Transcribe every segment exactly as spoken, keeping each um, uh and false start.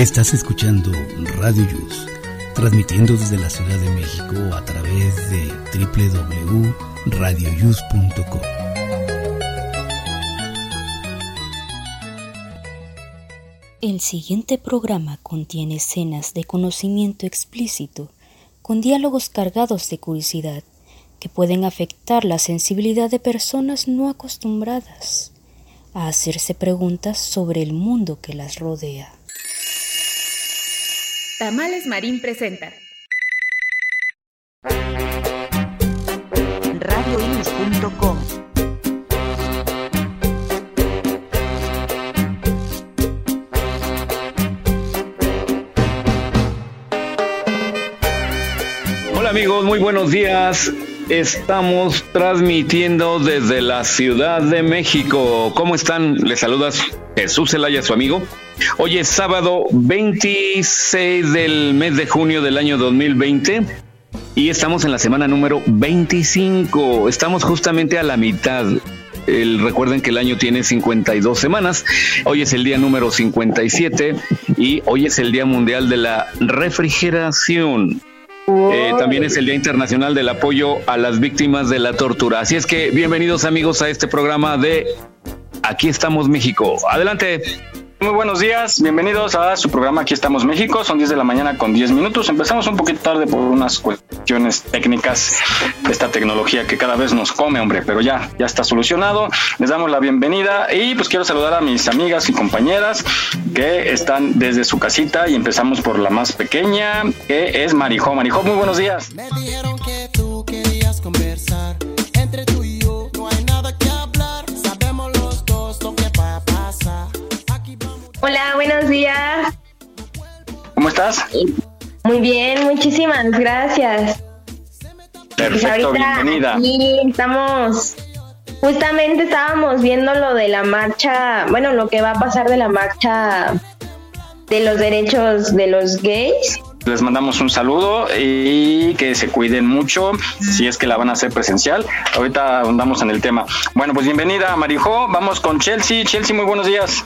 Estás escuchando Radio Yuz, transmitiendo desde la Ciudad de México a través de doble u doble u doble u punto radio yuz punto com. El siguiente programa contiene escenas de conocimiento explícito, con diálogos cargados de curiosidad, que pueden afectar la sensibilidad de personas no acostumbradas a hacerse preguntas sobre el mundo que las rodea. Tamales Marín presenta radio yuz punto com. Hola amigos, muy buenos días. Estamos transmitiendo desde la Ciudad de México. ¿Cómo están? Les saludas Jesús Celaya, su amigo. Hoy es sábado veintiséis del mes de junio del año dos mil veinte y estamos en la semana número veinticinco. Estamos justamente a la mitad. El, recuerden que el año tiene cincuenta y dos semanas. Hoy es el día número cincuenta y siete y hoy es el Día Mundial de la Refrigeración. Eh, también es el Día Internacional del Apoyo a las Víctimas de la Tortura. Así es que bienvenidos amigos a este programa de Aquí Estamos México. Adelante. Muy buenos días, bienvenidos a su programa Aquí Estamos México, son diez de la mañana con diez minutos, empezamos un poquito tarde por unas cuestiones técnicas de esta tecnología que cada vez nos come, hombre, pero ya, ya está solucionado, les damos la bienvenida y pues quiero saludar a mis amigas y compañeras que están desde su casita y empezamos por la más pequeña, que es Marijó. Marijó, muy buenos días. Me dijeron que tú querías conversar, entre tú y yo no hay nada que hablar, sabemos los dos lo que va a pasar. Hola, buenos días. ¿Cómo estás? Muy bien, muchísimas gracias. Perfecto, pues bienvenida. Sí, estamos, justamente estábamos viendo lo de la marcha, bueno, lo que va a pasar de la marcha de los derechos de los gays. Les mandamos un saludo y que se cuiden mucho si es que la van a hacer presencial. Ahorita andamos en el tema. Bueno, pues bienvenida Marijó, vamos con Chelsea. Chelsea, muy buenos días.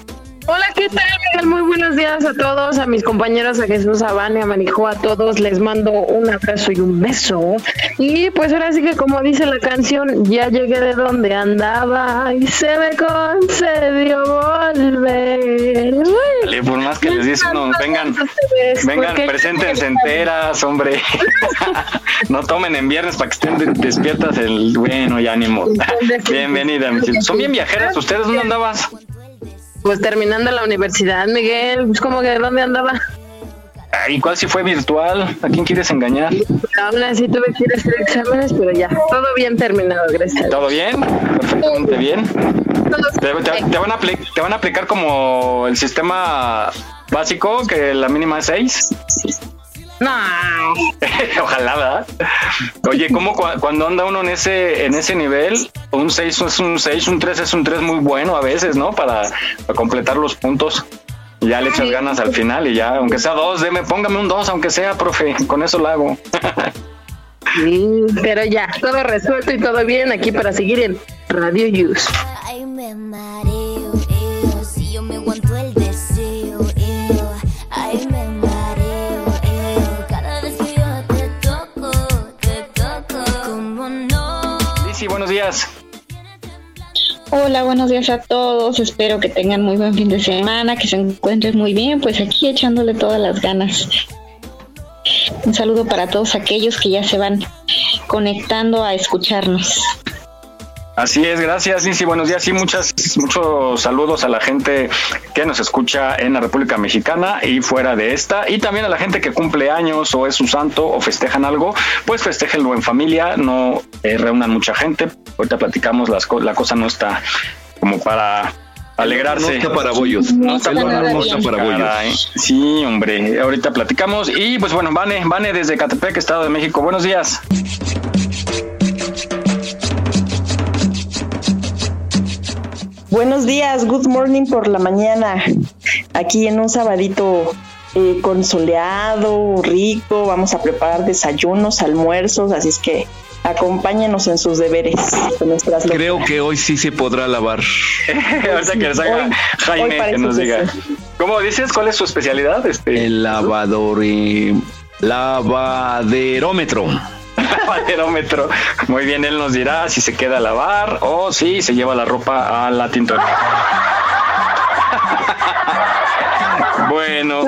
Hola, ¿qué tal, Miguel? Muy buenos días a todos, a mis compañeros, a Jesús, a Vane, a Marijó, a todos. Les mando un abrazo y un beso. Y pues ahora sí que, como dice la canción, ya llegué de donde andaba y se me concedió volver. Dale, por más que les dice uno, vengan, vengan, preséntense enteras, hombre. No tomen en viernes para que estén despiertas el bueno y ánimo. Bienvenida. Son bien viajeras, ¿ustedes dónde andabas? Pues terminando la universidad, Miguel, pues como que ¿de dónde andaba? ¿Y cuál si fue virtual? ¿A quién quieres engañar? Aún así tuve que ir a hacer exámenes, pero ya, todo bien terminado, gracias. ¿Todo bien? Perfectamente bien. Te, te, te, van a apli- te van a aplicar como el sistema básico, que la mínima es seis. No. Ojalá, ¿verdad? Oye, ¿cómo cu- cuando anda uno en ese en ese nivel? Un seis es un seis, un tres es un tres muy bueno a veces, ¿no? Para, para completar los puntos. Ya le echas ganas al final y ya, aunque sea dos, deme, póngame un dos, aunque sea, profe, con eso lo hago. Sí, pero ya, todo resuelto y todo bien aquí para seguir en Radio Yuz. Ay, me mareo, eh, si yo me aguanto el deseo, eh, ay, me buenos días. Hola, buenos días a todos. Espero que tengan muy buen fin de semana, que se encuentren muy bien, pues aquí echándole todas las ganas. Un saludo para todos aquellos que ya se van conectando a escucharnos. Así es, gracias Lizzie, buenos días y muchas, muchos saludos a la gente que nos escucha en la República Mexicana y fuera de esta, y también a la gente que cumple años o es su santo o festejan algo, pues festéjenlo en familia, no eh, reúnan mucha gente, ahorita platicamos, las co- la cosa no está como para alegrarse. No está para bollos. No está, no, no está para bollos. Caray, sí, hombre, ahorita platicamos y pues bueno, Vane, Vane desde Catepec, Estado de México, buenos días. Buenos días, good morning por la mañana, aquí en un sabadito eh, consoleado, rico, vamos a preparar desayunos, almuerzos, así es que acompáñenos en sus deberes. Nuestras Creo locas. Que hoy sí se podrá lavar. Ahorita sí, que nos haga hoy, Jaime hoy que nos diga. Sí. ¿Cómo dices? ¿Cuál es su especialidad? Este, el lavador y... lavaderómetro. Lavaderómetro. Muy bien, él nos dirá si se queda a lavar o si se lleva la ropa a la tintorería. Bueno,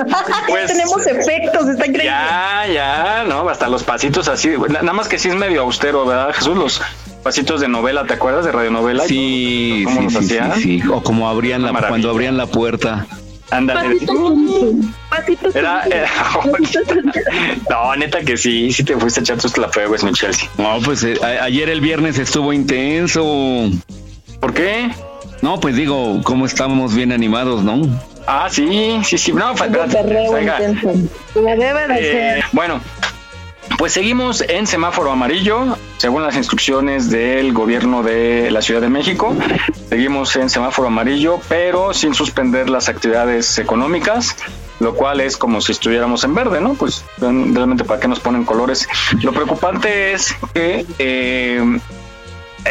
pues, tenemos efectos, está increíble. Ya, ya, no, hasta los pasitos así. Nada más que sí es medio austero, ¿verdad, Jesús? Los pasitos de novela, ¿te acuerdas de radionovela? Sí, ¿cómo, cómo sí, sí, sí, sí. O como abrían la, cuando abrían la puerta. Ándale. Pasitos. Era, era... No, neta que sí, si te fuiste a echar tus tlapegues, mi Chelsea. No, pues eh, ayer el viernes estuvo intenso. ¿Por qué? No, pues digo, cómo estamos bien animados, ¿no? Ah, sí, sí, sí. No, espérate. Eh, bueno, pues seguimos en semáforo amarillo, según las instrucciones del gobierno de la Ciudad de México. Seguimos en semáforo amarillo, pero sin suspender las actividades económicas, lo cual es como si estuviéramos en verde, ¿no? Pues realmente, ¿para qué nos ponen colores? Lo preocupante es que... Eh,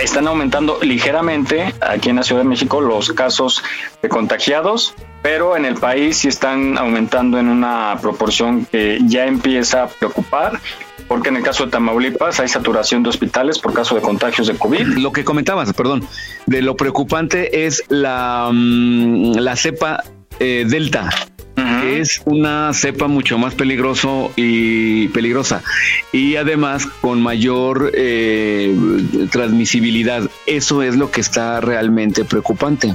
están aumentando ligeramente aquí en la Ciudad de México los casos de contagiados, pero en el país sí están aumentando en una proporción que ya empieza a preocupar, porque en el caso de Tamaulipas hay saturación de hospitales por caso de contagios de COVID. Lo que comentabas, perdón, de lo preocupante es la, la cepa eh, Delta. Que es una cepa mucho más peligroso y peligrosa y además con mayor eh, transmisibilidad. Eso es lo que está realmente preocupante.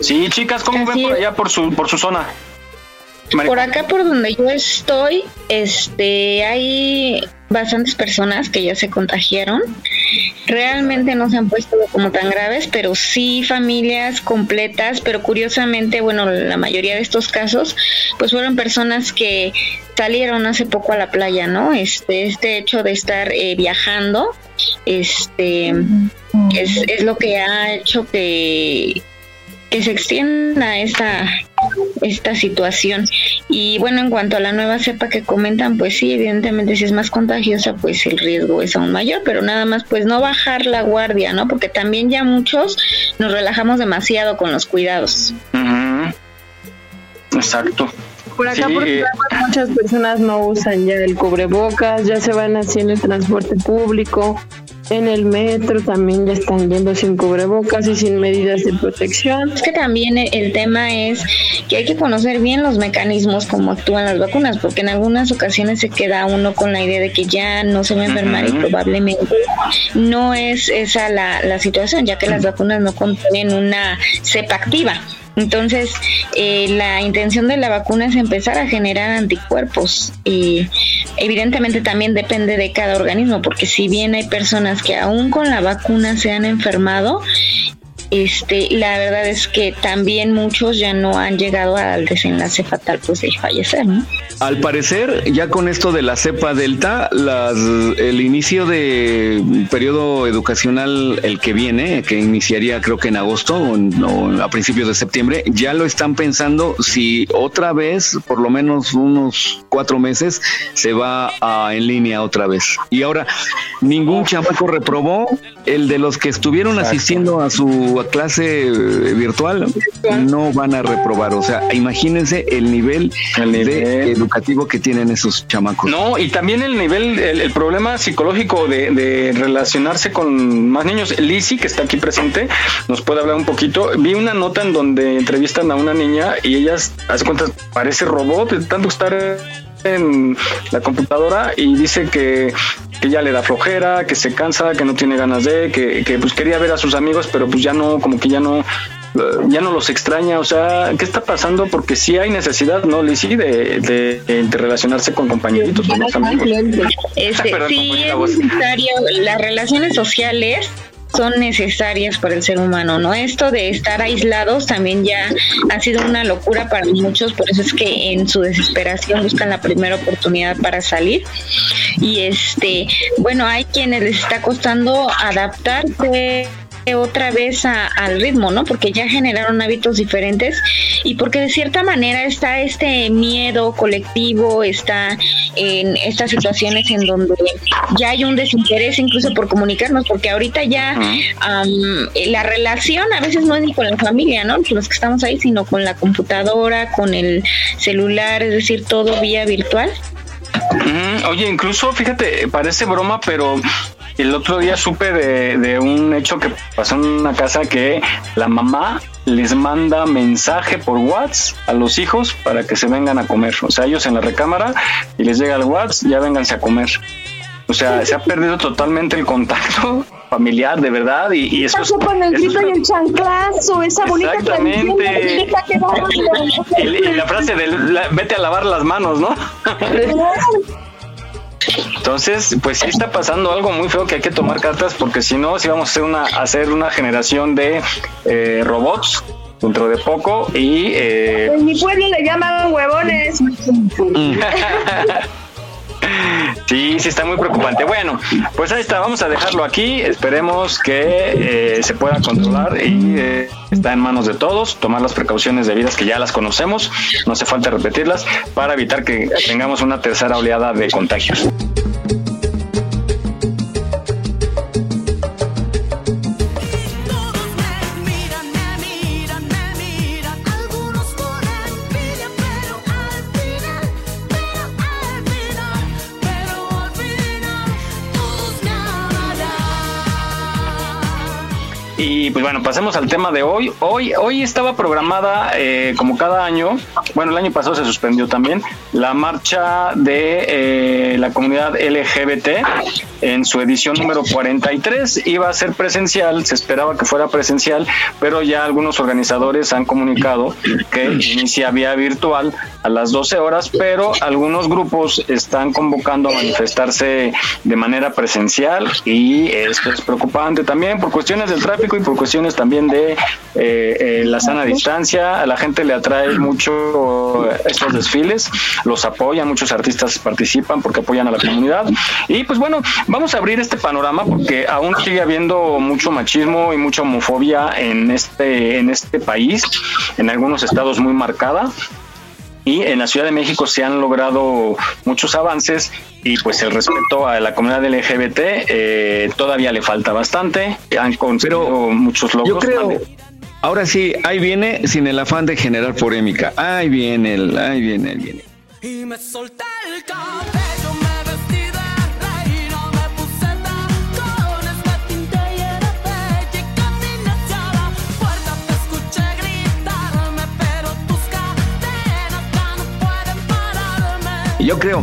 Sí, chicas, ¿cómo ven por allá por su por su zona? Marijó. Por acá por donde yo estoy, este hay bastantes personas que ya se contagiaron. Realmente no se han puesto como tan graves, pero sí familias completas, pero curiosamente, bueno, la mayoría de estos casos pues fueron personas que salieron hace poco a la playa, ¿no? Este este hecho de estar eh, viajando este es, es lo que ha hecho que que se extienda esta esta situación. Y bueno, en cuanto a la nueva cepa que comentan, pues sí, evidentemente si es más contagiosa, pues el riesgo es aún mayor, pero nada más pues no bajar la guardia, ¿no? Porque también ya muchos nos relajamos demasiado con los cuidados. Uh-huh. Exacto. Por acá, sí. Por acá muchas personas no usan ya el cubrebocas, ya se van haciendo el transporte público, en el metro también ya están yendo sin cubrebocas y sin medidas de protección. Es que también el tema es que hay que conocer bien los mecanismos como actúan las vacunas, porque en algunas ocasiones se queda uno con la idea de que ya no se va a enfermar, uh-huh, y probablemente no es esa la, la situación, ya que las vacunas no contienen una cepa activa. Entonces, eh, la intención de la vacuna es empezar a generar anticuerpos y evidentemente también depende de cada organismo, porque si bien hay personas que aún con la vacuna se han enfermado, este, la verdad es que también muchos ya no han llegado al desenlace fatal pues de fallecer, ¿no? Al parecer, ya con esto de la cepa Delta, las, el inicio de periodo educacional, el que viene, que iniciaría creo que en agosto o, en, o a principios de septiembre, ya lo están pensando si otra vez, por lo menos unos cuatro meses, se va a, en línea otra vez. Y ahora, ningún chamaco reprobó, el de los que estuvieron, exacto, asistiendo a su a clase virtual, no van a reprobar. O sea, imagínense el nivel, el nivel. de educación que tienen esos chamacos. No, y también el nivel, el, el problema psicológico de, de relacionarse con más niños. Lizzie, que está aquí presente, nos puede hablar un poquito. Vi una nota en donde entrevistan a una niña y ella, hace cuenta, parece robot, de tanto estar en la computadora, y dice que, que ya le da flojera, que se cansa, que no tiene ganas de, que, que pues quería ver a sus amigos, pero pues ya no, como que ya no... ya no los extraña. O sea, ¿qué está pasando? Porque sí hay necesidad, ¿no, Lizzie? De, de, de relacionarse con compañeritos, con los amigos. Este, Perdón, sí es necesario, las relaciones sociales son necesarias para el ser humano, ¿no? Esto de estar aislados también ya ha sido una locura para muchos, por eso es que en su desesperación buscan la primera oportunidad para salir. Y este, bueno, hay quienes les está costando adaptarse otra vez a, al ritmo, ¿no? Porque ya generaron hábitos diferentes y porque de cierta manera está este miedo colectivo, está en estas situaciones en donde ya hay un desinterés incluso por comunicarnos, porque ahorita ya um, la relación a veces no es ni con la familia, ¿no? Los que estamos ahí, sino con la computadora, con el celular, es decir, todo vía virtual. Mm, oye, incluso, fíjate, parece broma, pero el otro día supe de, de un hecho que pasó en una casa que la mamá les manda mensaje por WhatsApp a los hijos para que se vengan a comer. O sea, ellos en la recámara y les llega el WhatsApp, ya vénganse a comer. O sea, se ha perdido totalmente el contacto familiar, de verdad, y, y eso es... Con el grito y el chanclazo, esa bonita... Exactamente. Y la frase de la, vete a lavar las manos, ¿no? Entonces, pues sí está pasando algo muy feo que hay que tomar cartas, porque si no, si vamos a hacer una, a hacer una generación de eh, robots dentro de poco y... Eh... En mi pueblo le llaman huevones. Sí, sí está muy preocupante. Bueno, pues ahí está, vamos a dejarlo aquí. Esperemos que eh, se pueda controlar y eh, está en manos de todos tomar las precauciones debidas que ya las conocemos, no hace falta repetirlas, para evitar que tengamos una tercera oleada de contagios. Y pues bueno, pasemos al tema de hoy. Hoy hoy estaba programada, eh, como cada año, bueno, el año pasado se suspendió también, la marcha de eh, la comunidad L G B T en su edición número cuarenta y tres. Iba a ser presencial, se esperaba que fuera presencial, pero ya algunos organizadores han comunicado que inicia vía virtual a las doce horas, pero algunos grupos están convocando a manifestarse de manera presencial, y esto es preocupante también por cuestiones del tráfico y por cuestiones también de eh, eh, la sana distancia. A la gente le atrae mucho estos desfiles, los apoyan, muchos artistas participan porque apoyan a la comunidad. Y pues bueno, vamos a abrir este panorama porque aún sigue habiendo mucho machismo y mucha homofobia en este, en este país, en algunos estados muy marcada. Y en la Ciudad de México se han logrado muchos avances y pues el respeto a la comunidad L G B T eh, todavía le falta bastante. Han conseguido Pero muchos logros. Yo creo, ¿vale? Ahora sí, ahí viene, sin el afán de generar polémica. Ahí viene, el, ahí viene, ahí viene. Y me solté el cabello. Yo creo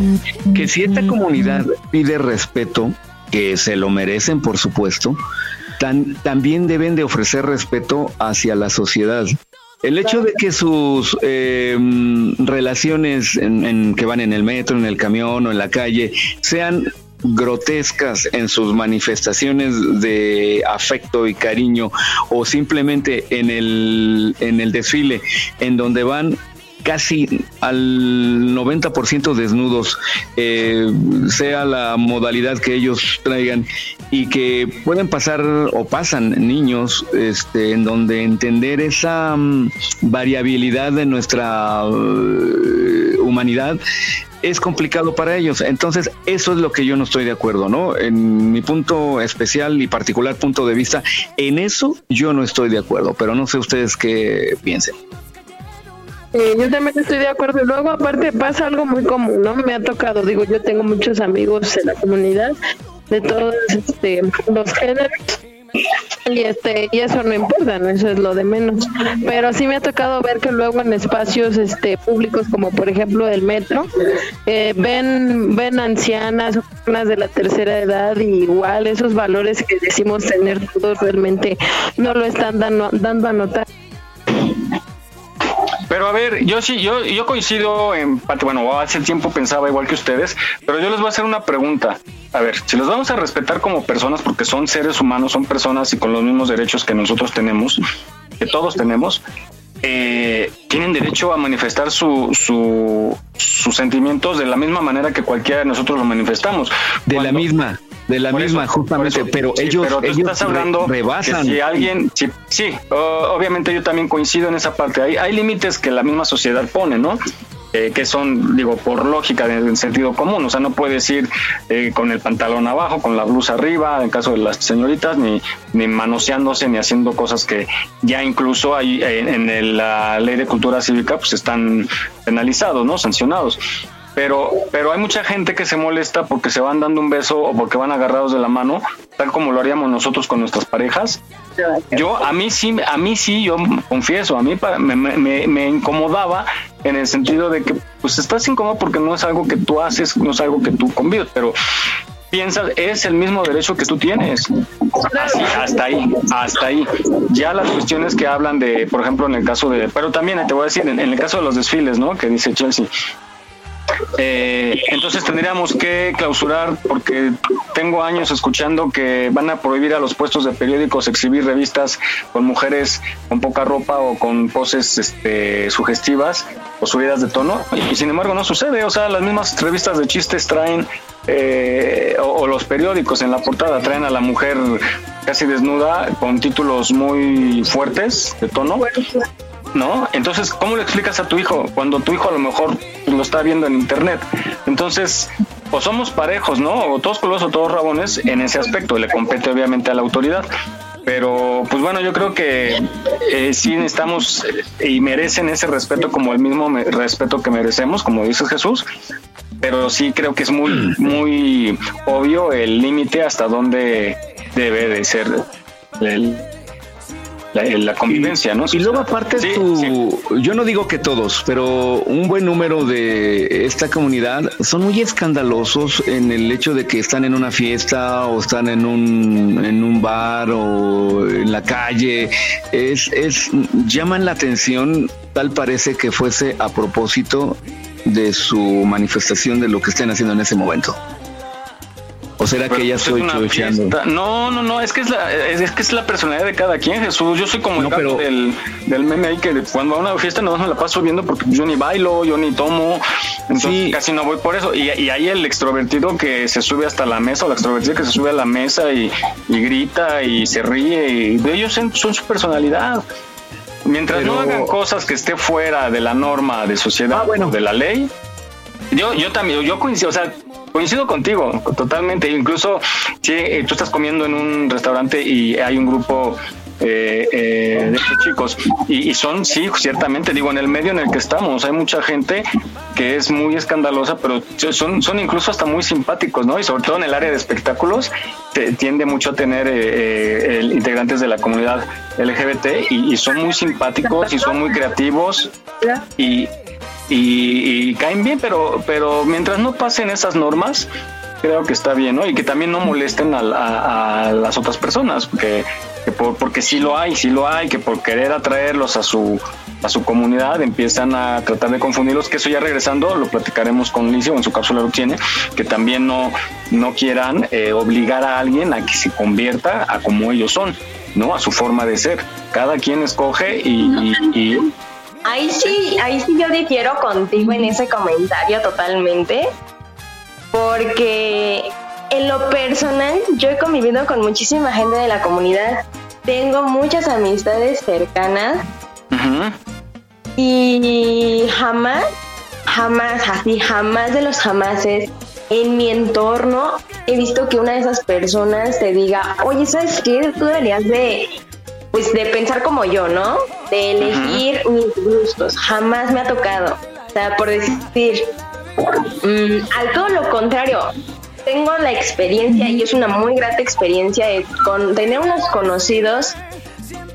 que si esta comunidad pide respeto, que se lo merecen, por supuesto, tan, también deben de ofrecer respeto hacia la sociedad. El hecho de que sus eh, relaciones en, en, que van en el metro, en el camión o en la calle sean grotescas en sus manifestaciones de afecto y cariño, o simplemente en el, en el desfile, en donde van casi al noventa por ciento desnudos, eh, sea la modalidad que ellos traigan, y que pueden pasar o pasan niños, este, en donde entender esa um, variabilidad de nuestra uh, humanidad es complicado para ellos. Entonces, eso es lo que yo no estoy de acuerdo, ¿no? En mi punto especial y particular punto de vista, en eso yo no estoy de acuerdo, pero no sé ustedes qué piensen. Eh, yo también estoy de acuerdo, y luego aparte pasa algo muy común, ¿no? Me ha tocado, digo, yo tengo muchos amigos en la comunidad de todos este, los géneros, y este y eso no importa, ¿no? Eso es lo de menos, pero sí me ha tocado ver que luego en espacios este públicos, como por ejemplo el metro, eh, ven ven ancianas o personas de la tercera edad, y igual esos valores que decimos tener todos realmente no lo están dando, dando a notar. Pero a ver, yo sí, yo, yo coincido en parte, bueno, hace tiempo pensaba igual que ustedes, pero yo les voy a hacer una pregunta. A ver, si los vamos a respetar como personas, porque son seres humanos, son personas y con los mismos derechos que nosotros tenemos, que todos tenemos, eh, tienen derecho a manifestar su, su sus sentimientos de la misma manera que cualquiera de nosotros lo manifestamos. De Cuando, la misma. de la misma, eso, justamente, pero sí, ellos, pero tú ellos estás hablando re, rebasan. Que si alguien, sí, sí o, obviamente yo también coincido en esa parte. Hay, hay límites que la misma sociedad pone, ¿no? Eh, que son, digo, por lógica del sentido común, o sea, no puedes ir eh, con el pantalón abajo, con la blusa arriba, en caso de las señoritas, ni, ni manoseándose, ni haciendo cosas que ya incluso hay en, en el, la ley de cultura cívica, pues están penalizados, ¿no? Sancionados. Pero, pero hay mucha gente que se molesta porque se van dando un beso o porque van agarrados de la mano, tal como lo haríamos nosotros con nuestras parejas. Yo, a mí sí, a mí sí, yo confieso, a mí me, me, me incomodaba en el sentido de que, pues, estás incómodo porque no es algo que tú haces, no es algo que tú convives, pero piensas, es el mismo derecho que tú tienes. Así, hasta ahí, hasta ahí. Ya las cuestiones que hablan de, por ejemplo, en el caso de, pero también te voy a decir, en, en el caso de los desfiles, ¿no? Que dice Chelsea. Eh, entonces tendríamos que clausurar, porque tengo años escuchando que van a prohibir a los puestos de periódicos exhibir revistas con mujeres con poca ropa o con poses este, sugestivas o subidas de tono, y sin embargo no sucede. O sea, las mismas revistas de chistes traen eh, o, o los periódicos en la portada traen a la mujer casi desnuda con títulos muy fuertes de tono, ¿no? Entonces, ¿cómo le explicas a tu hijo cuando tu hijo a lo mejor lo está viendo en internet? Entonces, o somos parejos, ¿no? O todos culos o todos rabones en ese aspecto. Le compete obviamente a la autoridad. Pero, pues bueno, yo creo que eh, sí necesitamos eh, y merecen ese respeto como el mismo me- respeto que merecemos, como dice Jesús. Pero sí creo que es muy, muy obvio el límite hasta dónde debe de ser el... La, la convivencia, ¿no? Y luego aparte sí, tu, sí. Yo no digo que todos, pero un buen número de esta comunidad son muy escandalosos en el hecho de que están en una fiesta o están en un en un bar o en la calle. Es es llaman la atención, tal parece que fuese a propósito de su manifestación de lo que estén haciendo en ese momento. ¿O será pero que ya estoy chuchando? No, no, no, es que es la es, es que es la personalidad de cada quien, Jesús. Yo soy como no, el pero... del, del meme ahí, que cuando a una fiesta no me la paso viendo porque yo ni bailo, yo ni tomo, entonces sí. Casi no voy por eso. Y, y hay el extrovertido que se sube hasta la mesa, o la extrovertida que se sube a la mesa y, y grita y se ríe, y de ellos son su personalidad. Mientras pero... no hagan cosas que esté fuera de la norma de sociedad ah, bueno. o de la ley, yo, yo también, yo coincido, o sea, coincido contigo totalmente. Incluso si eh, tú estás comiendo en un restaurante y hay un grupo eh, eh, de estos chicos y, y son, sí, ciertamente, digo, en el medio en el que estamos hay mucha gente que es muy escandalosa, pero son, son incluso hasta muy simpáticos, ¿no? Y sobre todo en el área de espectáculos te, tiende mucho a tener eh, eh, el, integrantes de la comunidad L G B T y, y son muy simpáticos y son muy creativos y Y, y caen bien, pero pero mientras no pasen esas normas, creo que está bien, ¿no? Y que también no molesten a, a, a las otras personas, porque, que por, porque sí lo hay, sí lo hay, que por querer atraerlos a su a su comunidad empiezan a tratar de confundirlos, que eso ya regresando lo platicaremos con Licio en su cápsula, lo tiene, que también no, no quieran eh, obligar a alguien a que se convierta a como ellos son, ¿no? A su forma de ser. Cada quien escoge y... y, y Ahí sí, ahí sí yo difiero contigo en ese comentario totalmente, porque en lo personal yo he convivido con muchísima gente de la comunidad, tengo muchas amistades cercanas uh-huh. y jamás, jamás, así jamás de los jamases en mi entorno he visto que una de esas personas te diga, oye, ¿sabes qué? Tú deberías de... pues de pensar como yo, ¿no? De elegir uh-huh. mis gustos. Jamás me ha tocado. O sea, por decir, um, al todo lo contrario, tengo la experiencia, y es una muy grata experiencia, de con, tener unos conocidos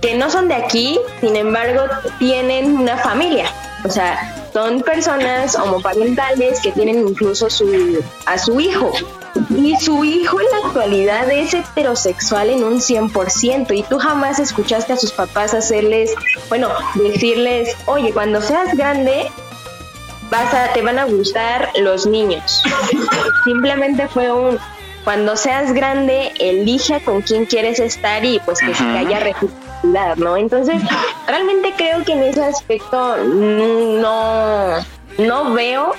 que no son de aquí, sin embargo, tienen una familia. O sea, son personas homoparentales que tienen incluso su, a su hijo. Y su hijo en la actualidad es heterosexual en un cien por ciento, y tú jamás escuchaste a sus papás hacerles, bueno, decirles, oye, cuando seas grande vas a, te van a gustar los niños. Simplemente fue un, cuando seas grande elige con quién quieres estar y pues que uh-huh. se haya reciprocidad, ¿no? Entonces, realmente creo que en ese aspecto no, no veo...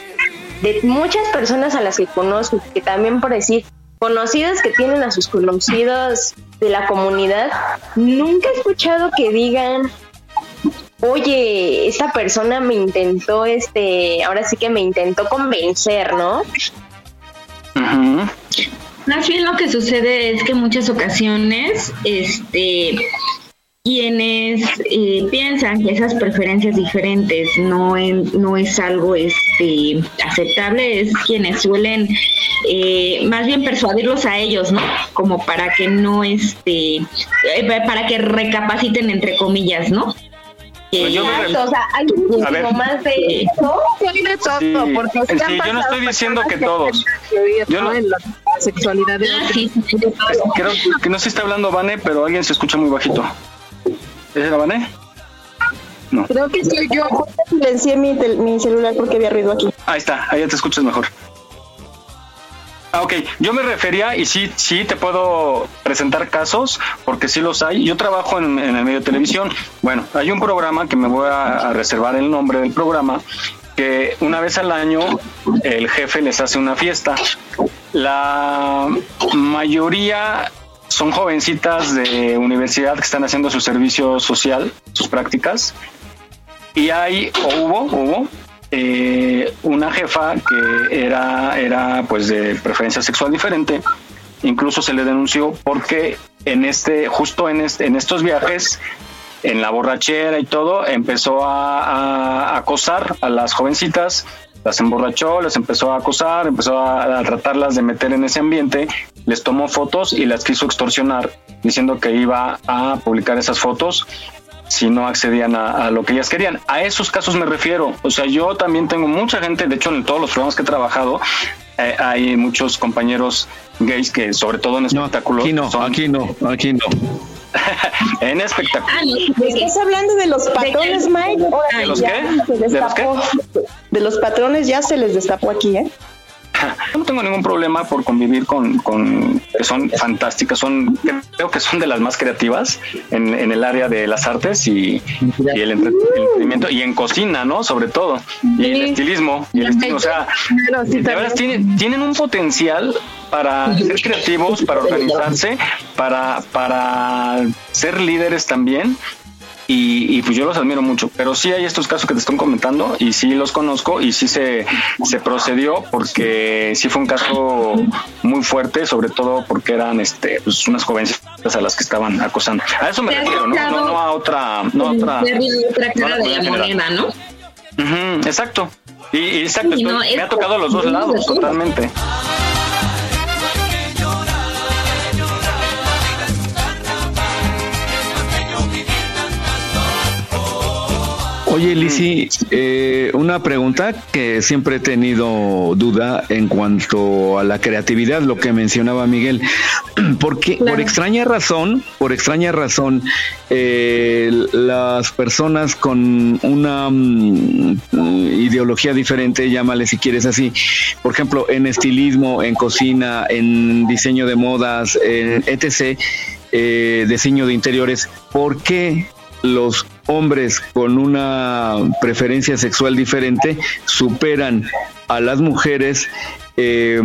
de muchas personas a las que conozco, que también por decir, conocidas que tienen a sus conocidos de la comunidad, nunca he escuchado que digan, oye, esta persona me intentó, este, ahora sí que me intentó convencer, ¿no? Uh-huh. Más bien lo que sucede es que en muchas ocasiones, este, quienes eh, piensan que esas preferencias diferentes no, en, no es algo, este, aceptable, es quienes suelen Eh, más bien persuadirlos a ellos, ¿no? Como para que no, este, eh, para que recapaciten, entre comillas, ¿no? Pues eh, exacto, o sea, hay muchísimo más de eh, eso. Hay de todo, sí, porque se sí, han yo no estoy diciendo que, que todos. Incluir, yo ¿no? En la sexualidad. De ah, sí, sí, de creo que no se está hablando Vane, pero alguien se escucha muy bajito. ¿Es era Vane? No. Creo que soy yo. Silencié mi, tel- mi celular porque había ruido aquí. Ahí está, ahí ya te escuchas mejor. Ah, ok, yo me refería, y sí, sí te puedo presentar casos, porque sí los hay. Yo trabajo en, en el medio de televisión. Bueno, hay un programa que me voy a, a reservar el nombre del programa, que una vez al año el jefe les hace una fiesta. La mayoría son jovencitas de universidad que están haciendo su servicio social, sus prácticas, y hay, o hubo, hubo, Eh, una jefa que era, era pues de preferencia sexual diferente. Incluso se le denunció porque en este, justo en este, en estos viajes, en la borrachera y todo, empezó a, a, a acosar a las jovencitas, las emborrachó, las empezó a acosar, empezó a, a tratarlas de meter en ese ambiente, les tomó fotos y las quiso extorsionar, diciendo que iba a publicar esas fotos si no accedían a, a lo que ellas querían. A esos casos me refiero. O sea, yo también tengo mucha gente, de hecho en todos los programas que he trabajado, eh, hay muchos compañeros gays que, sobre todo en espectáculos... No, aquí no, son... aquí no, aquí no. En espectáculos. ¿Estás hablando de los patrones, ¿De Mike? ¿De los qué? ¿De los qué? De los patrones ya se les destapó aquí, ¿eh? Yo no tengo ningún problema por convivir con, con que son fantásticas, son, creo que son de las más creativas en, en el área de las artes y, y el entretenimiento y en cocina, ¿no? Sobre todo, y el estilismo, y el estilo, o sea, de verdad tienen, tienen un potencial para ser creativos, para organizarse, para, para ser líderes también. Y, y pues yo los admiro mucho, pero sí hay estos casos que te están comentando y sí los conozco y sí se, se procedió porque sí fue un caso muy fuerte, sobre todo porque eran este pues unas jovencitas a las que estaban acosando. A eso me refiero, ¿no? No, no a otra, no a otra, otra cara no de la moneda, ¿no? Uh-huh, exacto. Y, y exacto, sí, no, estoy, me ha tocado a los dos lados totalmente. Oye, Lizzie, eh, una pregunta que siempre he tenido duda en cuanto a la creatividad, lo que mencionaba Miguel, porque claro. por extraña razón, por extraña razón, eh, las personas con una um, ideología diferente, llámale si quieres así, por ejemplo, en estilismo, en cocina, en diseño de modas, en etcétera, eh, diseño de interiores, ¿por qué los hombres con una preferencia sexual diferente superan a las mujeres eh,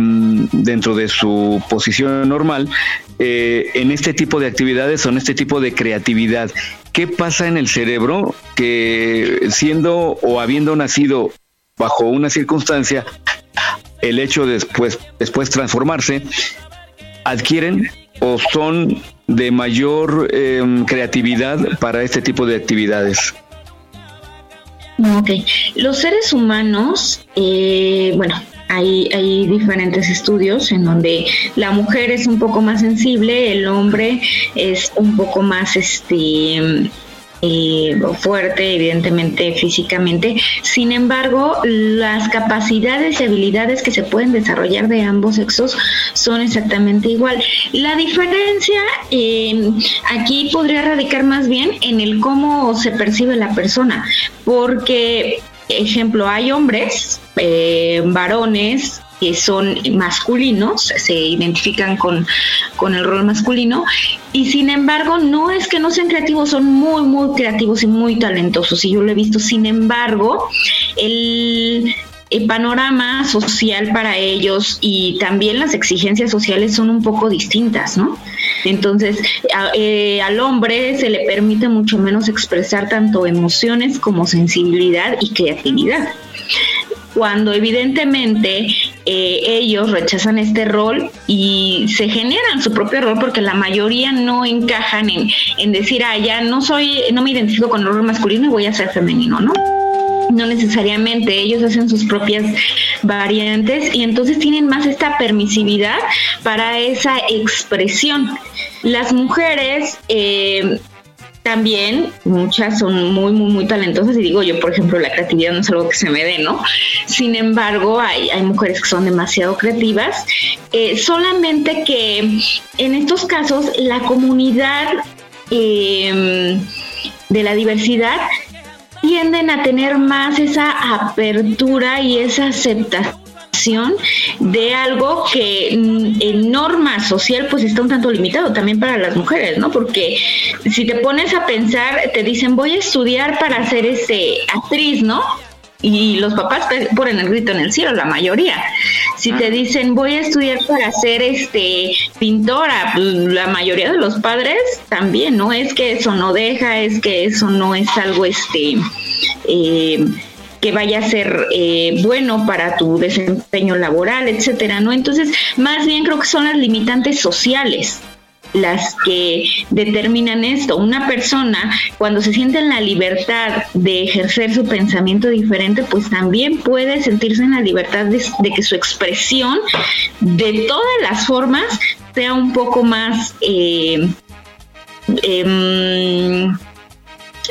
dentro de su posición normal eh, en este tipo de actividades o en este tipo de creatividad? ¿Qué pasa en el cerebro que siendo o habiendo nacido bajo una circunstancia, el hecho de después, después transformarse, adquieren o son de mayor eh, creatividad para este tipo de actividades? Ok, los seres humanos, eh, bueno, hay, hay diferentes estudios en donde la mujer es un poco más sensible, el hombre es un poco más este eh, fuerte, evidentemente físicamente. Sin embargo, las capacidades y habilidades que se pueden desarrollar de ambos sexos son exactamente igual. La diferencia eh, aquí podría radicar más bien en el cómo se percibe la persona, porque, ejemplo, hay hombres, eh, varones, que son masculinos, se identifican con, con el rol masculino, y sin embargo no es que no sean creativos, son muy muy creativos y muy talentosos, y yo lo he visto. Sin embargo, el el panorama social para ellos y también las exigencias sociales son un poco distintas, ¿no? Entonces, a, eh, al hombre se le permite mucho menos expresar tanto emociones como sensibilidad y creatividad. Cuando evidentemente eh, ellos rechazan este rol y se generan su propio rol porque la mayoría no encajan en, en decir, ah, ya no soy, no me identifico con el rol masculino y voy a ser femenino, ¿no? No necesariamente, ellos hacen sus propias variantes y entonces tienen más esta permisividad para esa expresión. Las mujeres... Eh, También muchas son muy, muy, muy talentosas y digo yo, por ejemplo, la creatividad no es algo que se me dé, ¿no? Sin embargo, hay, hay mujeres que son demasiado creativas, eh, solamente que en estos casos la comunidad eh, de la diversidad tienden a tener más esa apertura y esa aceptación de algo que en norma social pues está un tanto limitado también para las mujeres, ¿no? Porque si te pones a pensar, te dicen voy a estudiar para ser este actriz, ¿no? Y los papás ponen el grito en el cielo, la mayoría. Si te dicen voy a estudiar para ser este pintora, pues la mayoría de los padres también, ¿no? Es que eso no deja, es que eso no es algo este... Eh, que vaya a ser eh, bueno para tu desempeño laboral, etcétera, ¿no? Entonces, más bien creo que son las limitantes sociales las que determinan esto. Una persona, cuando se siente en la libertad de ejercer su pensamiento diferente, pues también puede sentirse en la libertad de, de que su expresión de todas las formas sea un poco más... Eh, eh,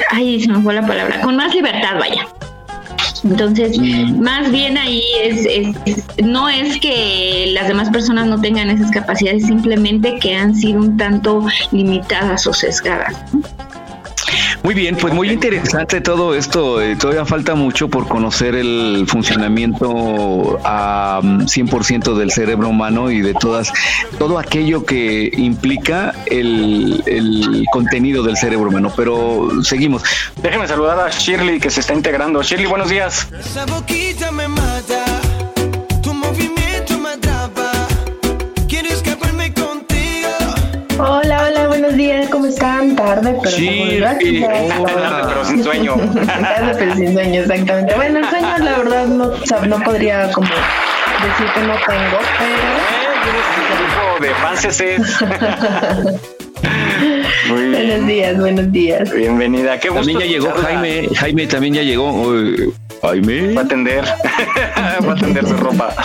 ay, se me fue la palabra. Con más libertad, vaya. Entonces, más bien ahí es, es, es no es que las demás personas no tengan esas capacidades, simplemente que han sido un tanto limitadas o sesgadas. Muy bien, pues muy interesante todo esto. Todavía falta mucho por conocer el funcionamiento a cien por ciento del cerebro humano y de todas todo aquello que implica el, el contenido del cerebro humano. Pero seguimos. Déjenme saludar a Shirley que se está integrando. Shirley, buenos días. Esa boquita me mata, tu movimiento me atrapa. Quiero escaparme contigo. Hola, hola, buenos días. ¿Cómo están? Tarde, pero sí, sí. Tarde, pero sin sueño. Tarde, pero sin sueño, exactamente. Bueno, el sueño, la verdad, no, o sea, no podría como decir que no tengo, pero... Eh, eres tipo de Muy bien. Buenos días, buenos días. Bienvenida. Qué gusto. También ya llegó Jaime. Jaime también ya llegó. Uy, Jaime. Va a atender. Va a atender su ropa.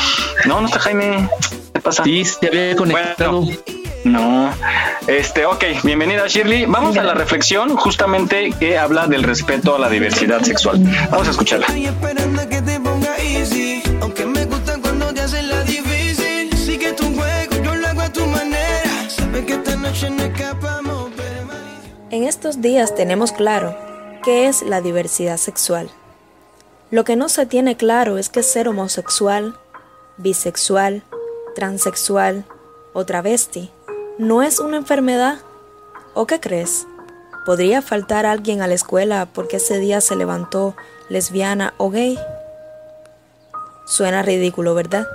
No, no está Jaime. ¿Qué pasa? Sí, se había conectado. Bueno. No, este, ok, bienvenida Shirley. Vamos a la reflexión justamente que habla del respeto a la diversidad sexual. Vamos a escucharla. Estoy esperando que te ponga easy, aunque me gustan cuando te hacen la difícil. Sigue tu juego, yo lo hago a tu manera. Sabes que esta noche no escapamos. En estos días tenemos claro qué es la diversidad sexual. Lo que no se tiene claro es que ser homosexual, bisexual, transexual o travesti ¿no es una enfermedad? ¿O qué crees? ¿Podría faltar alguien a la escuela porque ese día se levantó lesbiana o gay? Suena ridículo, ¿verdad?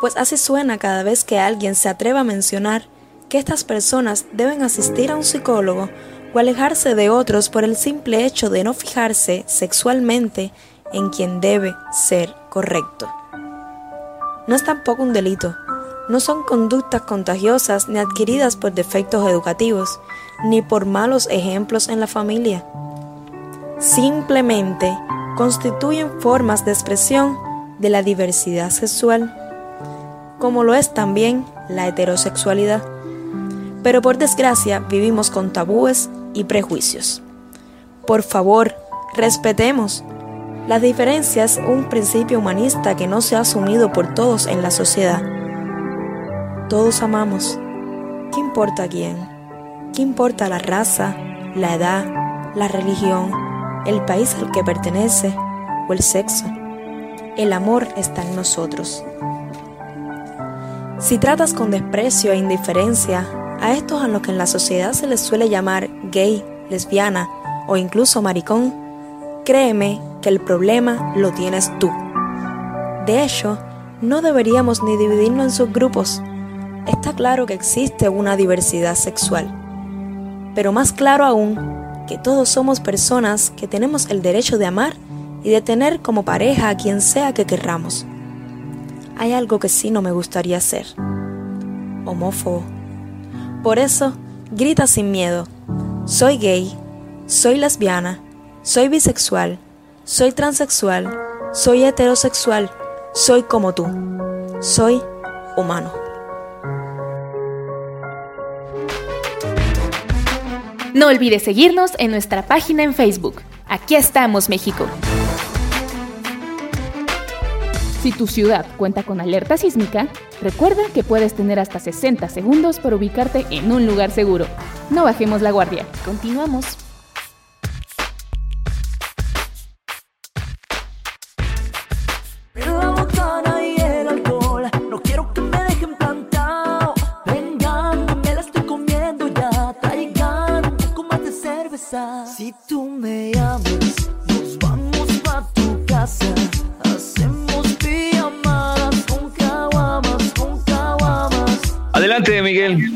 Pues así suena cada vez que alguien se atreva a mencionar que estas personas deben asistir a un psicólogo o alejarse de otros por el simple hecho de no fijarse sexualmente en quien debe ser correcto. No es tampoco un delito. No son conductas contagiosas ni adquiridas por defectos educativos, ni por malos ejemplos en la familia. Simplemente constituyen formas de expresión de la diversidad sexual, como lo es también la heterosexualidad. Pero por desgracia vivimos con tabúes y prejuicios. Por favor, respetemos. La diferencia es un principio humanista que no se ha asumido por todos en la sociedad. Todos amamos. ¿Qué importa quién? ¿Qué importa la raza, la edad, la religión, el país al que pertenece o el sexo? El amor está en nosotros. Si tratas con desprecio e indiferencia a estos a los que en la sociedad se les suele llamar gay, lesbiana o incluso maricón, créeme que el problema lo tienes tú. De hecho, no deberíamos ni dividirnos en subgrupos. Está claro que existe una diversidad sexual, pero más claro aún que todos somos personas que tenemos el derecho de amar y de tener como pareja a quien sea que querramos. Hay algo que sí no me gustaría ser: homófobo. Por eso, grita sin miedo: soy gay, soy lesbiana, soy bisexual, soy transexual, soy heterosexual, soy como tú, soy humano. No olvides seguirnos en nuestra página en Facebook. Aquí Estamos México. Si tu ciudad cuenta con alerta sísmica, recuerda que puedes tener hasta sesenta segundos para ubicarte en un lugar seguro. No bajemos la guardia. Continuamos. Si tú me llamas, nos vamos pa' tu casa. Hacemos pijamadas con caguamas, con caguamas. Adelante, Miguel.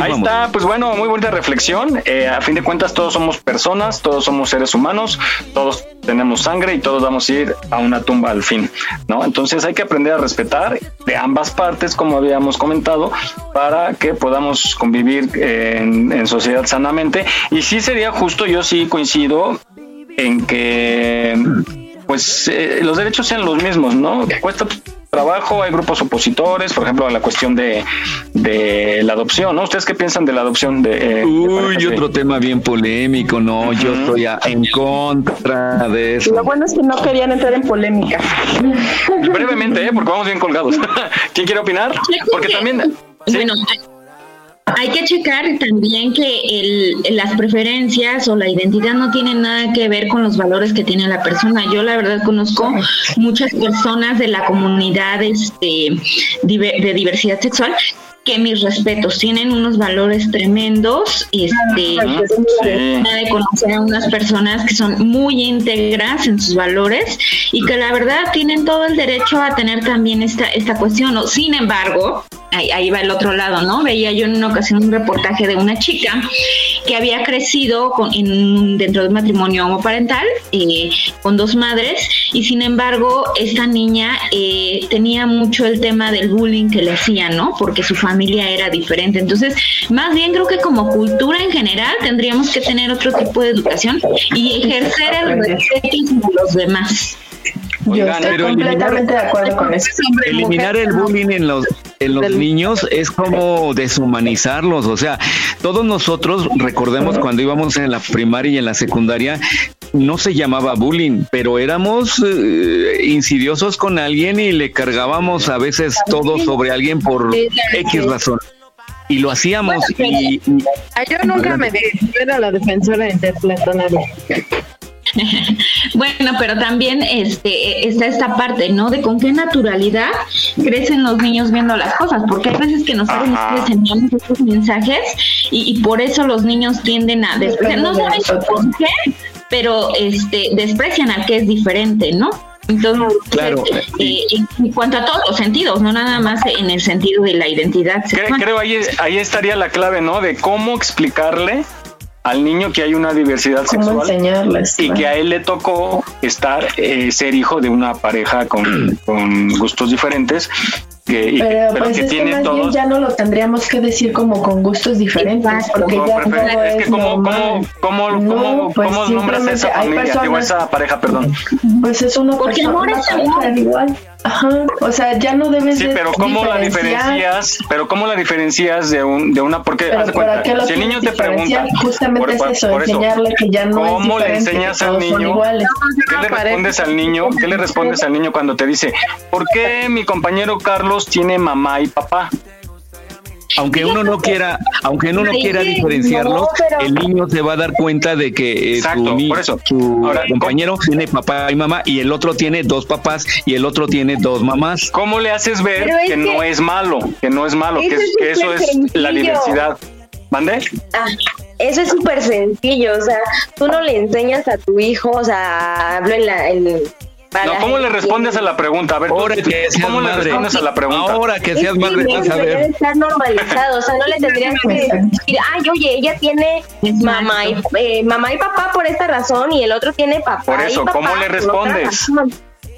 Ahí está, pues bueno, muy bonita reflexión. Eh, a fin de cuentas, todos somos personas, todos somos seres humanos, todos tenemos sangre y todos vamos a ir a una tumba al fin, ¿no? Entonces hay que aprender a respetar de ambas partes, como habíamos comentado, para que podamos convivir en, en sociedad sanamente. Y sí sería justo, yo sí coincido en que pues eh, los derechos sean los mismos, ¿no? Que cuesta trabajo, hay grupos opositores, por ejemplo, a la cuestión de, de la adopción, ¿no? ¿Ustedes qué piensan de la adopción? De, eh, Uy, de y otro tema bien polémico, ¿no? Uh-huh. Yo estoy a, en contra de eso. Lo bueno es que no querían entrar en polémica. Brevemente, ¿eh? Porque vamos bien colgados. ¿Quién quiere opinar? Porque también... ¿sí? Bueno, hay que checar también que el, las preferencias o la identidad no tienen nada que ver con los valores que tiene la persona. Yo la verdad conozco muchas personas de la comunidad este, de diversidad sexual que mis respetos, tienen unos valores tremendos, este, sí. De conocer a unas personas que son muy íntegras en sus valores y que la verdad tienen todo el derecho a tener también esta, esta cuestión, ¿no? Sin embargo, ahí, ahí va el otro lado, ¿no? Veía yo en una ocasión un reportaje de una chica que había crecido con, en, dentro de un matrimonio homoparental eh, con dos madres y sin embargo esta niña eh, tenía mucho el tema del bullying que le hacían, ¿no? Porque su familia familia era diferente. Entonces, más bien creo que como cultura en general tendríamos que tener otro tipo de educación y ejercer el respeto de los demás. Oigan, yo estoy completamente eliminar, de acuerdo con eso. Eliminar el bullying en los en los niños es como deshumanizarlos. O sea, todos nosotros recordemos cuando íbamos en la primaria y en la secundaria, no se llamaba bullying, pero éramos eh, insidiosos con alguien y le cargábamos a veces todo sobre alguien por X razón. Y lo hacíamos. Bueno, y, y, yo nunca me dejé, yo era la defensora de Interplatonario. Bueno, pero también este, está esta parte, ¿no? De con qué naturalidad crecen los niños viendo las cosas, porque hay veces que nosotros les enviamos estos mensajes y, y por eso los niños tienden a despreciar, no saben por qué, pero este, desprecian al que es diferente, ¿no? Entonces, claro, eh, y, eh, en cuanto a todos los sentidos, no nada más en el sentido de la identidad sexual. Creo ahí, ahí estaría la clave, ¿no? De cómo explicarle al niño que hay una diversidad sexual y que a él le tocó estar eh, ser hijo de una pareja con, con gustos diferentes que, pero, pero pues que tiene todos, ya no lo tendríamos que decir como con gustos diferentes. Exacto, porque ya prefer- no es, es que como como como no, pues como nombras esa familia, personas, digo, esa pareja, perdón, pues es uno porque amor es igual, igual. Ajá, o sea, ya no debes. Sí, pero cómo la diferencias, pero cómo la diferencias de un de una porque haz de cuenta, si el niño te pregunta, justamente por, es eso, por enseñarle eso, que ya no es diferente. ¿Cómo le enseñas al niño? ¿Qué le respondes al niño? ¿Qué le respondes al niño cuando te dice, "¿Por qué mi compañero Carlos tiene mamá y papá?"? Aunque uno no quiera, aunque uno no quiera diferenciarlos, no, pero... el niño se va a dar cuenta de que eh, exacto, su, niño, por eso. su Ahora, compañero ¿cómo? tiene papá y mamá y el otro tiene dos papás y el otro tiene dos mamás. ¿Cómo le haces ver que, que no es malo, que no es malo, que, es, es que eso es sencillo. La diversidad? ¿Mande? Ah, eso es súper sencillo, o sea, tú no le enseñas a tu hijo, o sea, hablo en la... En, No, ¿cómo le respondes a la pregunta? A ver, ahora tú, que seas ¿cómo madre? le respondes a la pregunta? Ahora que seas madre, sí, vas a ver. Debe estar normalizado, o sea, no le tendrían que decir, ay, oye, ella tiene mamá y, eh, mamá y papá por esta razón y el otro tiene papá. Por eso, y papá, ¿cómo le respondes?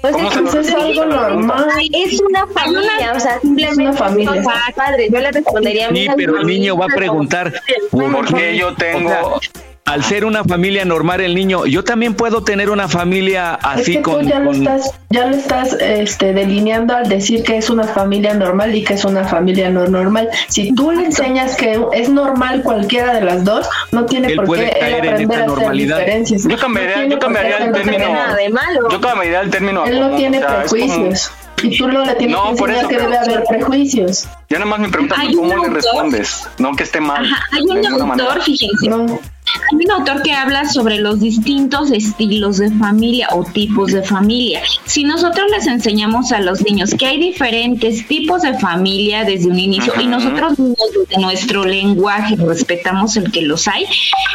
Pues es, que es algo normal. Es una familia, o sea, simplemente es una familia. Padre, yo le respondería a mi. Sí, pero el niño va a preguntar, ¿por qué yo tengo...? Al ser una familia normal el niño, yo también puedo tener una familia así. Es que con, tú ya lo con... estás, ya lo estás este, delineando al decir que es una familia normal y que es una familia no normal. Si tú le enseñas que es normal cualquiera de las dos, no tiene él por qué él aprender a normalidad. Hacer diferencias. Yo cambiaría, no yo cambiaría el término. Yo cambiaría el término. Él no común, tiene o sea, prejuicios. Y tú no le tienes no, que enseñar que debe haber prejuicios. Ya nada más me preguntas cómo le respondes, no que esté mal. Ajá, hay un autor, manera. fíjense. No. Hay un autor que habla sobre los distintos estilos de familia o tipos de familia. Si nosotros les enseñamos a los niños que hay diferentes tipos de familia desde un inicio, uh-huh. y nosotros desde nuestro lenguaje respetamos el que los hay,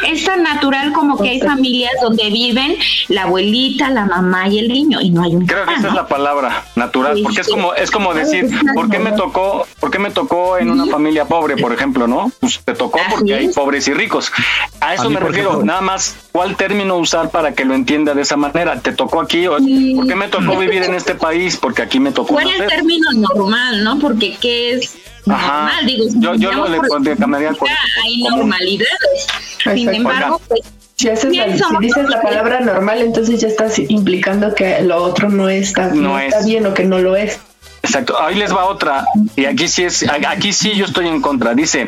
es tan natural como que hay familias donde viven la abuelita, la mamá y el niño y no hay un Creo papá, que esa ¿no? es la palabra, natural, porque es como es como decir, ¿por qué me tocó, por qué me tocó en una familia pobre, por ejemplo, no? Pues te tocó porque hay pobres y ricos. A eso me refiero, nada más cuál término usar para que lo entienda de esa manera. ¿Te tocó aquí? O, ¿por qué me tocó vivir en este país? Porque aquí me tocó. ¿Cuál es el término normal, no? Porque ¿qué es normal? Ajá. Digo, si yo, yo no le cambiaría por hay común. Normalidades. Sin embargo, pues, si, haces la, si dices la palabra normal, entonces ya estás implicando que lo otro no está, no no está es. bien o que no lo es. Exacto. Ahí les va otra. Y aquí sí es, aquí sí yo estoy en contra. Dice.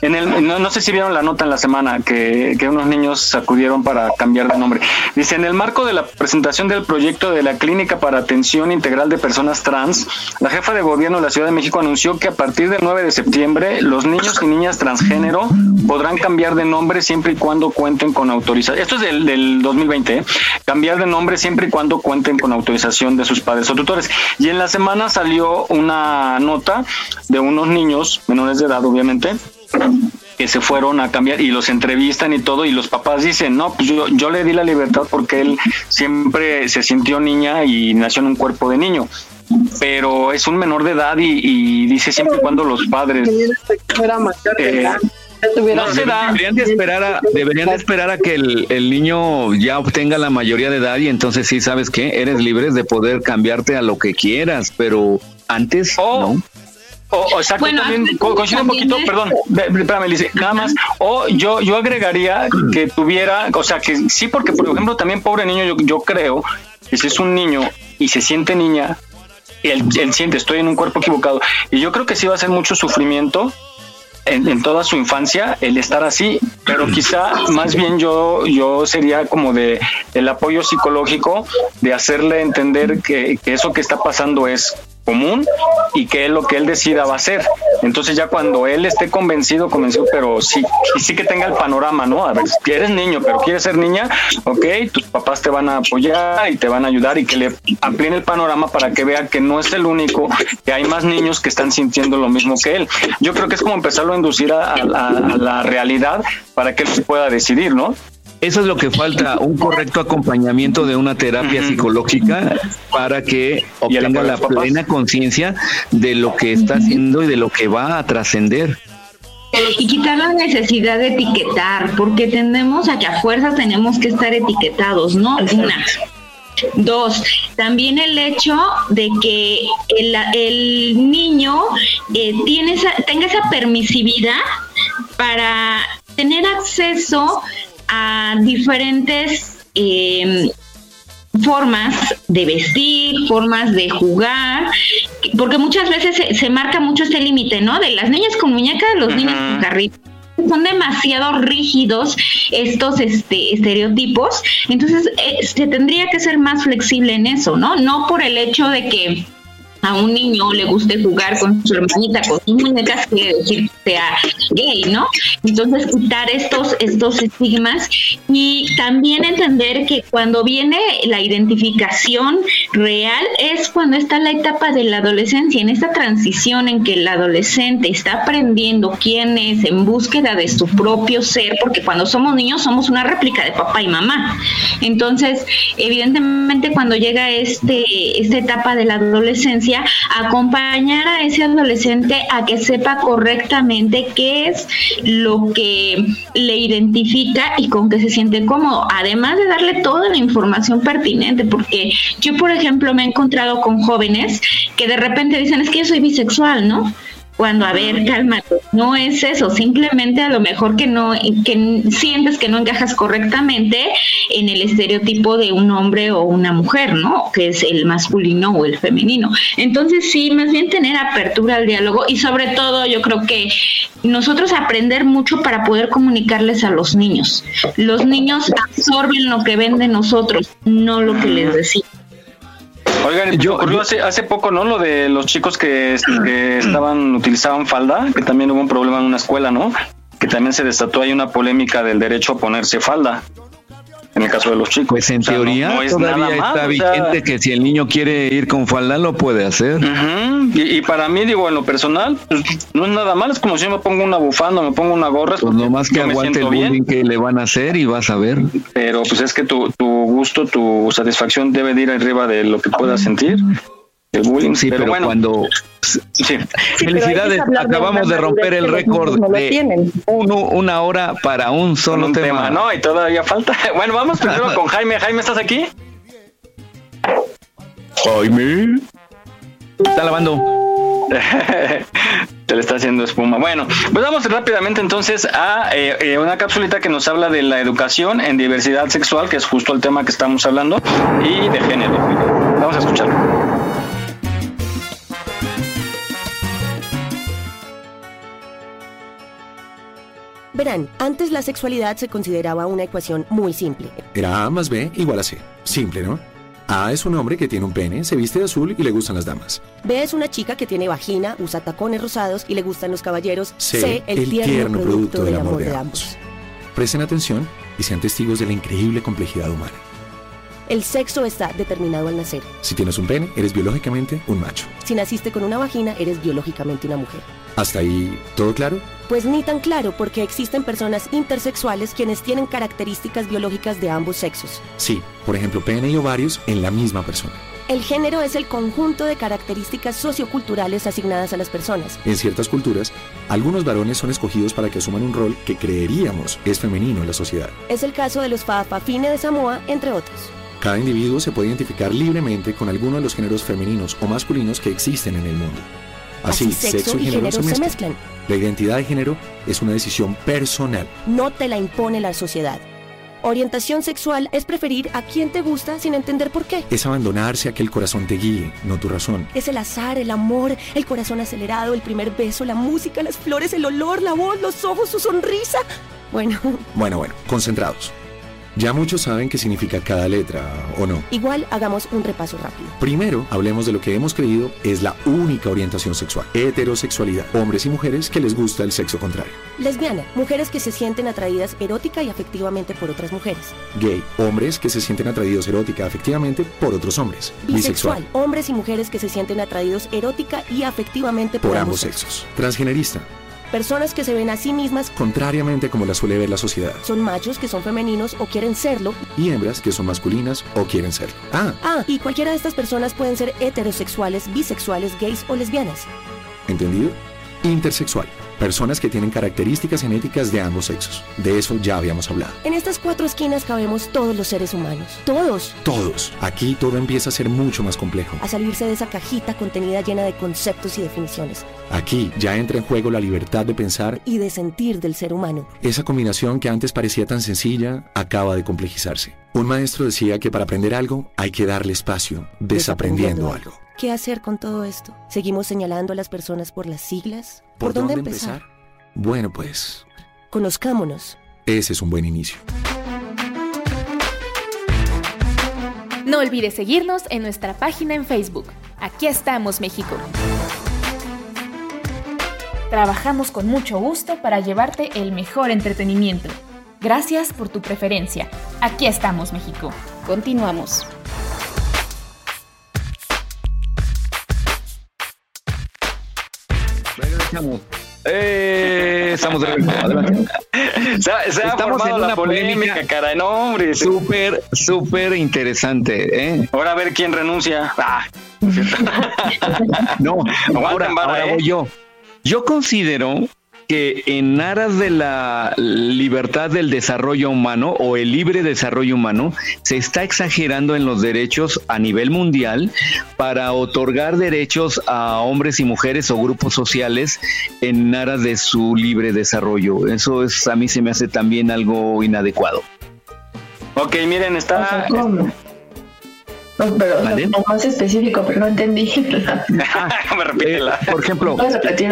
En el, no, no sé si vieron la nota en la semana que, que unos niños sacudieron para cambiar de nombre. Dice, en el marco de la presentación del proyecto de la Clínica para Atención Integral de Personas Trans, la jefa de gobierno de la Ciudad de México anunció que a partir del nueve de septiembre los niños y niñas transgénero podrán cambiar de nombre siempre y cuando cuenten con autorización. Esto es del, del dos mil veinte, ¿eh? Cambiar de nombre siempre y cuando cuenten con autorización de sus padres o tutores. Y en la semana salió una nota de unos niños menores de edad, obviamente, que se fueron a cambiar y los entrevistan y todo, y los papás dicen, no, pues yo, yo le di la libertad porque él siempre se sintió niña y nació en un cuerpo de niño, pero es un menor de edad y, y dice siempre pero, cuando los padres eh, no se da. Deberían de esperar a, deberían de esperar a que el, el niño ya obtenga la mayoría de edad y entonces sí, ¿sabes qué? Eres libre de poder cambiarte a lo que quieras, pero antes oh. no. O, o sea, bueno, también coincido un poquito, perdón, espérame, Lice, nada más, o yo yo agregaría que tuviera, o sea, que sí, porque por ejemplo también pobre niño, yo, yo creo que si es un niño y se siente niña, él, él siente, estoy en un cuerpo equivocado, y yo creo que sí va a ser mucho sufrimiento en, en toda su infancia el estar así, pero quizá más bien yo yo sería como de el apoyo psicológico, de hacerle entender que, que eso que está pasando es común y que él, lo que él decida va a ser. Entonces ya cuando él esté convencido, convencido, pero sí, sí que tenga el panorama, ¿no? A ver, si eres niño, pero quieres ser niña, ok, tus papás te van a apoyar y te van a ayudar y que le amplíen el panorama para que vea que no es el único, que hay más niños que están sintiendo lo mismo que él. Yo creo que es como empezarlo a inducir a, a, a la realidad para que él se pueda decidir, ¿no? Eso es lo que falta, un correcto acompañamiento de una terapia uh-huh. psicológica para que obtenga la plena conciencia de lo que está haciendo y de lo que va a trascender. Y quitar la necesidad de etiquetar, porque tendemos a que a fuerza tenemos que estar etiquetados, ¿no? Una. Dos, también el hecho de que el, el niño eh, tiene esa, tenga esa permisividad para tener acceso a diferentes eh, formas de vestir, formas de jugar, porque muchas veces se, se marca mucho este límite, ¿no? De las niñas con muñeca, de los niños con carrito. Son demasiado rígidos estos este, estereotipos, entonces eh, se tendría que ser más flexible en eso, ¿no? No por el hecho de que a un niño le guste jugar con su hermanita, con sus muñecas, que decir sea gay, ¿no? Entonces quitar estos, estos estigmas y también entender que cuando viene la identificación real es cuando está la etapa de la adolescencia, en esta transición en que el adolescente está aprendiendo quién es, en búsqueda de su propio ser, porque cuando somos niños somos una réplica de papá y mamá. Entonces, evidentemente, cuando llega este esta etapa de la adolescencia, acompañar a ese adolescente a que sepa correctamente qué es lo que le identifica y con qué se siente cómodo, además de darle toda la información pertinente, porque yo, por ejemplo, me he encontrado con jóvenes que de repente dicen, es que yo soy bisexual, ¿no? Cuando, a ver, cálmate, no es eso, simplemente a lo mejor que no, que sientes que no encajas correctamente en el estereotipo de un hombre o una mujer, ¿no? Que es el masculino o el femenino. Entonces, sí, más bien tener apertura al diálogo y sobre todo yo creo que nosotros aprender mucho para poder comunicarles a los niños. Los niños absorben lo que ven de nosotros, no lo que les decimos. Oigan, yo, yo hace, hace poco, ¿no? Lo de los chicos que, que estaban utilizaban falda, que también hubo un problema en una escuela, ¿no? Que también se desató ahí una polémica del derecho a ponerse falda. En el caso de los chicos. Pues en o sea, teoría no, no es todavía nada está mal, vigente, o sea... que si el niño quiere ir con falda lo puede hacer. Uh-huh. Y, y para mí, digo, en lo personal, pues, no es nada mal, es como si yo me pongo una bufanda, me pongo una gorra. Pues nomás que aguante el bullying bien. Que le van a hacer y vas a ver. Pero pues es que tu, tu gusto, tu satisfacción debe de ir arriba de lo que puedas sentir. El bullying, sí, pero, pero bueno. Cuando... Sí. Sí, felicidades, acabamos de, de romper de el récord no de uno, una hora para un solo un tema. tema. No, y todavía falta. Bueno, vamos primero con Jaime. Jaime, ¿estás aquí? Jaime. Está lavando. Se le está haciendo espuma. Bueno, pues vamos rápidamente entonces a eh, eh, una cápsulita que nos habla de la educación en diversidad sexual, que es justo el tema que estamos hablando, y de género. Vamos a escucharlo. Verán, antes la sexualidad se consideraba una ecuación muy simple. Era A más B igual a C. Simple, ¿no? A es un hombre que tiene un pene, se viste de azul y le gustan las damas. B es una chica que tiene vagina, usa tacones rosados y le gustan los caballeros. C, C el, el tierno, tierno producto, producto del amor, amor de, ambos. de ambos. Presten atención y sean testigos de la increíble complejidad humana. El sexo está determinado al nacer. Si tienes un pene, eres biológicamente un macho. Si naciste con una vagina, eres biológicamente una mujer. ¿Hasta ahí todo claro? Pues ni tan claro, porque existen personas intersexuales quienes tienen características biológicas de ambos sexos. Sí, por ejemplo, pene y ovarios en la misma persona. El género es el conjunto de características socioculturales asignadas a las personas. En ciertas culturas, algunos varones son escogidos para que asuman un rol que creeríamos es femenino en la sociedad. Es el caso de los faafafine de Samoa, entre otros. Cada individuo se puede identificar libremente con alguno de los géneros femeninos o masculinos que existen en el mundo. Así, Así sexo, sexo y género, y género se, se mezclan. La identidad de género es una decisión personal. No te la impone la sociedad. Orientación sexual es preferir a quien te gusta sin entender por qué. Es abandonarse a que el corazón te guíe, no tu razón. Es el azar, el amor, el corazón acelerado, el primer beso, la música, las flores, el olor, la voz, los ojos, su sonrisa. Bueno. Bueno, bueno, concentrados. Ya muchos saben qué significa cada letra, ¿o no? Igual, hagamos un repaso rápido. Primero, hablemos de lo que hemos creído es la única orientación sexual. Heterosexualidad. Hombres y mujeres que les gusta el sexo contrario. Lesbiana. Mujeres que se sienten atraídas erótica y afectivamente por otras mujeres. Gay. Hombres que se sienten atraídos erótica y afectivamente por otros hombres. Bisexual. Bisexual. Hombres y mujeres que se sienten atraídos erótica y afectivamente por, por ambos sexos. sexos. Transgenerista. Personas que se ven a sí mismas contrariamente como la suele ver la sociedad. Son machos que son femeninos o quieren serlo. Y hembras que son masculinas o quieren serlo. Ah, ah y cualquiera de estas personas pueden ser heterosexuales, bisexuales, gays o lesbianas. ¿Entendido? Intersexual. Personas que tienen características genéticas de ambos sexos. De eso ya habíamos hablado. En estas cuatro esquinas cabemos todos los seres humanos. Todos. Todos. Aquí todo empieza a ser mucho más complejo. A salirse de esa cajita contenida llena de conceptos y definiciones. Aquí ya entra en juego la libertad de pensar y de sentir del ser humano. Esa combinación que antes parecía tan sencilla acaba de complejizarse. Un maestro decía que para aprender algo hay que darle espacio, desaprendiendo, desaprendiendo algo. ¿Qué hacer con todo esto? ¿Seguimos señalando a las personas por las siglas? ¿Por, ¿Por dónde, dónde empezar? empezar? Bueno, pues... Conozcámonos. Ese es un buen inicio. No olvides seguirnos en nuestra página en Facebook. Aquí estamos, México. Trabajamos con mucho gusto para llevarte el mejor entretenimiento. Gracias por tu preferencia. Aquí estamos, México. Continuamos. estamos. Eh, estamos de se ha, se ha estamos en una polémica, polémica caray, no, hombre. Súper, súper interesante, ¿eh? Ahora a ver quién renuncia. Ah. No, ahora, vara, ahora eh. voy yo. Yo considero que en aras de la libertad del desarrollo humano o el libre desarrollo humano, se está exagerando en los derechos a nivel mundial para otorgar derechos a hombres y mujeres o grupos sociales en aras de su libre desarrollo. Eso es, a mí se me hace también algo inadecuado. Ok, miren, está... No, pero ¿vale? No, más específico, pero no entendí. Me repite la... Por ejemplo,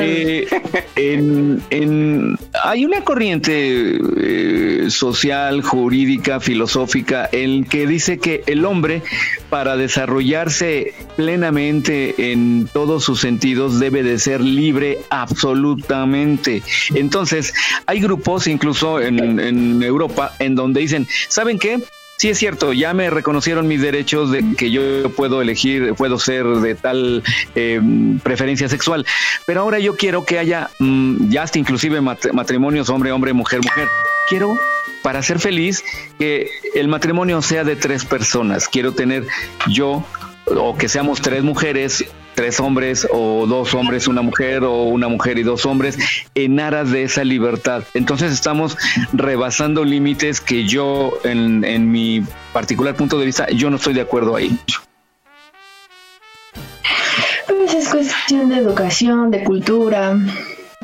eh, en, en, hay una corriente eh, social, jurídica, filosófica, en que dice que el hombre, para desarrollarse plenamente en todos sus sentidos, debe de ser libre absolutamente. Entonces, hay grupos, incluso en, en Europa, en donde dicen, ¿saben qué? Sí, es cierto, ya me reconocieron mis derechos de que yo puedo elegir, puedo ser de tal eh, preferencia sexual, pero ahora yo quiero que haya mmm, ya hasta inclusive mat- matrimonios hombre-hombre, mujer-mujer. Quiero, para ser feliz, que el matrimonio sea de tres personas. Quiero tener yo, o que seamos tres mujeres, tres hombres, o dos hombres, una mujer, o una mujer y dos hombres, en aras de esa libertad. Entonces estamos rebasando límites que yo, en, en mi particular punto de vista, yo no estoy de acuerdo ahí. Pues es cuestión de educación, de cultura,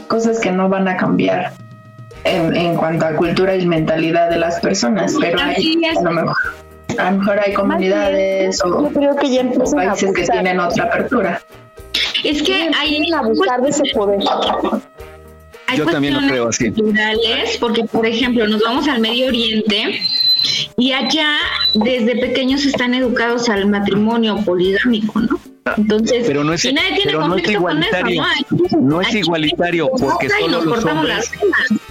cosas que no van a cambiar en, en cuanto a cultura y mentalidad de las personas, pero hay, a lo mejor... A lo mejor hay comunidades o, creo que ya o países que tienen otra apertura. Es que hay que abusar de ese poder. Hay Yo también lo creo así. Culturales, porque, por ejemplo, nos vamos al Medio Oriente y allá desde pequeños están educados al matrimonio poligámico, ¿no? Entonces, pero no es, si nadie tiene conflicto no con eso, ¿no? Aquí, no es igualitario porque solo nos los cortamos hombres... las venas.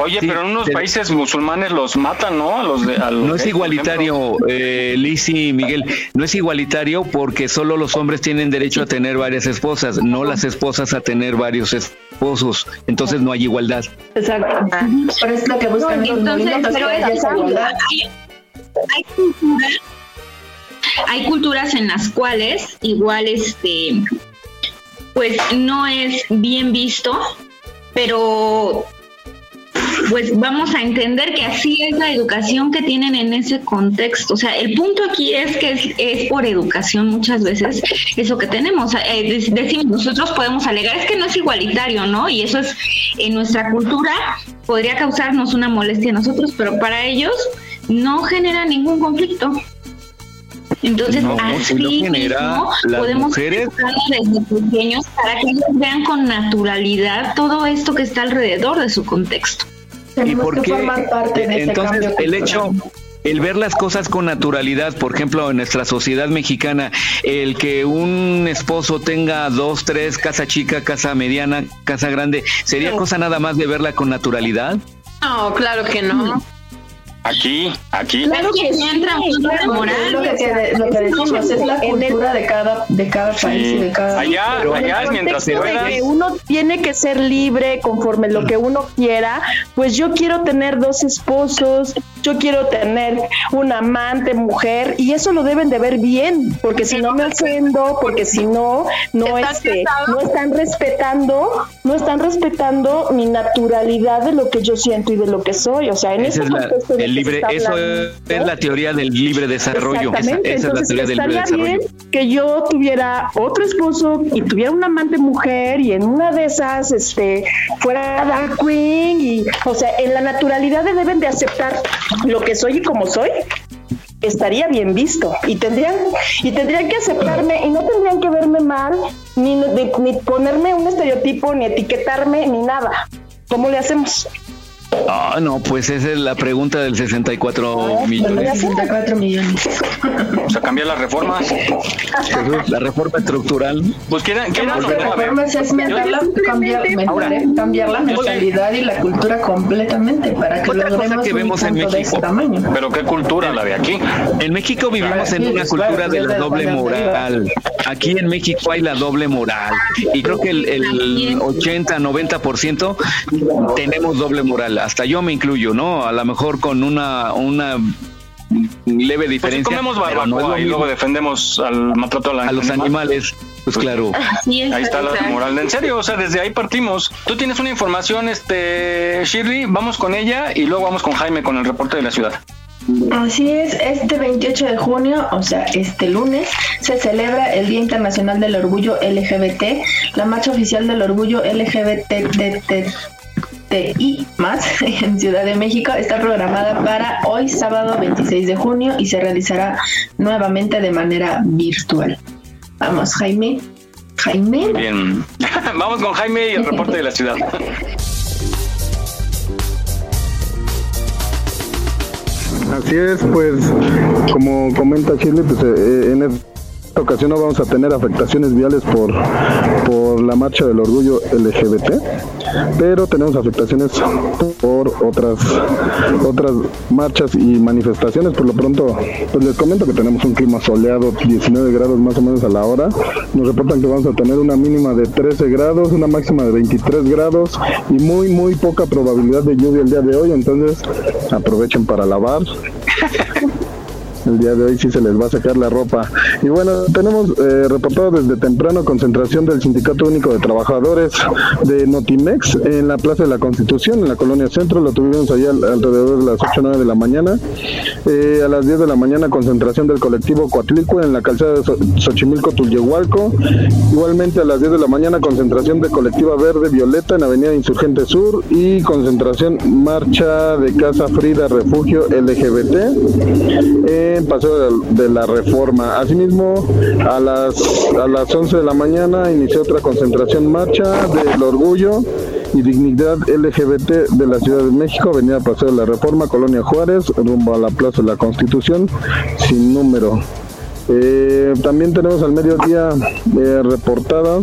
Oye, sí, pero en unos te... países musulmanes los matan, ¿no? A los de, a los no es gays, igualitario, eh, Lizzie y Miguel, no es igualitario porque solo los hombres tienen derecho a tener varias esposas, no las esposas a tener varios esposos. Entonces no hay igualdad. Exacto. Pero es lo que buscan no, los entonces, pero es igualdad. Hay, hay, cultura, hay culturas en las cuales igual, este, pues no es bien visto, pero... Pues vamos a entender que así es la educación que tienen en ese contexto. O sea, el punto aquí es que es, es por educación muchas veces eso que tenemos. Eh, decimos, nosotros podemos alegar, es que no es igualitario, ¿no? Y eso es, en nuestra cultura, podría causarnos una molestia a nosotros, pero para ellos no genera ningún conflicto. Entonces, no, así no mismo podemos educar desde pequeños para que ellos vean con naturalidad todo esto que está alrededor de su contexto. ¿Y por qué? Entonces, el hecho... El ver las cosas con naturalidad, por ejemplo, en nuestra sociedad mexicana, el que un esposo tenga dos, tres, casa chica, casa mediana, casa grande, ¿sería cosa nada más de verla con naturalidad? No, claro que no. Aquí, aquí. Claro que sí, entra un tema moral. Lo que, lo que decimos es la cultura de cada, de cada país sí. y de cada. Allá, pero allá es mientras se pueda. Uno tiene que ser libre conforme lo que uno quiera. Pues yo quiero tener dos esposos, yo quiero tener una amante mujer y eso lo deben de ver bien, porque si no me ofendo, porque si no no este, no están respetando, no están respetando mi naturalidad de lo que yo siento y de lo que soy. O sea, en ese contexto de libre, eso hablando, es, es la teoría del libre desarrollo. Exactamente. Esa, esa Entonces, es la teoría del libre desarrollo. Bien que yo tuviera otro esposo y tuviera una amante mujer y en una de esas este fuera drag queen y, o sea, en la naturalidad de deben de aceptar lo que soy y como soy. Estaría bien visto y tendrían y tendrían que aceptarme y no tendrían que verme mal ni, ni, ni ponerme un estereotipo ni etiquetarme ni nada. ¿Cómo le hacemos? Ah, no, pues esa es la pregunta del sesenta y cuatro millones. sesenta y cuatro millones. Vamos a cambiar las reformas. La reforma estructural. Pues quedan, quedan las reformas es meterla, cambiar, meterla, cambiar la mentalidad y la cultura completamente para que logremos que vemos en México. Pero qué cultura la de aquí. En México vivimos en una cultura de la doble moral. Aquí en México hay la doble moral y creo que el, el ochenta, noventa por ciento tenemos doble moral. Hasta yo me incluyo, ¿no? A lo mejor con una una leve diferencia. Pues si comemos barbacoa, no y luego defendemos al maltrato a, la a los animales. Pues claro. Así es, ahí está la moral. En serio, o sea, desde ahí partimos. Tú tienes una información, este Shirley, vamos con ella y luego vamos con Jaime con el reporte de la ciudad. Así es, este veintiocho de junio, o sea, este lunes, se celebra el Día Internacional del Orgullo L G B T, la marcha oficial del orgullo L G B T I más en Ciudad de México está programada para hoy sábado veintiséis de junio y se realizará nuevamente de manera virtual. Vamos, Jaime. Jaime. Muy bien. Vamos con Jaime y el reporte de la ciudad. Así es, pues, como comenta Shirley, pues eh, en esta ocasión no vamos a tener afectaciones viales por, por la marcha del orgullo L G B T, pero tenemos afectaciones por otras otras marchas y manifestaciones. Por lo pronto, pues les comento que tenemos un clima soleado, diecinueve grados más o menos a la hora. Nos reportan que vamos a tener una mínima de trece grados, una máxima de veintitrés grados y muy muy poca probabilidad de lluvia el día de hoy, entonces aprovechen para lavar. El día de hoy sí se les va a sacar la ropa. Y bueno, tenemos eh, reportado desde temprano concentración del Sindicato Único de Trabajadores de Notimex en la Plaza de la Constitución, en la Colonia Centro. Lo tuvimos allá alrededor de las ocho o nueve de la mañana. Eh, a las diez de la mañana, concentración del colectivo Coatlicue en la calzada de Xochimilco-Tullehualco. Igualmente a las diez de la mañana, concentración de colectiva Verde Violeta en Avenida Insurgente Sur y concentración marcha de Casa Frida Refugio L G B T. Eh, En Paseo de la Reforma. Asimismo, a las a las once de la mañana inició otra concentración marcha del orgullo y dignidad L G B T de la Ciudad de México, Avenida Paseo de la Reforma, Colonia Juárez, rumbo a la Plaza de la Constitución, sin número. Eh, también tenemos al mediodía eh, reportada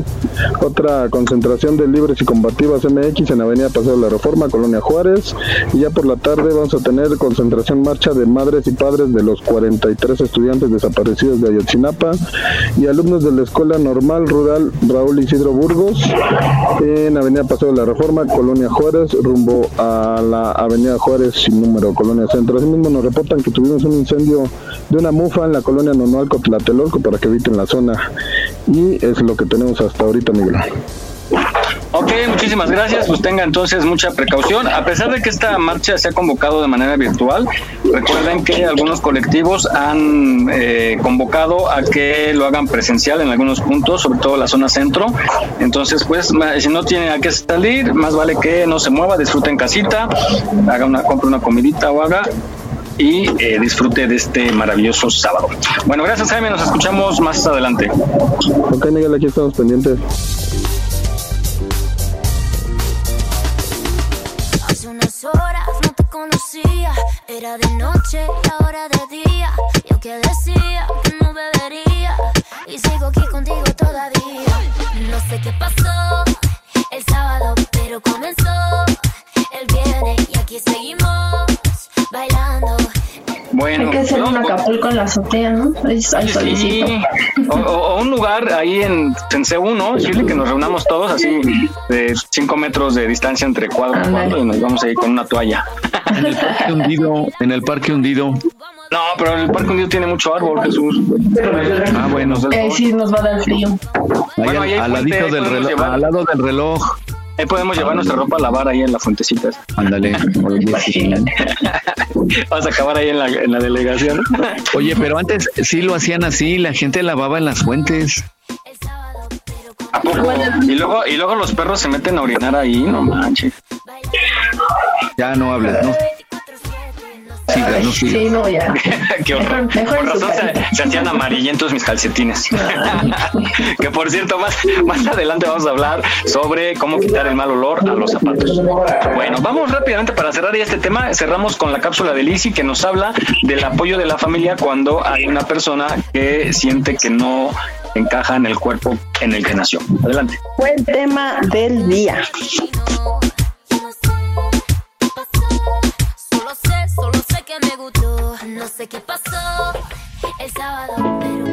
otra concentración de Libres y Combativas M X en Avenida Paseo de la Reforma, Colonia Juárez, y ya por la tarde vamos a tener concentración marcha de madres y padres de los cuarenta y tres estudiantes desaparecidos de Ayotzinapa y alumnos de la Escuela Normal Rural Raúl Isidro Burgos en Avenida Paseo de la Reforma, Colonia Juárez, rumbo a la Avenida Juárez sin número, Colonia Centro. Asimismo nos reportan que tuvimos un incendio de una mufa en la colonia Nonoalco Tlatelolco para que eviten la zona, y es lo que tenemos hasta ahorita, Miguel. Ok, muchísimas gracias, pues tenga entonces mucha precaución, a pesar de que esta marcha se ha convocado de manera virtual. Recuerden que algunos colectivos han eh, convocado a que lo hagan presencial en algunos puntos, sobre todo la zona centro. Entonces pues si no tienen a qué salir, más vale que no se mueva, disfrute en casita, haga una, compre una comidita o haga y eh, disfrute de este maravilloso sábado. Bueno, gracias Jaime, nos escuchamos más adelante. Ok Miguel, aquí estamos pendientes. Hace unas horas no te conocía, era de noche y ahora de día. Yo que decía que no bebería y sigo aquí contigo todavía. No sé qué pasó el sábado, pero comenzó el viernes y aquí seguimos bailando. Bueno, hay que hacer no, un Acapulco en la azotea, ¿no? Es al solicito. Sí. O, o un lugar ahí en, en C uno, Chile, que nos reunamos todos así de cinco metros de distancia entre cuadro y cuadro y nos vamos ahí con una toalla. En el parque hundido, en el parque hundido. No, pero el parque hundido tiene mucho árbol, Jesús. Ah, bueno. Eh, sí, nos va a dar frío. Bueno, ahí al, al, del reloj, al lado del reloj. Ahí podemos llevar nuestra ropa a lavar ahí en la fuentecita. Ándale. Vas a acabar ahí en la, en la delegación. Oye, pero antes sí lo hacían así, la gente lavaba en las fuentes. ¿A poco? Y luego, y luego los perros se meten a orinar ahí, no manches. Ya no hables, ¿no? sigas, no sigas. Sí, no, ya. Qué horror. Mejor, por razón se, se hacían amarillentos mis calcetines. Que por cierto, más, más adelante vamos a hablar sobre cómo quitar el mal olor a los zapatos. Bueno, vamos rápidamente para cerrar ya este tema. Cerramos con la cápsula de Lizzie, que nos habla del apoyo de la familia cuando hay una persona que siente que no encaja en el cuerpo en el que nació. Adelante. Fue el tema del día. Solo sé que me gustó, no sé qué pasó el sábado, pero...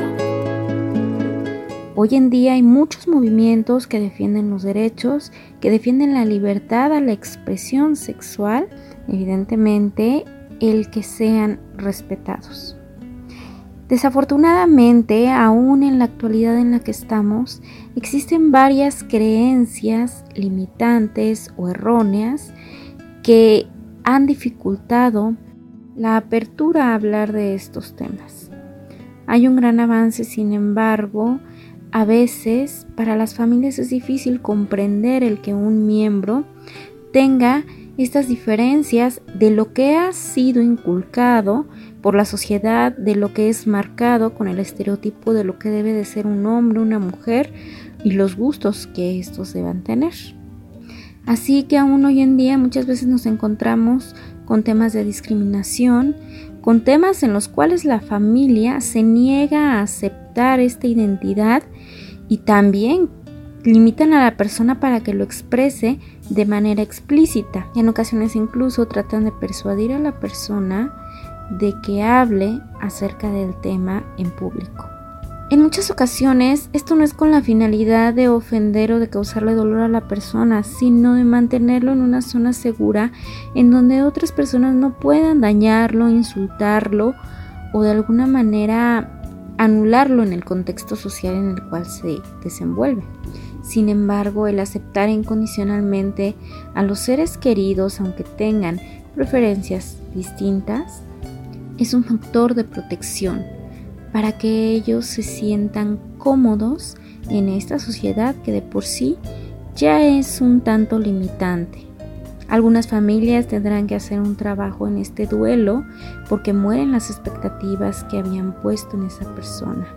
Hoy en día hay muchos movimientos que defienden los derechos, que defienden la libertad a la expresión sexual, evidentemente el que sean respetados. Desafortunadamente, aún en la actualidad en la que estamos, existen varias creencias limitantes o erróneas que han dificultado la apertura a hablar de estos temas. Hay un gran avance, sin embargo, a veces para las familias es difícil comprender el que un miembro tenga estas diferencias de lo que ha sido inculcado por la sociedad, de lo que es marcado con el estereotipo de lo que debe de ser un hombre, una mujer y los gustos que estos deban tener. Así que aún hoy en día muchas veces nos encontramos con temas de discriminación, con temas en los cuales la familia se niega a aceptar esta identidad y también limitan a la persona para que lo exprese de manera explícita. En ocasiones incluso tratan de persuadir a la persona de que hable acerca del tema en público. En muchas ocasiones esto no es con la finalidad de ofender o de causarle dolor a la persona, sino de mantenerlo en una zona segura en donde otras personas no puedan dañarlo, insultarlo o de alguna manera anularlo en el contexto social en el cual se desenvuelve. Sin embargo, el aceptar incondicionalmente a los seres queridos, aunque tengan preferencias distintas, es un factor de protección para que ellos se sientan cómodos en esta sociedad que de por sí ya es un tanto limitante. Algunas familias tendrán que hacer un trabajo en este duelo porque mueren las expectativas que habían puesto en esa persona.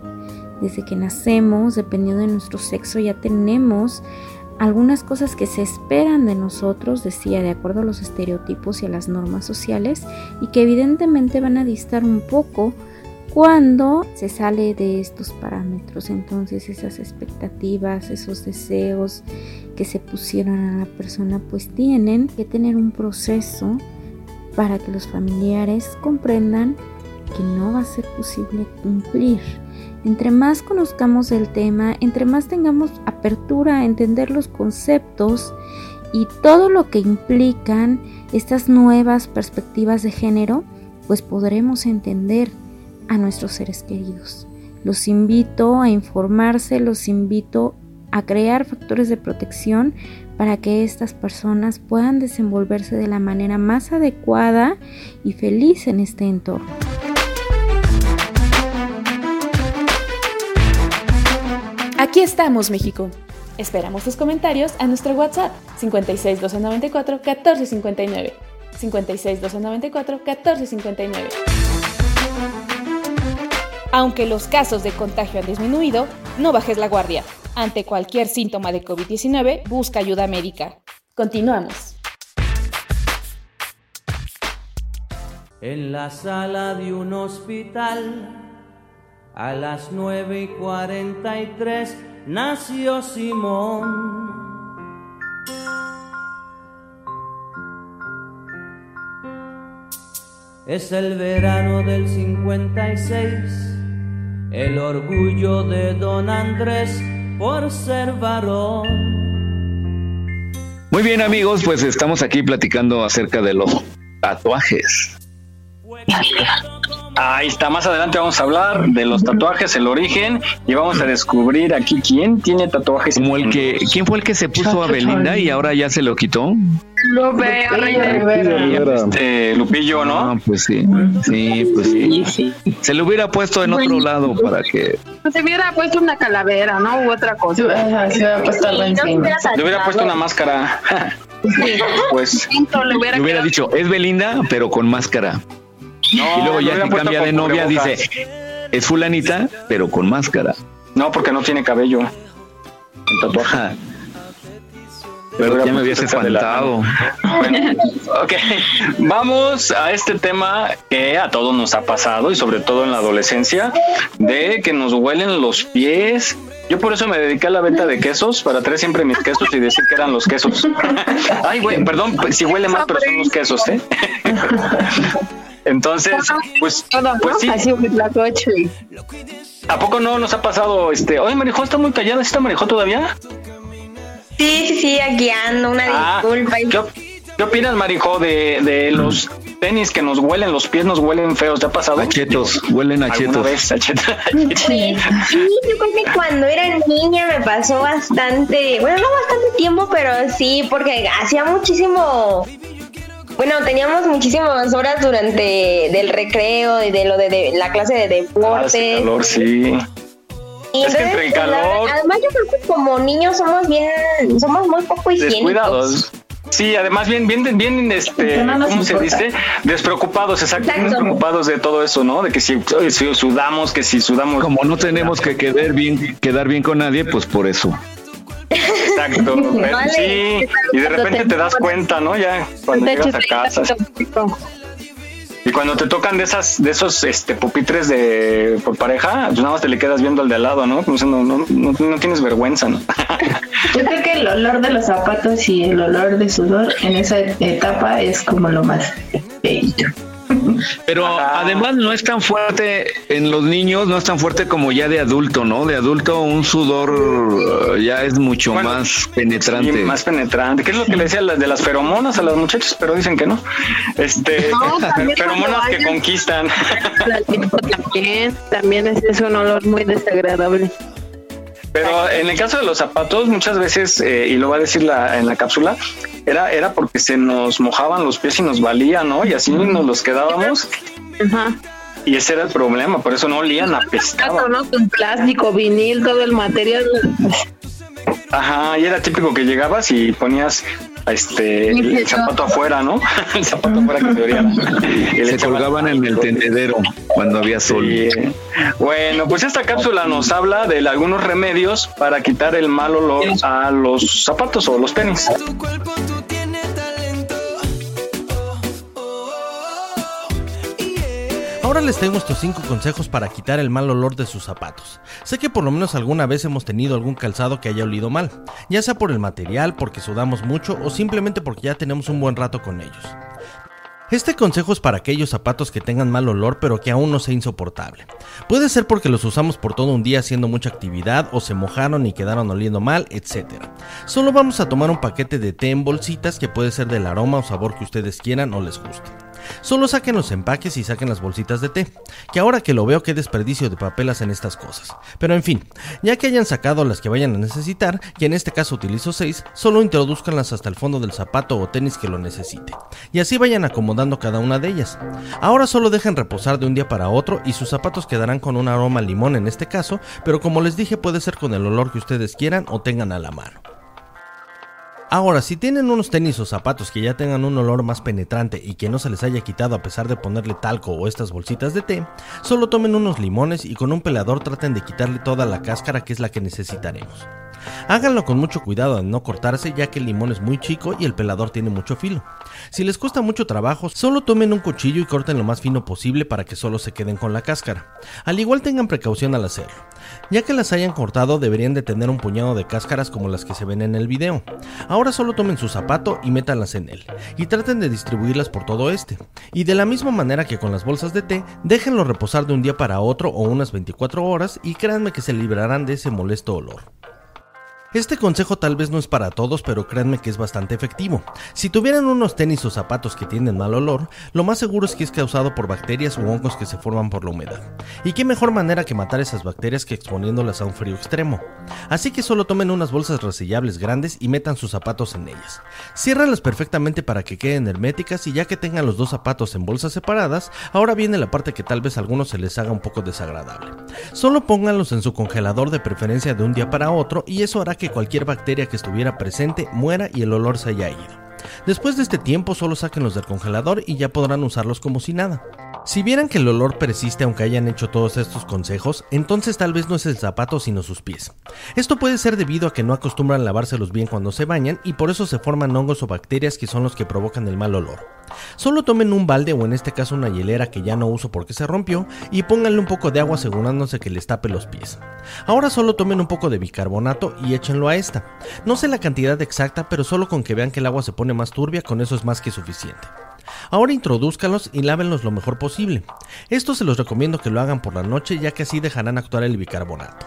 Desde que nacemos, dependiendo de nuestro sexo, ya tenemos algunas cosas que se esperan de nosotros, decía, de acuerdo a los estereotipos y a las normas sociales, y que evidentemente van a distar un poco cuando se sale de estos parámetros. Entonces esas expectativas, esos deseos que se pusieron a la persona, pues tienen que tener un proceso para que los familiares comprendan que no va a ser posible cumplir. Entre más conozcamos el tema, entre más tengamos apertura a entender los conceptos y todo lo que implican estas nuevas perspectivas de género, pues podremos entender a nuestros seres queridos. Los invito a informarse, los invito a crear factores de protección para que estas personas puedan desenvolverse de la manera más adecuada y feliz en este entorno. Aquí estamos, México. Esperamos tus comentarios a nuestro WhatsApp cincuenta y seis, doscientos noventa y cuatro, catorce cincuenta y nueve. cincuenta y seis, doscientos noventa y cuatro, catorce cincuenta y nueve. Aunque los casos de contagio han disminuido, no bajes la guardia. Ante cualquier síntoma de COVID diecinueve, busca ayuda médica. Continuamos. En la sala de un hospital, a las nueve y cuarenta y tres, nació Simón. Es el verano del cincuenta y seis. El orgullo de don Andrés por ser varón. Muy bien, amigos, pues estamos aquí platicando acerca de los tatuajes. Ahí está, más adelante vamos a hablar de los tatuajes, el origen, y vamos a descubrir aquí quién tiene tatuajes. Como el que, ¿quién fue el que se puso a Belinda y ahora ya se lo quitó? Lupe, este, Lupillo, ¿no? Ah, pues sí, sí, pues sí. Sí, sí. Se lo hubiera puesto en otro lado para que... Se hubiera puesto una calavera, ¿no? U otra cosa. Ajá, se hubiera puesto algo encima. Le hubiera puesto una máscara. Sí. Pues le hubiera, le hubiera dicho, es Belinda, pero con máscara. No, y luego ya que cambia de novia dice, es fulanita, pero con máscara. No, porque no tiene cabello. En tatuaje. Pero ya me hubiese espantado. Bueno, ok, vamos a este tema que a todos nos ha pasado, y sobre todo en la adolescencia, de que nos huelen los pies. Yo por eso me dediqué a la venta de quesos, para traer siempre mis quesos y decir que eran los quesos. Ay, güey, perdón, si huele mal, pero son los quesos, ¿eh? Entonces, pues, pues sí. ¿A poco no nos ha pasado este? Oye, Marijó, ¿está muy callada? ¿Está Marijó todavía? Sí, sí, sí, aquí ando, una ah, disculpa. ¿Qué, ¿Qué opinas, Marijó, de, de los tenis que nos huelen, los pies nos huelen feos? ¿Te ha pasado? A chetos, huelen a chetos. Vez, a chetos. Sí, sí, yo creo que cuando era niña me pasó bastante, bueno, no bastante tiempo, pero sí, porque hacía muchísimo... Bueno, teníamos muchísimas horas durante del recreo, de, de lo de, de la clase de deportes. Ah, sí, calor, sí. Y es entonces, que entre el calor... Además, yo creo que como niños somos bien, somos muy poco higiénicos. Descuidados. Sí, además bien, bien, bien, este, no ¿cómo importa. se dice? Despreocupados, exacto, exacto. Despreocupados de todo eso, ¿no? De que si, si sudamos, que si sudamos... Como no tenemos que quedar bien, quedar bien con nadie, pues por eso. Exacto, vale. Sí, y de repente te das cuenta, ¿no? Ya cuando llegas a casa. Y cuando te tocan de esas, de esos este pupitres de por pareja, pues nada más te le quedas viendo al de al lado, ¿no? Como diciendo, no, no, no tienes vergüenza, ¿no? Yo creo que el olor de los zapatos y el olor de sudor en esa etapa es como lo más feito. Pero ajá, además no es tan fuerte en los niños, no es tan fuerte como ya de adulto, ¿no? De adulto un sudor ya es mucho bueno, más penetrante. Sí, más penetrante. ¿Qué es lo que le decía de las feromonas a las muchachas? Pero dicen que no. Este, no, feromonas que conquistan. También, también es un olor muy desagradable. Pero en el caso de los zapatos, muchas veces, eh, y lo va a decir la, en la cápsula, era era porque se nos mojaban los pies y nos valía, ¿no? Y así nos los quedábamos. Ajá. Y ese era el problema, por eso no olían, apestaban. ¿No? Con plástico, vinil, todo el material. Ajá, y era típico que llegabas y ponías este el zapato afuera, ¿no? El zapato afuera que te oriara. Se colgaban en el tendedero cuando había sol. Sí. Bueno, pues esta cápsula nos habla de algunos remedios para quitar el mal olor a los zapatos o los tenis. Ahora les traigo estos cinco consejos para quitar el mal olor de sus zapatos. Sé que por lo menos alguna vez hemos tenido algún calzado que haya olido mal, ya sea por el material, porque sudamos mucho o simplemente porque ya tenemos un buen rato con ellos. Este consejo es para aquellos zapatos que tengan mal olor pero que aún no sea insoportable. Puede ser porque los usamos por todo un día haciendo mucha actividad o se mojaron y quedaron oliendo mal, etcétera. Solo vamos a tomar un paquete de té en bolsitas que puede ser del aroma o sabor que ustedes quieran o les guste. Solo saquen los empaques y saquen las bolsitas de té, que ahora que lo veo qué desperdicio de papel hacen estas cosas. Pero en fin, ya que hayan sacado las que vayan a necesitar, que en este caso utilizo seis, solo introduzcanlas hasta el fondo del zapato o tenis que lo necesite, y así vayan acomodando cada una de ellas. Ahora solo dejen reposar de un día para otro y sus zapatos quedarán con un aroma a limón en este caso, pero como les dije puede ser con el olor que ustedes quieran o tengan a la mano. Ahora, si tienen unos tenis o zapatos que ya tengan un olor más penetrante y que no se les haya quitado a pesar de ponerle talco o estas bolsitas de té, solo tomen unos limones y con un pelador traten de quitarle toda la cáscara, que es la que necesitaremos. Háganlo con mucho cuidado de no cortarse, ya que el limón es muy chico y el pelador tiene mucho filo. Si les cuesta mucho trabajo, solo tomen un cuchillo y corten lo más fino posible para que solo se queden con la cáscara. Al igual tengan precaución al hacerlo. Ya que las hayan cortado, deberían de tener un puñado de cáscaras como las que se ven en el video. Ahora solo tomen su zapato y métanlas en él, y traten de distribuirlas por todo este. Y de la misma manera que con las bolsas de té, déjenlo reposar de un día para otro o unas veinticuatro horas y créanme que se librarán de ese molesto olor. Este consejo tal vez no es para todos, pero créanme que es bastante efectivo. Si tuvieran unos tenis o zapatos que tienen mal olor, lo más seguro es que es causado por bacterias u hongos que se forman por la humedad. Y qué mejor manera que matar esas bacterias que exponiéndolas a un frío extremo. Así que solo tomen unas bolsas resellables grandes y metan sus zapatos en ellas. Ciérralas perfectamente para que queden herméticas y ya que tengan los dos zapatos en bolsas separadas, ahora viene la parte que tal vez a algunos se les haga un poco desagradable. Solo pónganlos en su congelador, de preferencia de un día para otro, y eso hará que que cualquier bacteria que estuviera presente muera y el olor se haya ido. Después de este tiempo solo sáquenlos del congelador y ya podrán usarlos como si nada. Si vieran que el olor persiste aunque hayan hecho todos estos consejos, entonces tal vez no es el zapato sino sus pies. Esto puede ser debido a que no acostumbran lavárselos bien cuando se bañan y por eso se forman hongos o bacterias que son los que provocan el mal olor. Solo tomen un balde o en este caso una hielera que ya no uso porque se rompió y pónganle un poco de agua asegurándose que les tape los pies. Ahora solo tomen un poco de bicarbonato y échenlo a esta. No sé la cantidad exacta, pero solo con que vean que el agua se pone más turbia, con eso es más que suficiente. Ahora introdúzcalos y lávenlos lo mejor posible. Esto se los recomiendo que lo hagan por la noche, ya que así dejarán actuar el bicarbonato.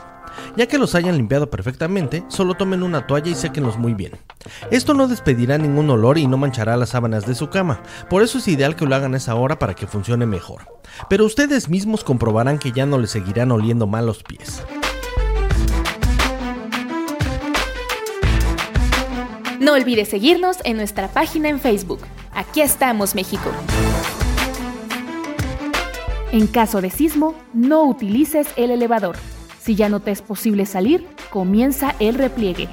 Ya que los hayan limpiado perfectamente, solo tomen una toalla y séquenlos muy bien. Esto no despedirá ningún olor y no manchará las sábanas de su cama, por eso es ideal que lo hagan a esa hora para que funcione mejor. Pero ustedes mismos comprobarán que ya no les seguirán oliendo mal los pies. No olvides seguirnos en nuestra página en Facebook. Aquí estamos, México. En caso de sismo, no utilices el elevador. Si ya no te es posible salir, comienza el repliegue.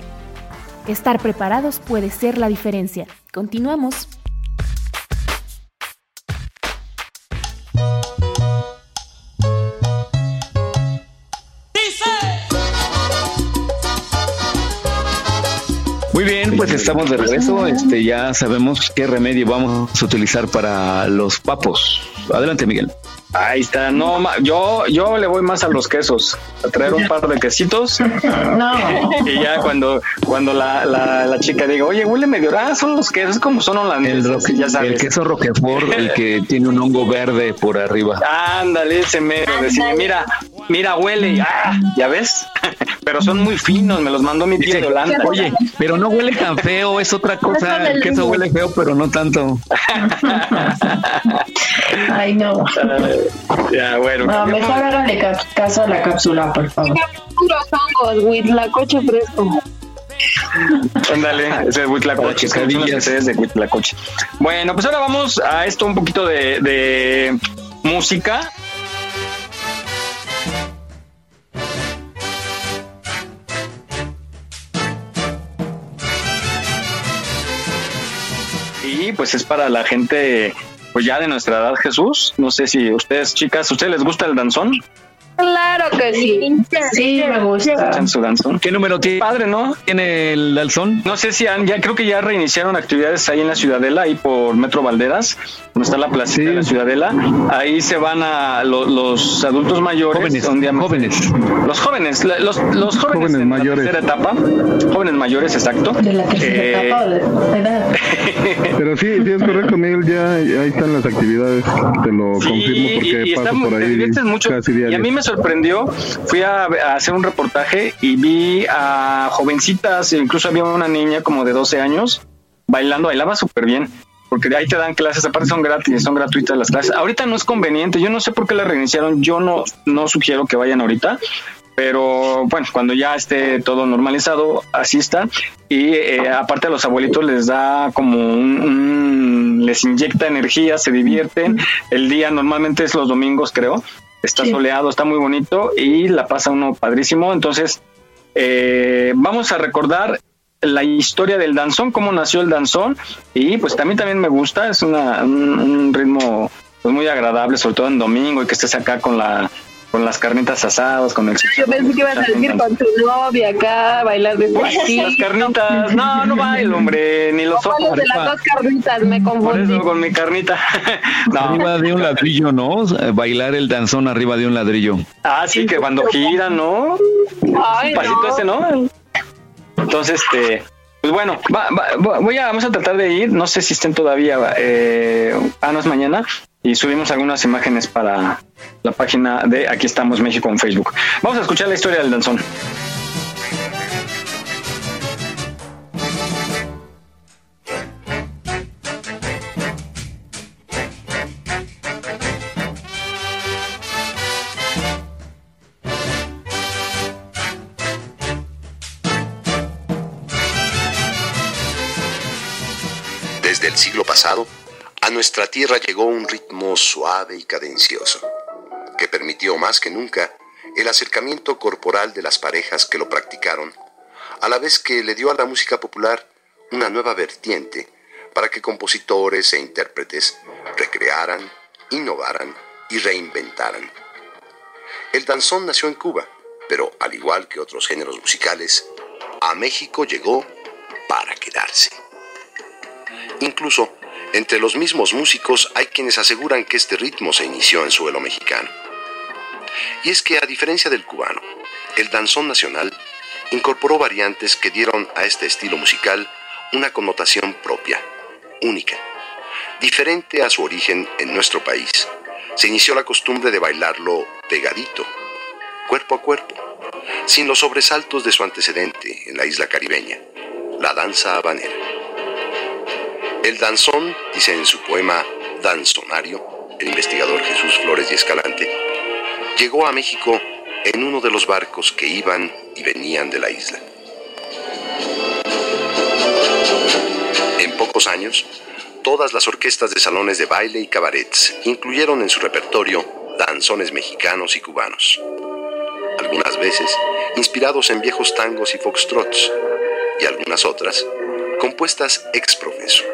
Estar preparados puede ser la diferencia. Continuamos. Muy bien, pues estamos de regreso. Este, ya sabemos qué remedio vamos a utilizar para los papos. Adelante, Miguel. Ahí está. No, yo, yo le voy más a los quesos. A traer un par de quesitos. No. Y ya cuando, cuando la, la, la chica diga, oye, huele medio. Ah, son los quesos, como son holandeses. El, roque, ya sabes. El queso roquefort, el que tiene un hongo verde por arriba. Ándale, ese mero. Decime, mira, mira, huele. Ah, ¿ya ves? Pero son muy finos, me los mandó mi tía de Holanda. Oye, pero no huele tan feo, es otra cosa, el queso huele feo, pero no tanto. Ay, no. Uh, ya, bueno. No, mejor háganle caso a la cápsula, por favor. Puros hongos, huitlacoche fresco. Ándale, ese es huitlacoche, ese es de huitlacoche. Bueno, pues ahora vamos a esto un poquito de, de música. Pues es para la gente pues ya de nuestra edad, Jesús. No sé si ustedes, chicas, ¿ustedes les gusta el danzón? Claro que sí. Sí, me gusta. Su danzón. ¿Qué número tiene? Padre, ¿no? Tiene el danzón. No sé si han, ya creo que ya reiniciaron actividades ahí en la Ciudadela, ahí por Metro Valderas, donde está la placita sí. de la Ciudadela. Ahí se van a lo, los adultos mayores. Jóvenes. Donde, jóvenes. Los jóvenes. Los, los jóvenes, jóvenes en mayores. La tercera etapa. Jóvenes mayores, exacto. De la tercera eh... etapa o de edad. Pero sí, sí es correcto, Miguel. Ya ahí están las actividades. Te lo sí, confirmo porque y, y paso está, por ahí mucho, casi diario. Y a mí me sorprendió, fui a, a hacer un reportaje y vi a jovencitas, incluso había una niña como de doce años bailando, bailaba súper bien, porque ahí te dan clases, aparte son gratis, son gratuitas las clases. Ahorita no es conveniente, yo no sé por qué las reiniciaron, yo no, no sugiero que vayan ahorita, pero bueno, cuando ya esté todo normalizado, asistan. Y eh, aparte a los abuelitos les da como un, un... les inyecta energía, se divierten. El día normalmente es los domingos, creo. Está sí. soleado, está muy bonito y la pasa uno padrísimo. Entonces, eh, vamos a recordar la historia del danzón, cómo nació el danzón. Y pues también, también me gusta, es una, un, un ritmo pues, muy agradable, sobre todo en domingo, y que estés acá con la con las carnitas asadas, con el... Yo pensé que ibas a decir con tu novia acá, bailar de así. Las carnitas, no, no bailo, hombre, ni los ojos. De las dos carnitas, me confundí. Por eso, con mi carnita. No. Arriba de un ladrillo, ¿no? Bailar el danzón arriba de un ladrillo. Ah, sí, que cuando gira, ¿no? Ay, no. Pasito ese, ¿no? Entonces, este... Pues bueno, va, va, voy a, vamos a tratar de ir, no sé si estén todavía, eh, ah, no es mañana, y subimos algunas imágenes para la página de Aquí Estamos México en Facebook. Vamos a escuchar la historia del danzón. Desde el siglo pasado, a nuestra tierra llegó un ritmo suave y cadencioso, que permitió más que nunca el acercamiento corporal de las parejas que lo practicaron, a la vez que le dio a la música popular una nueva vertiente para que compositores e intérpretes recrearan, innovaran y reinventaran. El danzón nació en Cuba, pero al igual que otros géneros musicales, a México llegó para quedarse. Incluso, entre los mismos músicos hay quienes aseguran que este ritmo se inició en suelo mexicano. Y es que, a diferencia del cubano, el danzón nacional incorporó variantes que dieron a este estilo musical una connotación propia, única, diferente a su origen en nuestro país. Se inició la costumbre de bailarlo pegadito, cuerpo a cuerpo, sin los sobresaltos de su antecedente en la isla caribeña, la danza habanera. El danzón, dice en su poema Danzonario, el investigador Jesús Flores y Escalante, llegó a México en uno de los barcos que iban y venían de la isla. En pocos años, todas las orquestas de salones de baile y cabarets incluyeron en su repertorio danzones mexicanos y cubanos, algunas veces inspirados en viejos tangos y foxtrots, y algunas otras compuestas ex profeso.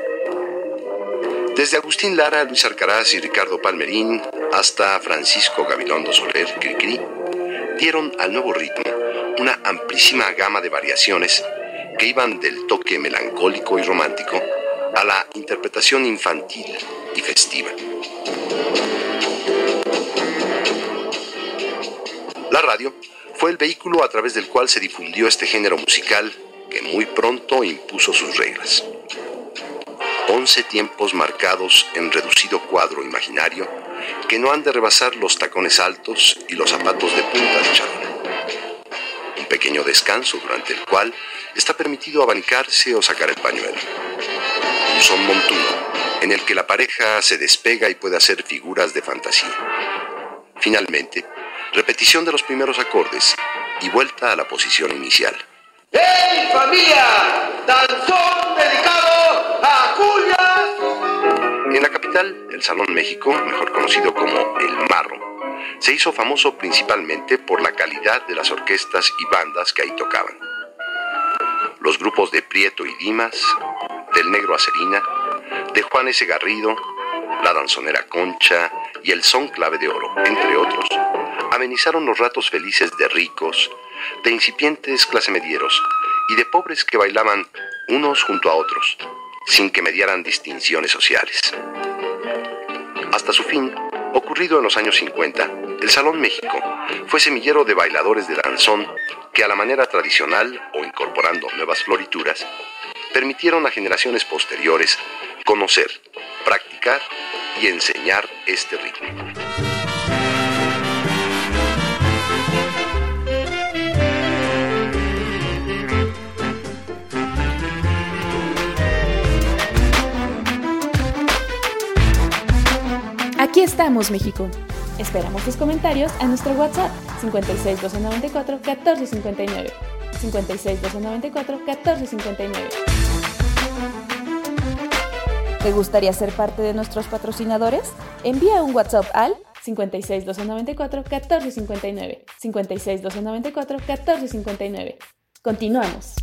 Desde Agustín Lara, Luis Alcaraz y Ricardo Palmerín hasta Francisco Gabilondo Soler Cricri dieron al nuevo ritmo una amplísima gama de variaciones que iban del toque melancólico y romántico a la interpretación infantil y festiva. La radio fue el vehículo a través del cual se difundió este género musical que muy pronto impuso sus reglas. Once tiempos marcados en reducido cuadro imaginario que no han de rebasar los tacones altos y los zapatos de punta de charol. Un pequeño descanso durante el cual está permitido abanicarse o sacar el pañuelo. Un son montuno, en el que la pareja se despega y puede hacer figuras de fantasía. Finalmente, repetición de los primeros acordes y vuelta a la posición inicial. ¡Hey, familia! ¡Danzón dedicado a Cuya! En la capital, el Salón México, mejor conocido como El Marro, se hizo famoso principalmente por la calidad de las orquestas y bandas que ahí tocaban. Los grupos de Prieto y Dimas, del Negro Acerina, de Juan S. Garrido, la danzonera Concha y el Son Clave de Oro, entre otros, amenizaron los ratos felices de ricos, de incipientes clasemedieros y de pobres que bailaban unos junto a otros, sin que mediaran distinciones sociales. Hasta su fin, ocurrido en los años cincuenta, el Salón México fue semillero de bailadores de danzón que a la manera tradicional o incorporando nuevas florituras, permitieron a generaciones posteriores conocer, practicar y enseñar este ritmo. Aquí estamos, México. Esperamos tus comentarios a nuestro WhatsApp cincuenta y seis, doscientos noventa y cuatro, catorce cincuenta y nueve. cincuenta y seis, doscientos noventa y cuatro, catorce cincuenta y nueve. ¿Te gustaría ser parte de nuestros patrocinadores? Envía un WhatsApp al cincuenta y seis, doscientos noventa y cuatro, catorce cincuenta y nueve. cincuenta y seis, doscientos noventa y cuatro, catorce cincuenta y nueve. Continuamos.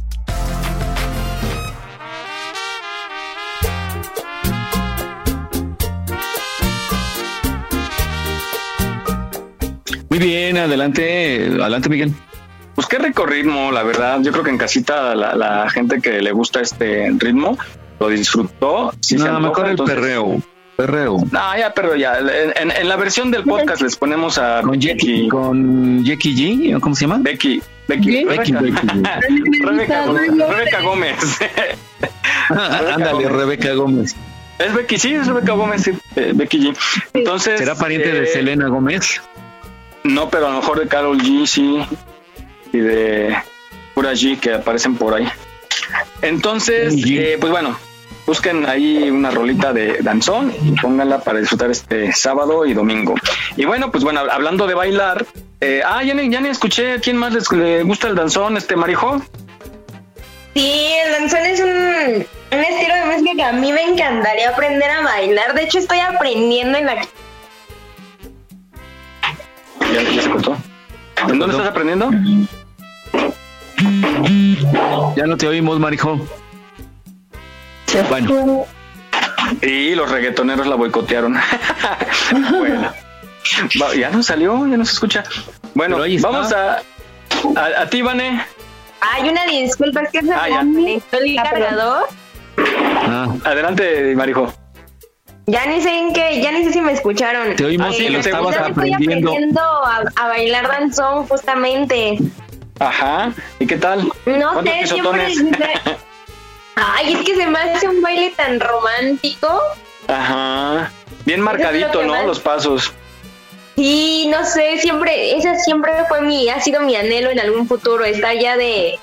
Muy bien, adelante, adelante Miguel. Pues qué rico ritmo, la verdad. Yo creo que en casita la, la gente que le gusta este ritmo lo disfrutó. Si no, se antoja, mejor el entonces... perreo. Perreo. No, ya, pero ya. En, en, en la versión del podcast les ponemos a... Con Becky, con Becky G, ¿cómo se llama? Becky. Becky. Becky. Rebeca Gómez. Ándale, Rebeca Gómez. Es Becky, sí, es Rebeca Gómez. Sí. Eh, Becky G. Entonces, ¿será pariente eh... de Selena Gómez? No, pero a lo mejor de Karol G, sí. Y de Pura G que aparecen por ahí. Entonces, eh, pues bueno, busquen ahí una rolita de danzón y pónganla para disfrutar este sábado y domingo. Y bueno, pues bueno, hablando de bailar, eh, ah, ya ni, ya ni escuché, ¿quién más les, les gusta el danzón, este Marijó? Sí, el danzón es un, un estilo de música que a mí me encantaría aprender a bailar. De hecho, estoy aprendiendo en la... ¿Ya, ya se cortó? ¿En dónde estás aprendiendo? Ya no te oímos, Marijó. Bueno. Y los reggaetoneros la boicotearon. Bueno. Ya no salió, ya no se escucha. Bueno, vamos a, a, a ti, Vane. Hay una disculpa, es que se ah, me el cargador. Ah. Adelante, Marijó. Ya ni sé en qué, ya ni sé si me escucharon. Te oímos que lo estabas aprendiendo. aprendiendo a, a bailar danzón, justamente. Ajá, ¿y qué tal? No sé, pisotones? siempre... Ay, es que se me hace un baile tan romántico. Ajá, bien marcadito, ¿no? Más... Los pasos. Sí, no sé, siempre, esa siempre fue mi, ha sido mi anhelo en algún futuro, estar ya de,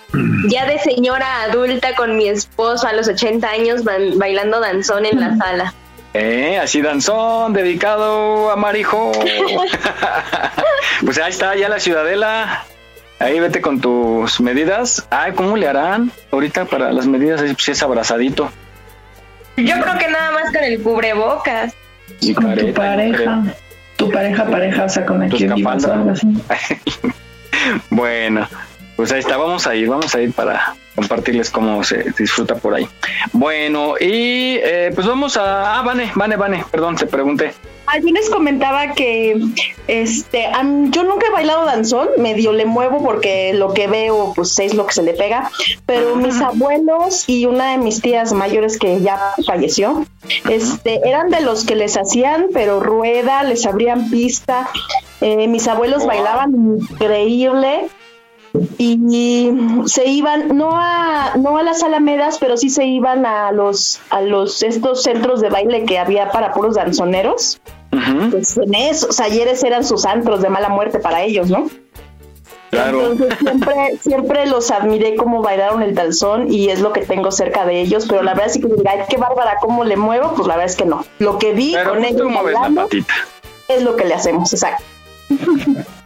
ya de señora adulta con mi esposo a los ochenta años bailando danzón en la sala. Eh, así danzón, dedicado a Marijó. Pues ahí está, ya la Ciudadela, ahí vete con tus medidas. Ay, ¿cómo le harán ahorita para las medidas? Si es abrazadito. Yo creo que nada más con el cubrebocas. Y con careta, tu pareja. Tu pareja, pareja, o sea, con el que Bueno, pues ahí está, vamos a ir, vamos a ir para compartirles cómo se disfruta por ahí. Bueno, y eh, pues vamos a... Ah, Vane, Vane, Vane, perdón, te pregunté. Alguien les comentaba que este, um, yo nunca he bailado danzón, medio le muevo porque lo que veo pues es lo que se le pega, pero uh-huh. mis abuelos y una de mis tías mayores que ya falleció, uh-huh. este, eran de los que les hacían, pero rueda, les abrían pista, eh, mis abuelos wow. bailaban increíble. Y se iban no a no a las alamedas, pero sí se iban a los a los estos centros de baile que había para puros danzoneros. Uh-huh. Pues en esos ayeres eran sus antros de mala muerte para ellos, ¿no? Claro. Entonces siempre siempre los admiré cómo bailaron el danzón y es lo que tengo cerca de ellos, pero la verdad es que ay, qué bárbara cómo le muevo, pues la verdad es que no. Lo que vi pero con ellos bailando es lo que le hacemos, exacto.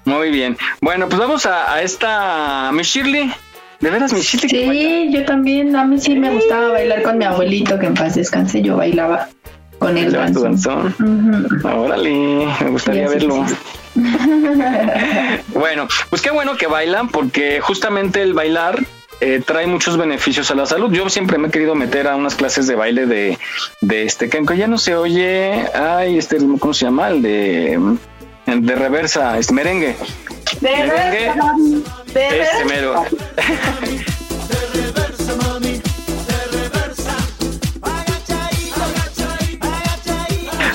Muy bien. Bueno, pues vamos a, a esta... Mi Shirley. ¿De veras, mi Shirley? Sí, yo también. A mí sí me gustaba bailar con mi abuelito, que en paz descanse. Yo bailaba con él. ¿Bailabas tu danzón? Uh-huh. Órale, me gustaría sí, sí, verlo. Sí, sí. Bueno, pues qué bueno que bailan, porque justamente el bailar eh, trae muchos beneficios a la salud. Yo siempre me he querido meter a unas clases de baile de, de este... Que ya no se oye... Ay, este ritmo, ¿cómo se llama? El de... de reversa, este merengue. De merengue. De este mero.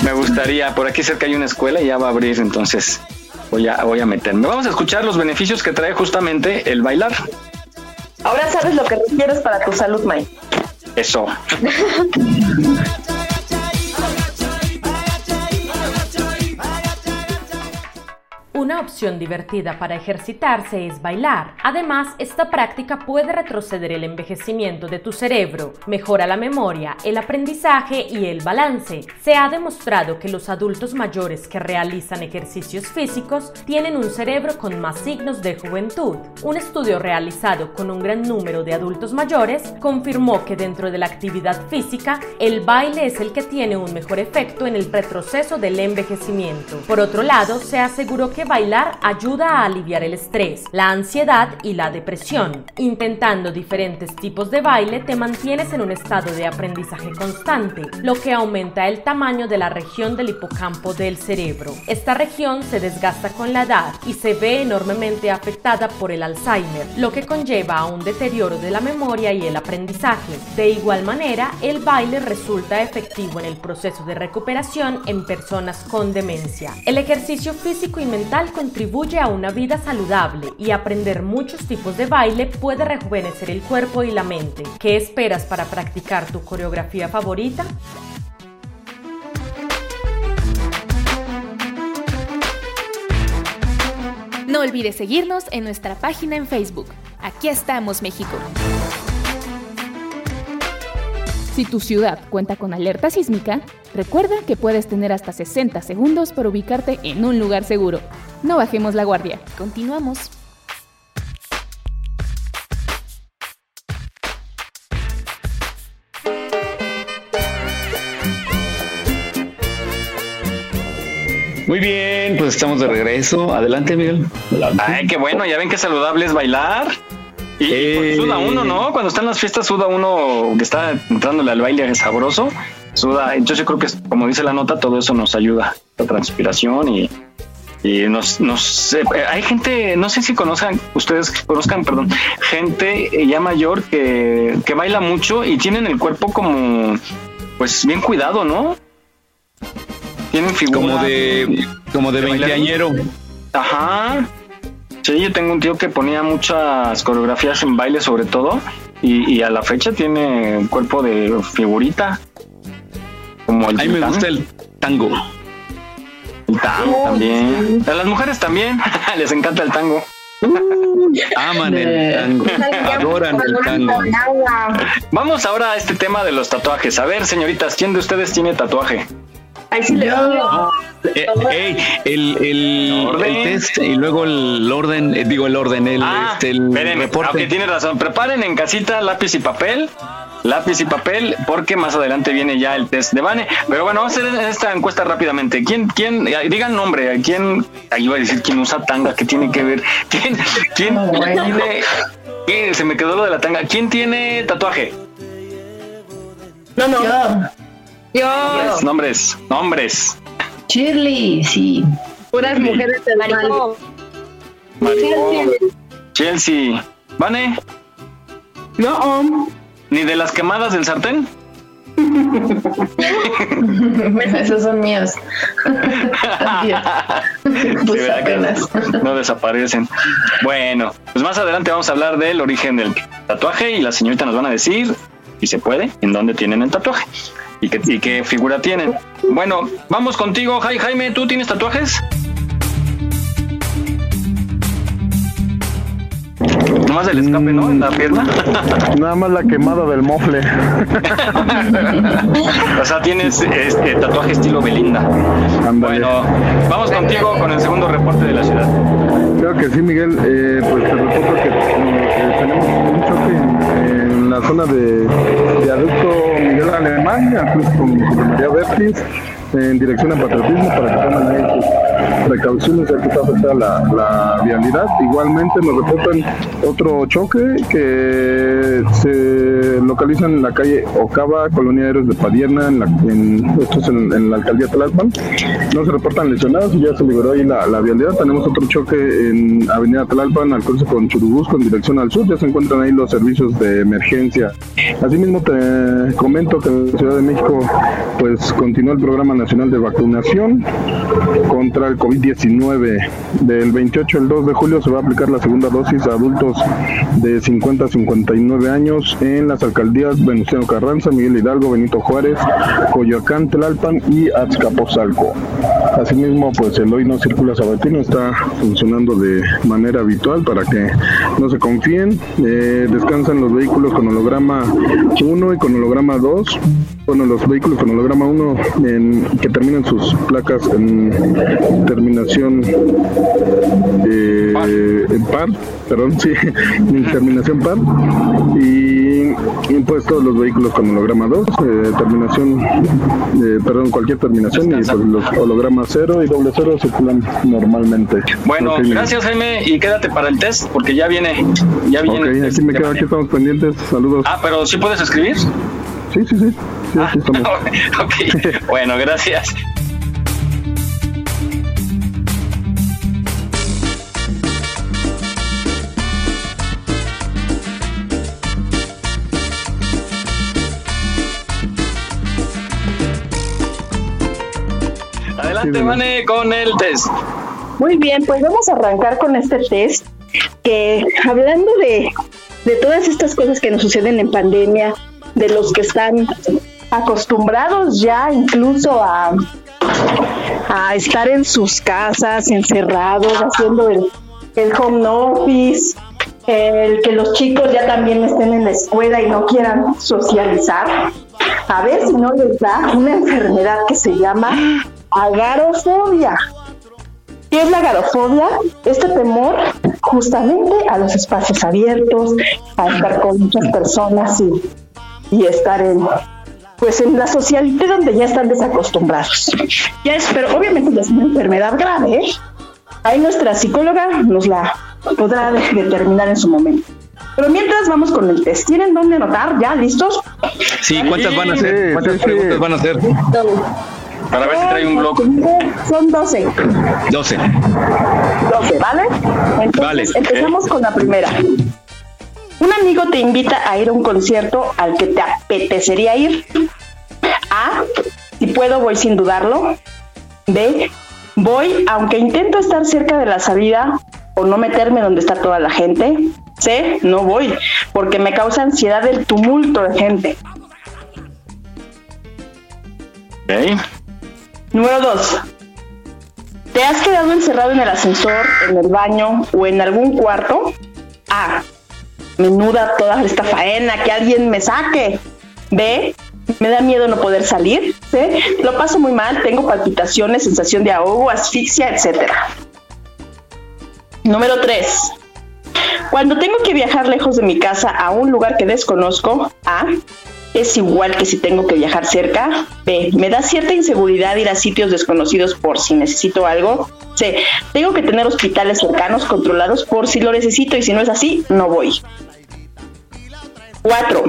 Me gustaría, por aquí cerca hay una escuela y ya va a abrir, entonces voy a, voy a meterme. Vamos a escuchar los beneficios que trae justamente el bailar. Ahora sabes lo que requieres para tu salud, May. Eso. Una opción divertida para ejercitarse es bailar. Además, esta práctica puede retroceder el envejecimiento de tu cerebro, mejora la memoria, el aprendizaje y el balance. Se ha demostrado que los adultos mayores que realizan ejercicios físicos tienen un cerebro con más signos de juventud. Un estudio realizado con un gran número de adultos mayores confirmó que dentro de la actividad física, el baile es el que tiene un mejor efecto en el retroceso del envejecimiento. Por otro lado, se aseguró que bailar ayuda a aliviar el estrés, la ansiedad y la depresión. Intentando diferentes tipos de baile te mantienes en un estado de aprendizaje constante, lo que aumenta el tamaño de la región del hipocampo del cerebro. Esta región se desgasta con la edad y se ve enormemente afectada por el Alzheimer, lo que conlleva a un deterioro de la memoria y el aprendizaje. De igual manera, el baile resulta efectivo en el proceso de recuperación en personas con demencia. El ejercicio físico y mental contribuye a una vida saludable y aprender muchos tipos de baile puede rejuvenecer el cuerpo y la mente. ¿Qué esperas para practicar tu coreografía favorita? No olvides seguirnos en nuestra página en Facebook. Aquí estamos, México. Si tu ciudad cuenta con alerta sísmica, recuerda que puedes tener hasta sesenta segundos para ubicarte en un lugar seguro. No bajemos la guardia. Continuamos. Muy bien, pues estamos de regreso. Adelante, Miguel. Adelante. Ay, qué bueno, ya ven qué saludable es bailar. Y, eh. y suda uno, ¿no? Cuando están las fiestas suda uno que está entrándole al baile sabroso, suda. Entonces yo creo que, como dice la nota, todo eso nos ayuda. La transpiración y Y nos, nos eh, hay gente, no sé si conozcan, ustedes conozcan, perdón, gente ya mayor que, que baila mucho y tienen el cuerpo como, pues bien cuidado, ¿no? Tienen figura. Como de, como de veinteañero. Ajá. Sí, yo tengo un tío que ponía muchas coreografías en baile sobre todo y, y a la fecha tiene un cuerpo de figurita. Como el... A mí me gusta el tango. El tango también. A las mujeres también les encanta el tango. Uh, Aman el tango. Adoran el tango. Vamos ahora a este tema de los tatuajes. A ver, señoritas, ¿quién de ustedes tiene tatuaje? Ay, sí, le no. eh, eh, el, el, el, el test y luego el orden, eh, digo el orden, el, ah, este, el esperen, reporte. Aunque tiene razón, preparen en casita lápiz y papel, lápiz y papel, porque más adelante viene ya el test de Vane. Pero bueno, vamos a hacer esta encuesta rápidamente. ¿Quién, quién, digan nombre, quién, ahí iba a decir quién usa tanga, qué tiene que ver, quién, quién, oh, bueno. tiene, ¿quién? Se me quedó lo de la tanga, ¿quién tiene tatuaje? No, no. Yo. Yo. Nombres, nombres, nombres. Shirley, sí. Puras Shirley. Mujeres de Marijó. Marijó. Chelsea. ¿Vane? No. ¿Ni de las quemadas del sartén? Esos son míos. Pues sí, apenas. No desaparecen. Bueno, pues más adelante vamos a hablar del origen del tatuaje y la señorita nos van a decir, si se puede, en dónde tienen el tatuaje. Y qué, y qué figura tienen. Bueno, vamos contigo, Jaime, ¿tú tienes tatuajes? Nomás el escape, ¿no? En la pierna. Nada más la quemada del mofle. O sea, tienes este tatuaje estilo Belinda. Andale. Bueno, vamos contigo con el segundo reporte de la ciudad. Creo que sí, Miguel. Eh, pues te reporto que, que tenemos un choque en, en la zona de viaducto Miguel Alemán, con María Bertis, en dirección a patriotismo, para que tomen precauciones, ya que está afectada la, la vialidad. Igualmente nos reportan otro choque que se localiza en la calle Ocava, Colonia Héroes de Padierna, en la, en, esto es en, en la alcaldía Tlalpan. No se reportan lesionados y ya se liberó ahí la, la vialidad. Tenemos otro choque en Avenida Tlalpan, al cruce con Churubusco, en dirección al sur. Ya se encuentran ahí los servicios de emergencia. Asimismo te comento que en la Ciudad de México pues continúa el programa nacional de vacunación contra el COVID diecinueve. Del veintiocho al dos de julio se va a aplicar la segunda dosis a adultos de cincuenta a cincuenta y nueve años en las alcaldías Venustiano Carranza, Miguel Hidalgo, Benito Juárez, Coyoacán, Tlalpan y Azcapotzalco. Asimismo, pues el hoy no circula sabatino está funcionando de manera habitual para que no se confíen. Eh, descansan los vehículos con holograma uno y con holograma dos. Bueno, los vehículos con holograma uno en, que terminan sus placas en terminación eh, par. En par, perdón, sí, en terminación par, y, y pues todos los vehículos con holograma dos, eh, terminación, eh, perdón, cualquier terminación, descansa. Y pues los holograma cero y doble cero circulan normalmente. Bueno, okay, gracias Jaime, y quédate para el test, porque ya viene, ya viene. Ok, aquí me quedo, aquí estamos pendientes, saludos. Ah, pero ¿sí puedes escribir? Sí, sí, sí. Sí, ah, okay. Bueno, gracias. Adelante, Vane, con el test. Muy bien, pues vamos a arrancar con este test que, hablando de, de todas estas cosas que nos suceden en pandemia, de los que están acostumbrados ya incluso a, a estar en sus casas, encerrados, haciendo el, el home office, el que los chicos ya también estén en la escuela y no quieran socializar. A ver si no les da una enfermedad que se llama agorafobia. ¿Qué es la agorafobia? Este temor justamente a los espacios abiertos, a estar con muchas personas y, y estar en... pues en la sociedad donde ya están desacostumbrados. Ya es, pero obviamente ya es una enfermedad grave, ¿eh? Ahí nuestra psicóloga nos la podrá determinar en su momento. Pero mientras vamos con el test, ¿tienen dónde anotar? ¿Ya listos? Sí, ¿cuántas van a hacer? ¿Cuántas sí, preguntas sí. van a hacer? Para ver si trae un blog. Son doce. doce. doce, ¿vale? Entonces, vale. Empezamos eh. con la primera. Un amigo te invita a ir a un concierto al que te apetecería ir. A. Si puedo, voy sin dudarlo. B. Voy, aunque intento estar cerca de la salida o no meterme donde está toda la gente. C. No voy, porque me causa ansiedad el tumulto de gente. Ok. Número dos. ¿Te has quedado encerrado en el ascensor, en el baño o en algún cuarto? A. Menuda toda esta faena, que alguien me saque. B. Me da miedo no poder salir. C. Lo paso muy mal, tengo palpitaciones, sensación de ahogo, asfixia, etcétera. Número tres. Cuando tengo que viajar lejos de mi casa a un lugar que desconozco. A. Es igual que si tengo que viajar cerca. B. Me da cierta inseguridad ir a sitios desconocidos por si necesito algo. C. Tengo que tener hospitales cercanos controlados por si lo necesito y si no es así, no voy. Cuatro.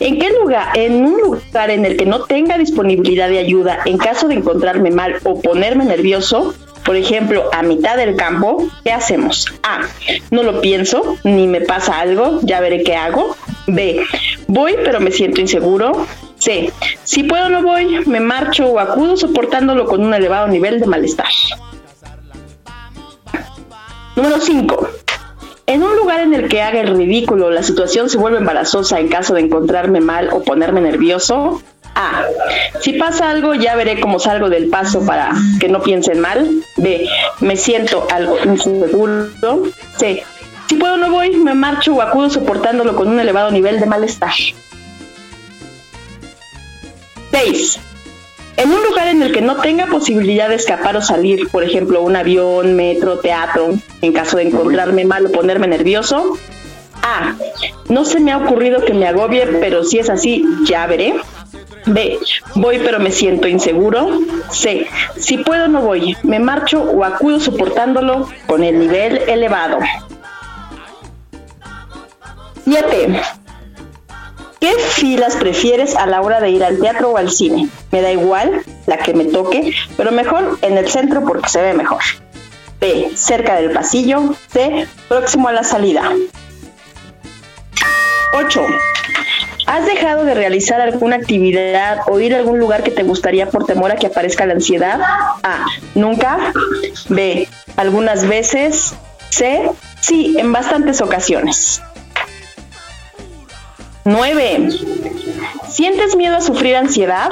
¿En qué lugar, en un lugar en el que no tenga disponibilidad de ayuda en caso de encontrarme mal o ponerme nervioso, por ejemplo, a mitad del campo, qué hacemos? A. No lo pienso, ni me pasa algo, ya veré qué hago. B. Voy, pero me siento inseguro. C. Si puedo, no voy, me marcho o acudo soportándolo con un elevado nivel de malestar. Número cinco. En un lugar en el que haga el ridículo, la situación se vuelve embarazosa en caso de encontrarme mal o ponerme nervioso. A. Si pasa algo, ya veré cómo salgo del paso para que no piensen mal. B. Me siento algo inseguro. C. Si puedo, no voy, me marcho o acudo soportándolo con un elevado nivel de malestar. seis. En un lugar en el que no tenga posibilidad de escapar o salir, por ejemplo, un avión, metro, teatro, en caso de encontrarme mal o ponerme nervioso. A. No se me ha ocurrido que me agobie, pero si es así, ya veré. B. Voy, pero me siento inseguro. C. Si puedo, no voy, me marcho o acudo soportándolo con el nivel elevado. siete. ¿Qué filas prefieres a la hora de ir al teatro o al cine? Me da igual la que me toque, pero mejor en el centro porque se ve mejor. B. Cerca del pasillo. C. Próximo a la salida. ocho. ¿Has dejado de realizar alguna actividad o ir a algún lugar que te gustaría por temor a que aparezca la ansiedad? A. Nunca. B. Algunas veces. C. Sí, en bastantes ocasiones. nueve. ¿Sientes miedo a sufrir ansiedad?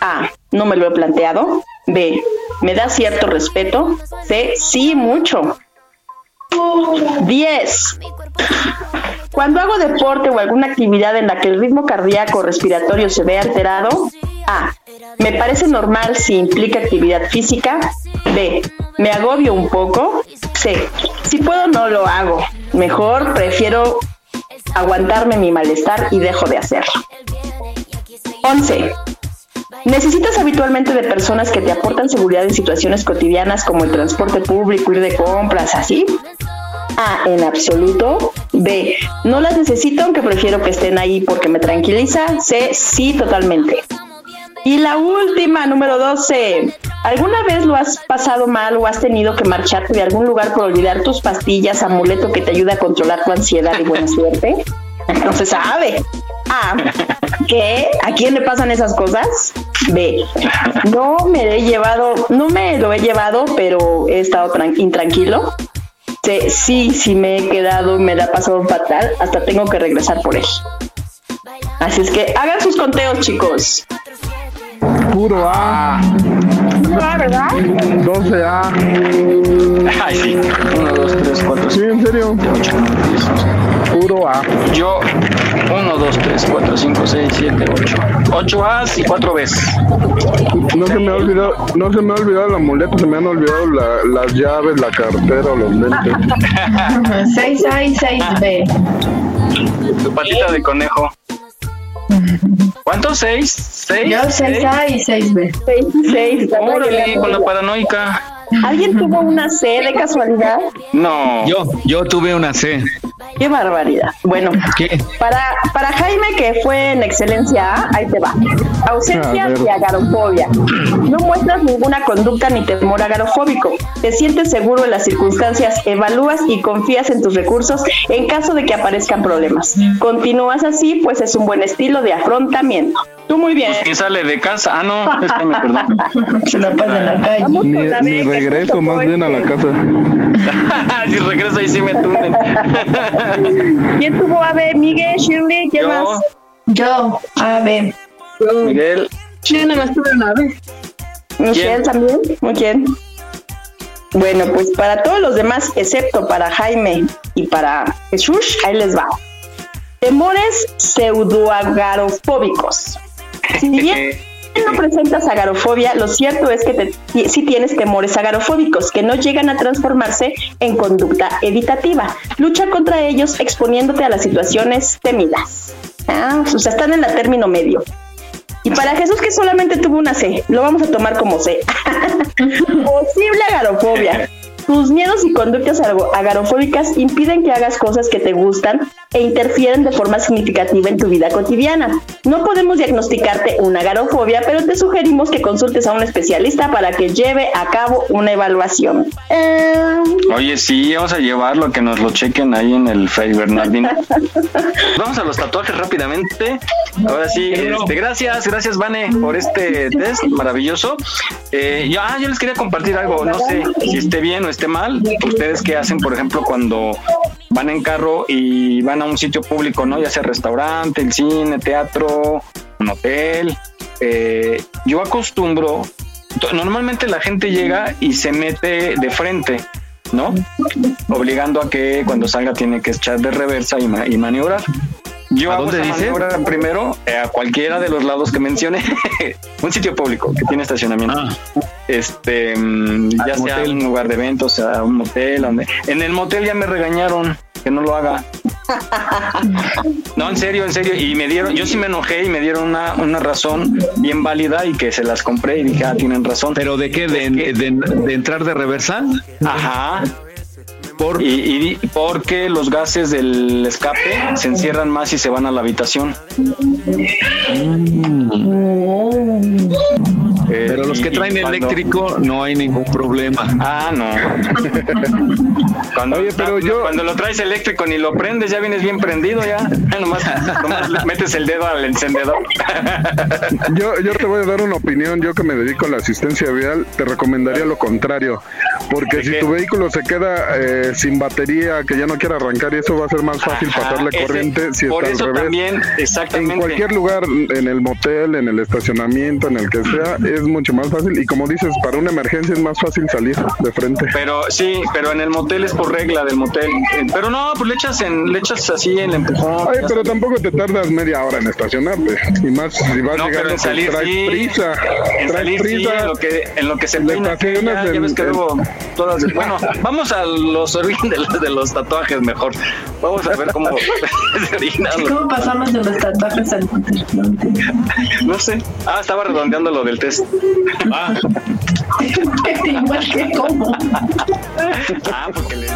A. No me lo he planteado. B. Me da cierto respeto. C. Sí, mucho. diez. Cuando hago deporte o alguna actividad en la que el ritmo cardíaco o respiratorio se ve alterado. A. Me parece normal si implica actividad física. B. Me agobio un poco. C. Si puedo, no lo hago. Mejor prefiero aguantarme mi malestar y dejo de hacerlo. once. ¿Necesitas habitualmente de personas que te aportan seguridad en situaciones cotidianas como el transporte público, ir de compras, así? A. En absoluto. B. No las necesito, aunque prefiero que estén ahí porque me tranquiliza. C. Sí, totalmente. Y la última, número doce. ¿Alguna vez lo has pasado mal o has tenido que marcharte de algún lugar por olvidar tus pastillas, amuleto que te ayuda a controlar tu ansiedad y buena suerte? No se sabe. A. ¿Qué? ¿A quién le pasan esas cosas? B. No me he llevado, no me lo he llevado, pero he estado tran- intranquilo. C. Sí, sí me he quedado, me la he pasado fatal, hasta tengo que regresar por él. Así es que hagan sus conteos, chicos. Puro A. Puro A, ¿verdad? doce A. Ay, sí. uno, dos, tres, cuatro. Sí, en serio. ocho, nueve, diez, once. Puro A. Yo, uno, dos, tres, cuatro, cinco, seis, siete, ocho. ocho A's y cuatro B's. No se me ha olvidado, no se me ha olvidado la muleta, se me han olvidado la, las llaves, la cartera, los lentes. seis A y seis B. Tu patita de conejo. ¿Cuántos? ¿Seis? ¿Seis? Yo seis A y seis B. seis, seis. Órale, con la paranoica. ¿Alguien tuvo una C de casualidad? No. Yo, yo tuve una C. Qué barbaridad. Bueno, ¿qué? Para, para Jaime, que fue en excelencia A, ahí te va. Ausencia de agarofobia. No muestras ninguna conducta ni temor agarofóbico. Te sientes seguro en las circunstancias, evalúas y confías en tus recursos en caso de que aparezcan problemas. Continúas así, pues es un buen estilo de afrontamiento. Tú muy bien. Pues que sale de casa. Ah, no, es que me perdón. Se la pasa en la calle. Ni, ni regreso más bien a la casa. Si regreso ahí sí me tunden. ¿Quién tuvo A B? Miguel, Shirley, ¿quién Yo. más? Yo, A B. Yo. Miguel. Yo nada más tuve una A B. ¿Michelle también? Muy bien. Bueno, pues para todos los demás, excepto para Jaime y para Jesús, ahí les va. Temores pseudoagarofóbicos. Si bien no presentas agarofobia, lo cierto es que te, si, si tienes temores agarofóbicos que no llegan a transformarse en conducta evitativa. Lucha contra ellos exponiéndote a las situaciones temidas. Ah, o sea, están en el término medio. Y para Jesús, que solamente tuvo una C, lo vamos a tomar como C. Posible agarofobia. Tus miedos y conductas agarofóbicas impiden que hagas cosas que te gustan e interfieren de forma significativa en tu vida cotidiana. No podemos diagnosticarte una agarofobia, pero te sugerimos que consultes a un especialista para que lleve a cabo una evaluación. Eh... Oye, sí, vamos a llevarlo, que nos lo chequen ahí en el Face, Bernardino. Vamos a los tatuajes rápidamente. Ahora sí, este, gracias, gracias, Vane, por este test maravilloso. Eh, yo, ah, yo les quería compartir algo, no sé si esté bien o esté mal. Ustedes qué hacen, por ejemplo, cuando van en carro y van a un sitio público, ¿no? Ya sea restaurante, el cine, teatro, un hotel. Eh, yo acostumbro, normalmente la gente llega y se mete de frente, ¿no? Obligando a que cuando salga tiene que echar de reversa y, ma- y maniobrar. Yo ¿A hago dónde esa maniobra primero eh, a cualquiera de los lados que mencioné. Un sitio público que tiene estacionamiento. Ah. Este, ya sea motel, un lugar de eventos, o sea, un motel. Donde... En el motel ya me regañaron que no lo haga. No, en serio, en serio. Y me dieron, yo sí me enojé y me dieron una, una razón bien válida y que se las compré y dije, ah, tienen razón. ¿Pero de qué? ¿De, de, de, de entrar de reversa? Ajá. Por... Y, y porque los gases del escape se encierran más y se van a la habitación. Mm. Eh, Pero los que traen cuando... eléctrico no hay ningún problema. Ah, no. Cuando, oye, pero cuando, yo... cuando lo traes eléctrico ni lo prendes, ya vienes bien prendido ya. Nomás, nomás metes el dedo al encendedor. Yo, yo te voy a dar una opinión. Yo que me dedico a la asistencia vial, te recomendaría lo contrario. Porque si qué? tu vehículo se queda eh, sin batería, que ya no quiere arrancar, y eso va a ser más fácil Ajá, pasarle ese, corriente si por está eso al revés. También, exactamente. En cualquier lugar, en el motel, en el estacionamiento, en el que sea, es mucho más fácil, y como dices, para una emergencia es más fácil salir de frente. Pero sí, pero en el motel es por regla del motel. Pero no, pues le echas, en, le echas así en el empujón. Ay, pero tampoco te tardas media hora en estacionarte, y más si vas no, llegando, pues traes sí, prisa. En traes salir prisa, sí, en lo que, en lo que se peina. Ya, en, ya ves que luego todas... Bueno, vamos a los origen de los, de los tatuajes mejor. Vamos a ver cómo se originan. ¿Cómo pasamos de los tatuajes al motel? No sé. Ah, estaba redondeando lo del test. Ah. Igual que cómo. Ah, porque le...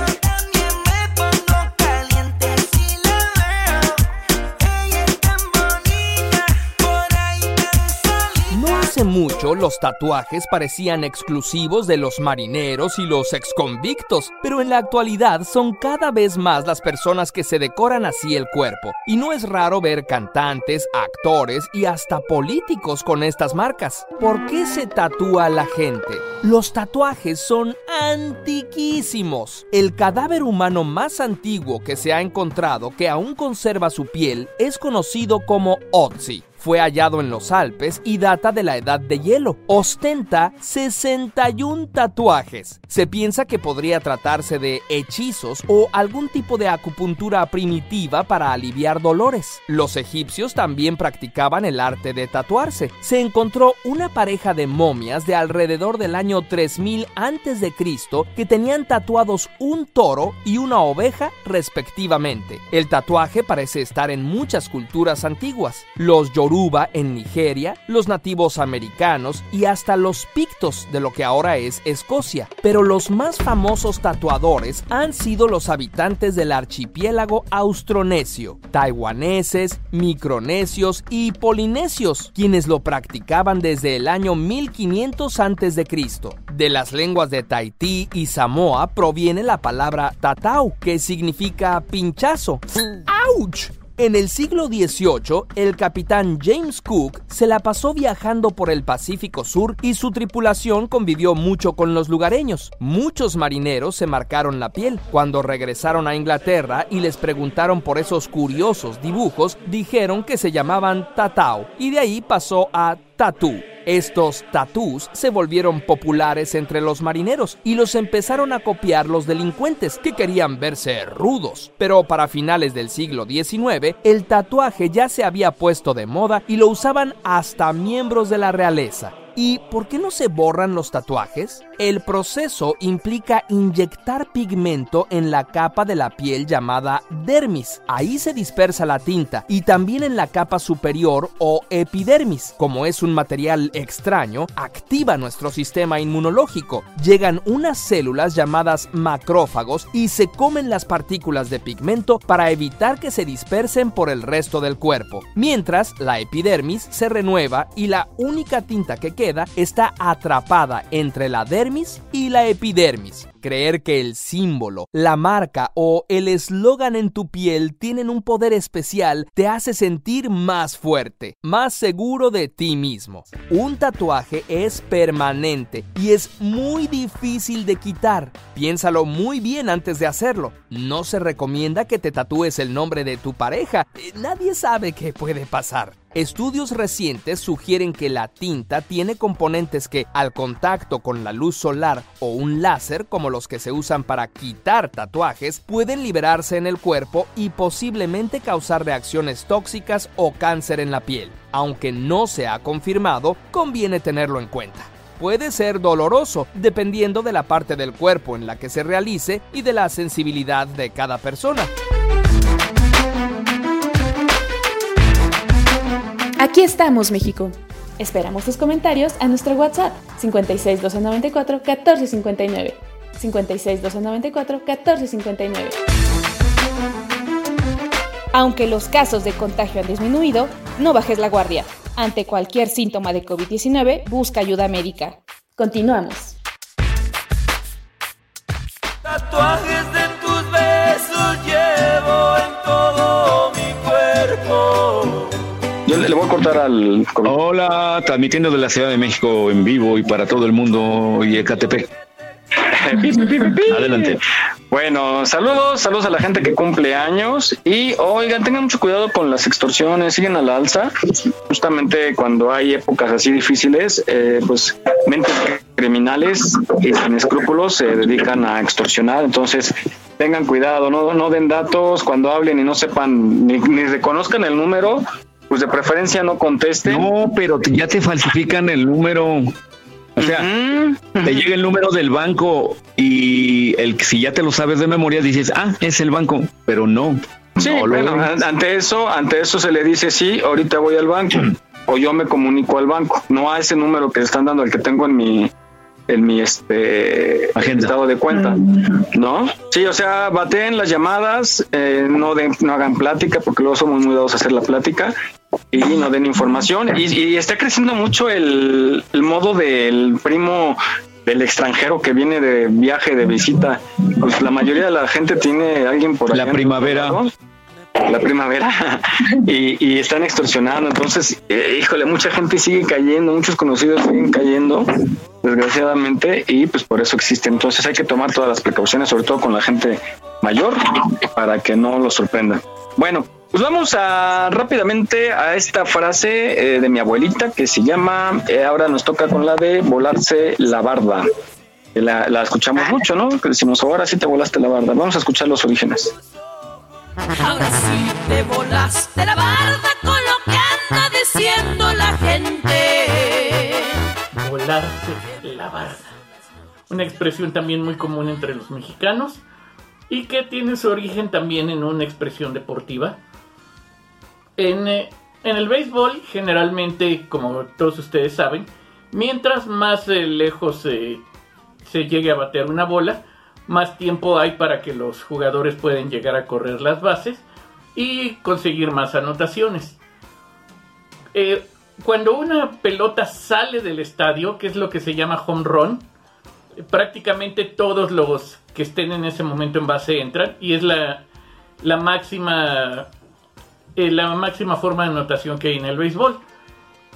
No hace mucho los tatuajes parecían exclusivos de los marineros y los exconvictos, pero en la actualidad son cada vez más las personas que se decoran así el cuerpo, y no es raro ver cantantes, actores y hasta políticos con estas marcas. ¿Por qué se tatúa la gente? Los tatuajes son antiquísimos. El cadáver humano más antiguo que se ha encontrado que aún conserva su piel es conocido como Otzi. Fue hallado en los Alpes y data de la Edad de Hielo. Ostenta sesenta y uno tatuajes. Se piensa que podría tratarse de hechizos o algún tipo de acupuntura primitiva para aliviar dolores. Los egipcios también practicaban el arte de tatuarse. Se encontró una pareja de momias de alrededor del año tres mil antes de Cristo que tenían tatuados un toro y una oveja respectivamente. El tatuaje parece estar en muchas culturas antiguas. Los yoruba Yoruba en Nigeria, los nativos americanos y hasta los pictos de lo que ahora es Escocia. Pero los más famosos tatuadores han sido los habitantes del archipiélago austronesio, taiwaneses, micronesios y polinesios, quienes lo practicaban desde el año mil quinientos antes de Cristo. De las lenguas de Tahití y Samoa proviene la palabra tatau, que significa pinchazo. ¡Auch! En el siglo dieciocho, el capitán James Cook se la pasó viajando por el Pacífico Sur y su tripulación convivió mucho con los lugareños. Muchos marineros se marcaron la piel. Cuando regresaron a Inglaterra y les preguntaron por esos curiosos dibujos, dijeron que se llamaban tatau y de ahí pasó a tatú. Estos tatús se volvieron populares entre los marineros y los empezaron a copiar los delincuentes que querían verse rudos. Pero para finales del siglo diecinueve, el tatuaje ya se había puesto de moda y lo usaban hasta miembros de la realeza. ¿Y por qué no se borran los tatuajes? El proceso implica inyectar pigmento en la capa de la piel llamada dermis. Ahí se dispersa la tinta y también en la capa superior o epidermis. Como es un material extraño, activa nuestro sistema inmunológico. Llegan unas células llamadas macrófagos y se comen las partículas de pigmento para evitar que se dispersen por el resto del cuerpo. Mientras, la epidermis se renueva y la única tinta que queda está atrapada entre la dermis y la epidermis. Creer que el símbolo, la marca o el eslogan en tu piel tienen un poder especial te hace sentir más fuerte, más seguro de ti mismo. Un tatuaje es permanente y es muy difícil de quitar. Piénsalo muy bien antes de hacerlo. No se recomienda que te tatúes el nombre de tu pareja. Nadie sabe qué puede pasar. Estudios recientes sugieren que la tinta tiene componentes que, al contacto con la luz solar o un láser, como los que se usan para quitar tatuajes, pueden liberarse en el cuerpo y posiblemente causar reacciones tóxicas o cáncer en la piel. Aunque no se ha confirmado, conviene tenerlo en cuenta. Puede ser doloroso, dependiendo de la parte del cuerpo en la que se realice y de la sensibilidad de cada persona. Aquí estamos, México. Esperamos tus comentarios a nuestro WhatsApp cincuenta y seis, doscientos noventa y cuatro, catorce cincuenta y nueve. cincuenta y seis, doscientos noventa y cuatro, catorce cincuenta y nueve. Aunque los casos de contagio han disminuido, no bajes la guardia. Ante cualquier síntoma de COVID diecinueve, busca ayuda médica. Continuamos. Tatuajes de tus besos llevo en todo mi cuerpo. Yo le voy a cortar al... Hola, transmitiendo de la Ciudad de México en vivo y para todo el mundo y Catepec. Adelante. Bueno, saludos, saludos a la gente que cumple años y oigan, tengan mucho cuidado con las extorsiones, siguen a la alza. Justamente cuando hay épocas así difíciles, eh, pues mentes criminales y sin escrúpulos se dedican a extorsionar, entonces tengan cuidado, no, no den datos cuando hablen y no sepan ni, ni reconozcan el número. Pues de preferencia no contesten. No, pero te, ya te falsifican el número. O sea, uh-huh. te llega el número del banco y el si ya te lo sabes de memoria dices, ah, es el banco, pero no. Sí, no bueno, ante eso, ante eso se le dice, sí, ahorita voy al banco o yo me comunico al banco, no a ese número que le están dando, el que tengo en mi en mi este Agenda. Estado de cuenta, ¿no? Sí, o sea, baten las llamadas, eh, no den, no hagan plática, porque luego somos muy dados a hacer la plática, y no den información, y, y está creciendo mucho el, el modo del primo del extranjero que viene de viaje, de visita, pues la mayoría de la gente tiene alguien por allá. La primavera. ¿No? La primavera y, y están extorsionando, entonces eh, híjole, mucha gente sigue cayendo, muchos conocidos siguen cayendo desgraciadamente y pues por eso existe, entonces hay que tomar todas las precauciones, sobre todo con la gente mayor, para que no los sorprenda. Bueno, pues vamos a rápidamente a esta frase eh, de mi abuelita que se llama, eh, ahora nos toca con la de volarse la barda. La, la escuchamos mucho, ¿no? Que decimos, ahora sí te volaste la barda. Vamos a escuchar los orígenes. Ahora sí te volaste la barda con lo que anda diciendo la gente. Volarse la barda. Una expresión también muy común entre los mexicanos y que tiene su origen también en una expresión deportiva en eh, En el béisbol, generalmente, como todos ustedes saben, mientras más eh, lejos eh, se llegue a batear una bola, más tiempo hay para que los jugadores pueden llegar a correr las bases y conseguir más anotaciones. Eh, cuando una pelota sale del estadio, que es lo que se llama home run, eh, prácticamente todos los que estén en ese momento en base entran, y es la, la máxima eh, la máxima forma de anotación que hay en el béisbol.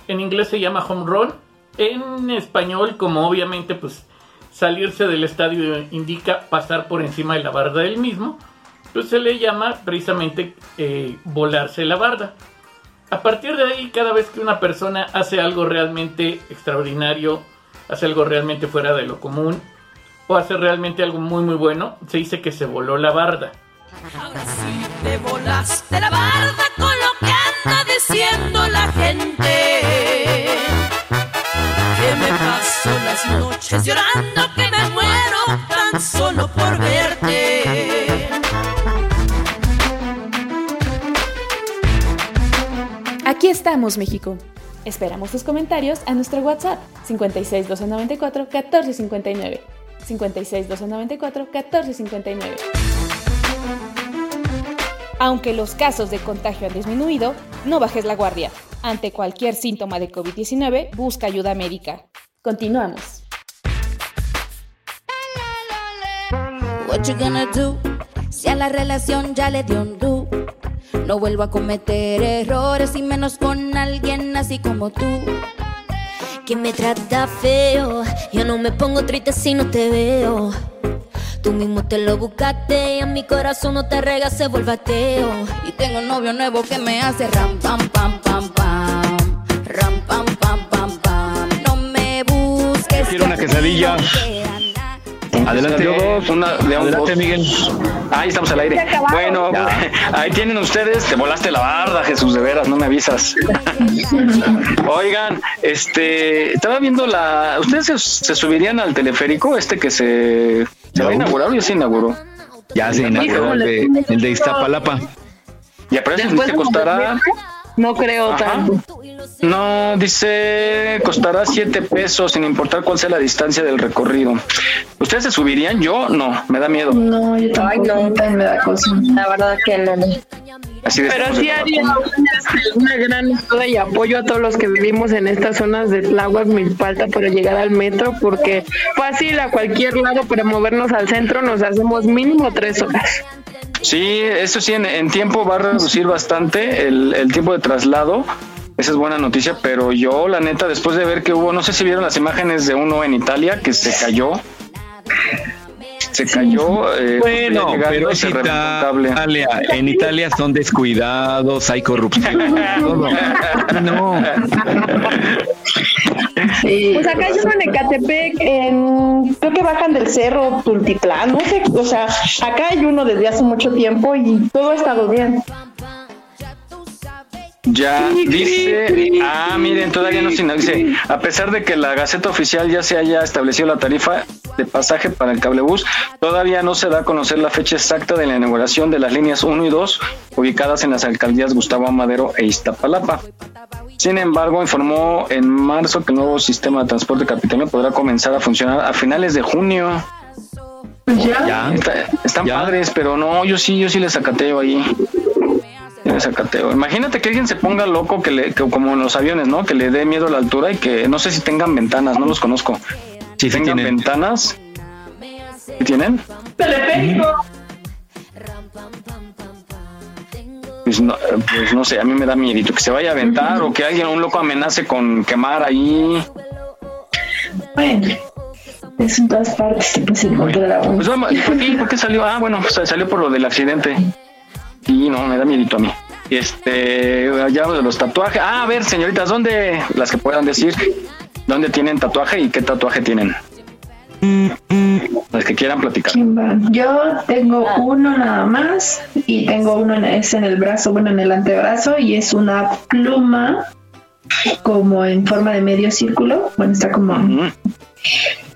En inglés se llama home run, en español, como obviamente pues salirse del estadio indica pasar por encima de la barda del mismo, pues se le llama precisamente eh, volarse la barda. A partir de ahí, cada vez que una persona hace algo realmente extraordinario, hace algo realmente fuera de lo común, o hace realmente algo muy muy bueno, se dice que se voló la barda. Ahora sí te volaste la barda con lo que anda diciendo la gente. Que me paso las noches llorando, que me muero tan solo por verte. Aquí estamos, México. Esperamos tus comentarios a nuestro WhatsApp cincuenta y seis, doscientos noventa y cuatro, catorce cincuenta y nueve. cincuenta y seis, doscientos noventa y cuatro, catorce cincuenta y nueve. Aunque los casos de contagio han disminuido, no bajes la guardia. Ante cualquier síntoma de covid diecinueve, busca ayuda médica. Continuamos. What you gonna do? Si a la relación ya le dio un do. No vuelvo a cometer errores, y menos con alguien así como tú, que me trata feo. Yo no me pongo triste si no te veo. Tú mismo te lo buscaste y a mi corazón no te regas, se vuelve ateo. Y tengo un novio nuevo que me hace ram, pam, pam, pam, pam. Ram, pam, pam, pam, pam. No me busques. Quiero una quesadilla. Adelante, dos, una, León, adelante, Miguel. Ahí estamos al aire. Bueno, ya. Ahí tienen ustedes. Te volaste la barda, Jesús, de veras, no me avisas. Oigan, este, estaba viendo la. ¿Ustedes se, se subirían al teleférico este que se, se va a inaugurar o ya se inauguró? Ya se inauguró el de, el de Iztapalapa. Ya, pero eso te costará. No creo. Ajá. Tanto. No, dice, costará siete pesos sin importar cuál sea la distancia del recorrido. ¿Ustedes se subirían? Yo no, me da miedo. No, yo tampoco. Ay, no, también me da cosa. La verdad que no. Así de Pero sí haría una gran ayuda y apoyo a todos los que vivimos en estas zonas de Tláhuac, Milpalta, para llegar al metro, porque fácil a cualquier lado para movernos al centro nos hacemos mínimo tres horas. Sí, eso sí, en, en tiempo va a reducir bastante el, el tiempo de traslado. Esa es buena noticia, pero yo, la neta, después de ver que hubo, no sé si vieron las imágenes de uno en Italia que se cayó. Se cayó. Sí. Eh, bueno, pero es Italia. En Italia son descuidados, hay corrupción. Todo. No. Sí. Pues acá yo en Catepec, en, creo que bajan del cerro Tultitlán, no sé, o sea, acá hay uno desde hace mucho tiempo y todo ha estado bien. Ya dice, ah, miren, todavía no se inaugura. Dice, a pesar de que la Gaceta Oficial ya se haya establecido la tarifa de pasaje para el cablebús, todavía no se da a conocer la fecha exacta de la inauguración de las líneas uno y dos ubicadas en las alcaldías Gustavo Amadero e Iztapalapa. Sin embargo, informó en marzo que el nuevo sistema de transporte capitalino podrá comenzar a funcionar a finales de junio. Ya, ya. Está, están ya. Padres, pero no, yo sí, yo sí les sacateo ahí. Zacateo. Imagínate que alguien se ponga loco que, le, que como en los aviones, ¿no? Que le dé miedo a la altura y que no sé si tengan ventanas, no los conozco. Si sí, sí tengan tienen. Ventanas, ¿sí tienen? Teleférico. Pues no, pues no sé, a mí me da miedito que se vaya a aventar o que alguien, un loco amenace con quemar ahí. Bueno. Es en todas partes que se encontrará. Pues vamos, ¿y por qué salió? Ah, bueno, pues salió por lo del accidente. Sí, no, me da miedito a mí. Este, ya de los tatuajes. Ah, a ver, señoritas, ¿dónde, las que puedan decir, dónde tienen tatuaje y qué tatuaje tienen? Las que quieran platicar. Yo tengo uno nada más y tengo uno en, es en el brazo, bueno, en el antebrazo, y es una pluma como en forma de medio círculo. Bueno, está como... Uh-huh.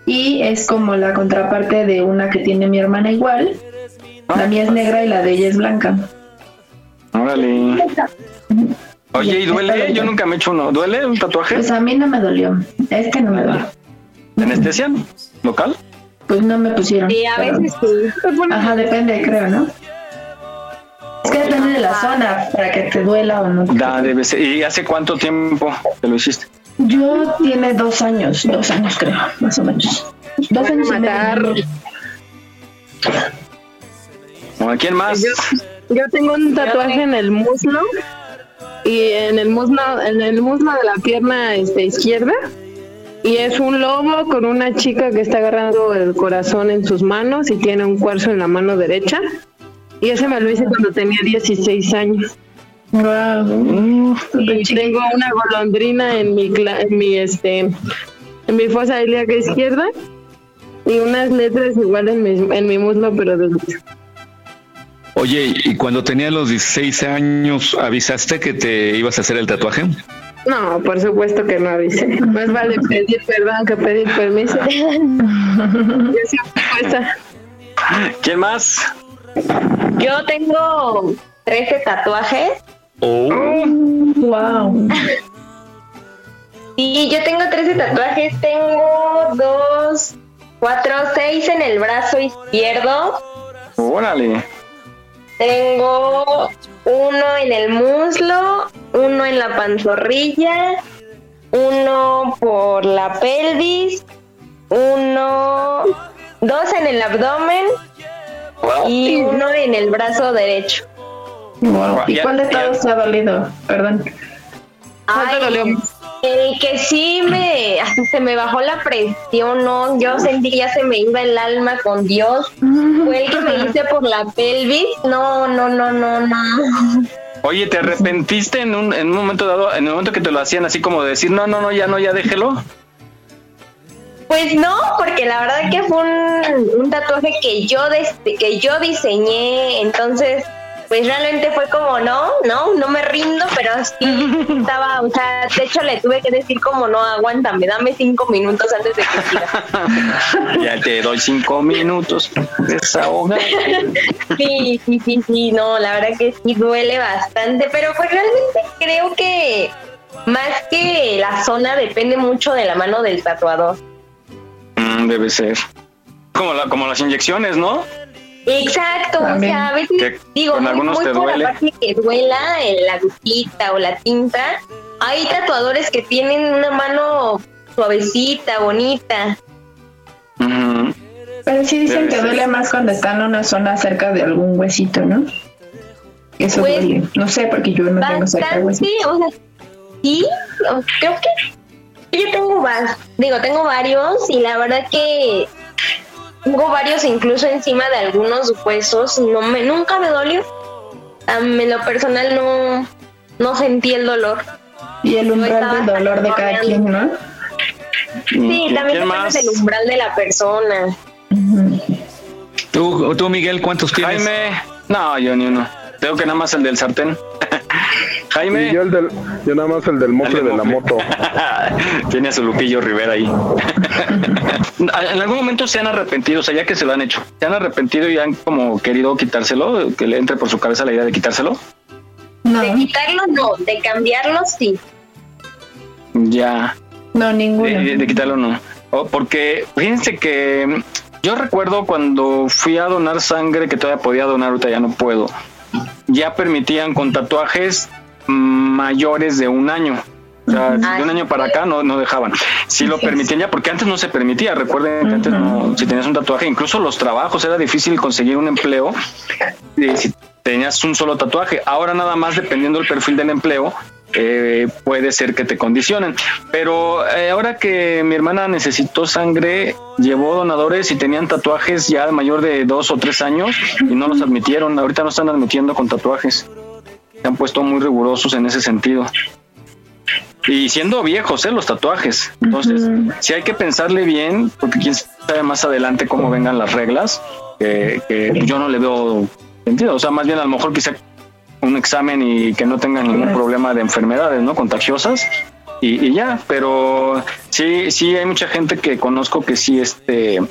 Y es como la contraparte de una que tiene mi hermana igual. La mía es negra y la de ella es blanca. Órale. Oye, ¿y duele? Yo nunca me he hecho uno. ¿Duele un tatuaje? Pues a mí no me dolió. Es que no me dolió. ¿Anestesia local? Pues no me pusieron. Sí, a veces pero... sí. Ajá, depende, creo, ¿no? Es que depende de la zona para que te duela o no. Da, debe ser. ¿Y hace cuánto tiempo te lo hiciste? Yo tiene dos años, dos años creo, más o menos. Dos años y medio. ¿A quién más? Yo, yo tengo un tatuaje en el muslo y en el muslo, en el muslo de la pierna este, izquierda. Y es un lobo con una chica que está agarrando el corazón en sus manos y tiene un cuarzo en la mano derecha. Y ese me lo hice cuando tenía dieciséis años. Wow. Y tengo una golondrina en mi, en mi, este, en mi fosa ilíaca izquierda y unas letras igual en mi, en mi muslo, pero de lucha. Oye, ¿y cuando tenías los dieciséis años avisaste que te ibas a hacer el tatuaje? No, por supuesto que no avisé. Más vale pedir perdón que pedir permiso. ¿Quién más? Yo tengo trece tatuajes. Oh. Wow. Y yo tengo trece tatuajes. Tengo dos, cuatro, seis en el brazo izquierdo. Órale. Tengo uno en el muslo, uno en la pantorrilla, uno por la pelvis, uno, dos en el abdomen y uno en el brazo derecho. Wow. ¿Y cuál de todos te ha dolido? Perdón. Ay, el que sí me, hasta se me bajó la presión, no, yo sentí ya se me iba el alma con Dios. Fue el que me hice por la pelvis. No, no, no, no, no. Oye, ¿te arrepentiste en un, en un momento dado, en el momento que te lo hacían, así como de decir, no, no, no, ya no, ya déjelo? Pues no, porque la verdad que fue un, un tatuaje que yo, des- que yo diseñé, entonces... Pues realmente fue como, no, no, no me rindo, pero sí estaba, o sea, de hecho le tuve que decir como, no, aguántame, dame cinco minutos antes de que siga. Ya te doy cinco minutos, desahoga. Sí, sí, sí, sí, no, la verdad que sí duele bastante, pero pues realmente creo que más que la zona depende mucho de la mano del tatuador. Mm, debe ser. Como la, como las inyecciones, ¿no? Exacto, también. O sea, a veces que digo, muy, muy por duele. La parte que duela la gotita o la tinta, hay tatuadores que tienen una mano suavecita, bonita. Mm. Pero sí dicen que duele más cuando está en una zona cerca de algún huesito, ¿no? Eso pues, duele, no sé, porque yo no bastante, tengo cerca de huesito. O sea, sí, creo que yo tengo más, digo, tengo varios y la verdad que... Tengo varios incluso encima de algunos huesos, no me nunca me dolió. Um, en lo personal no, no sentí el dolor. Y el umbral del dolor de cada quien, ¿no? Sí, también depende del umbral de la persona. Uh-huh. ¿Tú, tú, Miguel, cuántos tienes? Jaime, no, yo ni uno. Tengo que nada más el del sartén. Jaime. Y yo, el del, yo nada más el del mofle de la moto. Tiene a su Lupillo Rivera ahí. ¿En algún momento se han arrepentido? O sea, ya que se lo han hecho, ¿se han arrepentido y han como querido quitárselo? ¿Que le entre por su cabeza la idea de quitárselo? No. De quitarlo no, de cambiarlo sí. Ya. No, ninguno. De, de quitarlo no. Oh, porque fíjense que yo recuerdo cuando fui a donar sangre, que todavía podía donar, ahorita ya no puedo. Ya permitían con tatuajes mayores de un año. O sea, de un año para acá no, no dejaban. Sí lo permitían ya, porque antes no se permitía. Recuerden que antes no, si tenías un tatuaje, incluso los trabajos, era difícil conseguir un empleo eh, si tenías un solo tatuaje. Ahora nada más, dependiendo del perfil del empleo, eh, puede ser que te condicionen. Pero eh, ahora que mi hermana necesitó sangre, llevó donadores y tenían tatuajes ya mayor de dos o tres años y no los admitieron. Ahorita no están admitiendo con tatuajes. Se han puesto muy rigurosos en ese sentido. Y siendo viejos, ¿eh? Los tatuajes. Entonces, uh-huh. sí hay que pensarle bien, porque quién sabe más adelante cómo vengan las reglas, que, que yo no le veo sentido. O sea, más bien a lo mejor quizá un examen y que no tengan ningún problema de enfermedades, ¿no? Contagiosas y, y ya. Pero sí, sí hay mucha gente que conozco que sí, este,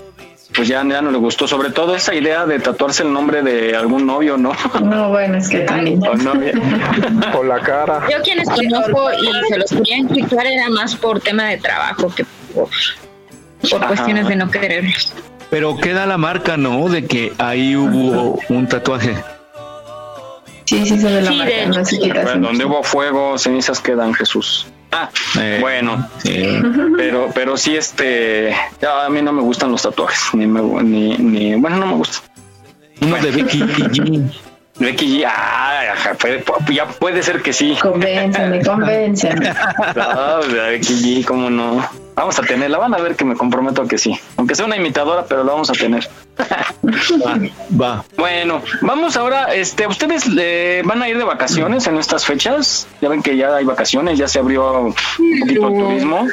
pues ya, ya no le gustó, sobre todo esa idea de tatuarse el nombre de algún novio, ¿no? No, bueno, es que también. O, o la cara. Yo quienes conozco y se los querían quitar era más por tema de trabajo que por, por cuestiones de no querer. Pero queda la marca, ¿no? De que ahí hubo un tatuaje. Sí, sí, se ve la sí, marca. No se quita, bueno, donde hubo fuego, cenizas quedan, Jesús. Ah, eh, bueno, eh. pero pero sí, este, a mí no me gustan los tatuajes, ni me, ni, ni bueno, no me gustan. Uno bueno. de Becky G. Becky G, ah, ya puede ser que sí. Convénceme, convénceme. No, Becky G, cómo no. Vamos a tenerla, van a ver que me comprometo a que sí. Aunque sea una imitadora, pero la vamos a tener. Va, va. Bueno, vamos ahora, este, ¿ustedes eh, van a ir de vacaciones en estas fechas? Ya ven que ya hay vacaciones, ya se abrió un poquito el turismo.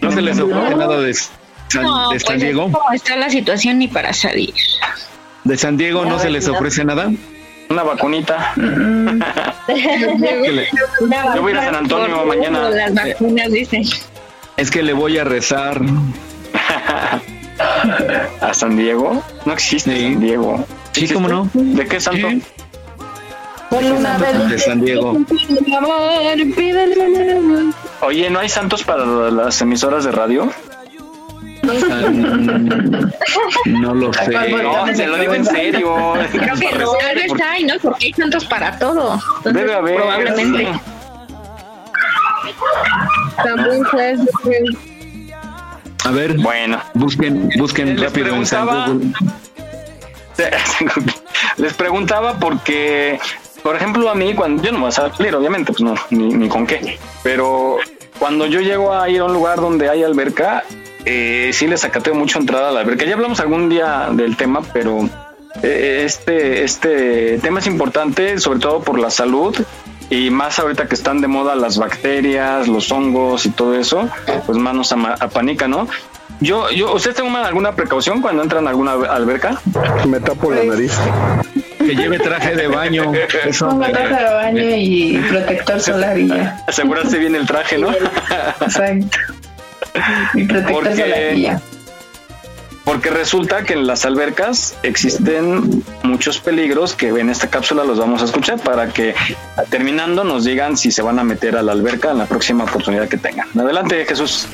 ¿No se les ocurre no. nada de San, no, de San pues Diego? No, está la situación ni para salir. ¿De San Diego no, no se les ofrece nada? Una vacunita. Mm. Yo voy a San Antonio mañana. Las vacunas, dicen. Es que le voy a rezar. ¿A San Diego? No existe sí. San Diego. Sí, ¿existe? ¿Cómo no? ¿De qué santo? ¿Qué? Por una vez de San Diego. Oye, ¿no hay santos para las emisoras de radio? Um, no lo sé. No, se lo digo en serio. Creo que no, no está ahí, ¿no? Porque hay santos para todo. Entonces, debe haber. Probablemente. Sí. También puedes decir. A ver, bueno, busquen, busquen rápido en Google. Les preguntaba porque, por ejemplo, a mí cuando yo no voy a salir, obviamente, pues no, ni, ni con qué. Pero cuando yo llego a ir a un lugar donde hay alberca, eh, sí les sacateo mucho entrada a la alberca. Ya hablamos algún día del tema, pero eh, este este tema es importante, sobre todo por la salud. Y más ahorita que están de moda las bacterias, los hongos y todo eso, pues más nos apanica, ¿no? Yo, yo, ¿ustedes toman alguna precaución cuando entran a alguna alberca? Me tapo la nariz. Que lleve traje de baño. Eso. No, traje de baño y protector solar y ya. Asegurarse bien el traje, ¿no? Exacto. Y protector Porque... solar y ya. Porque resulta que en las albercas existen muchos peligros que en esta cápsula los vamos a escuchar para que terminando nos digan si se van a meter a la alberca en la próxima oportunidad que tengan. Adelante, Jesús.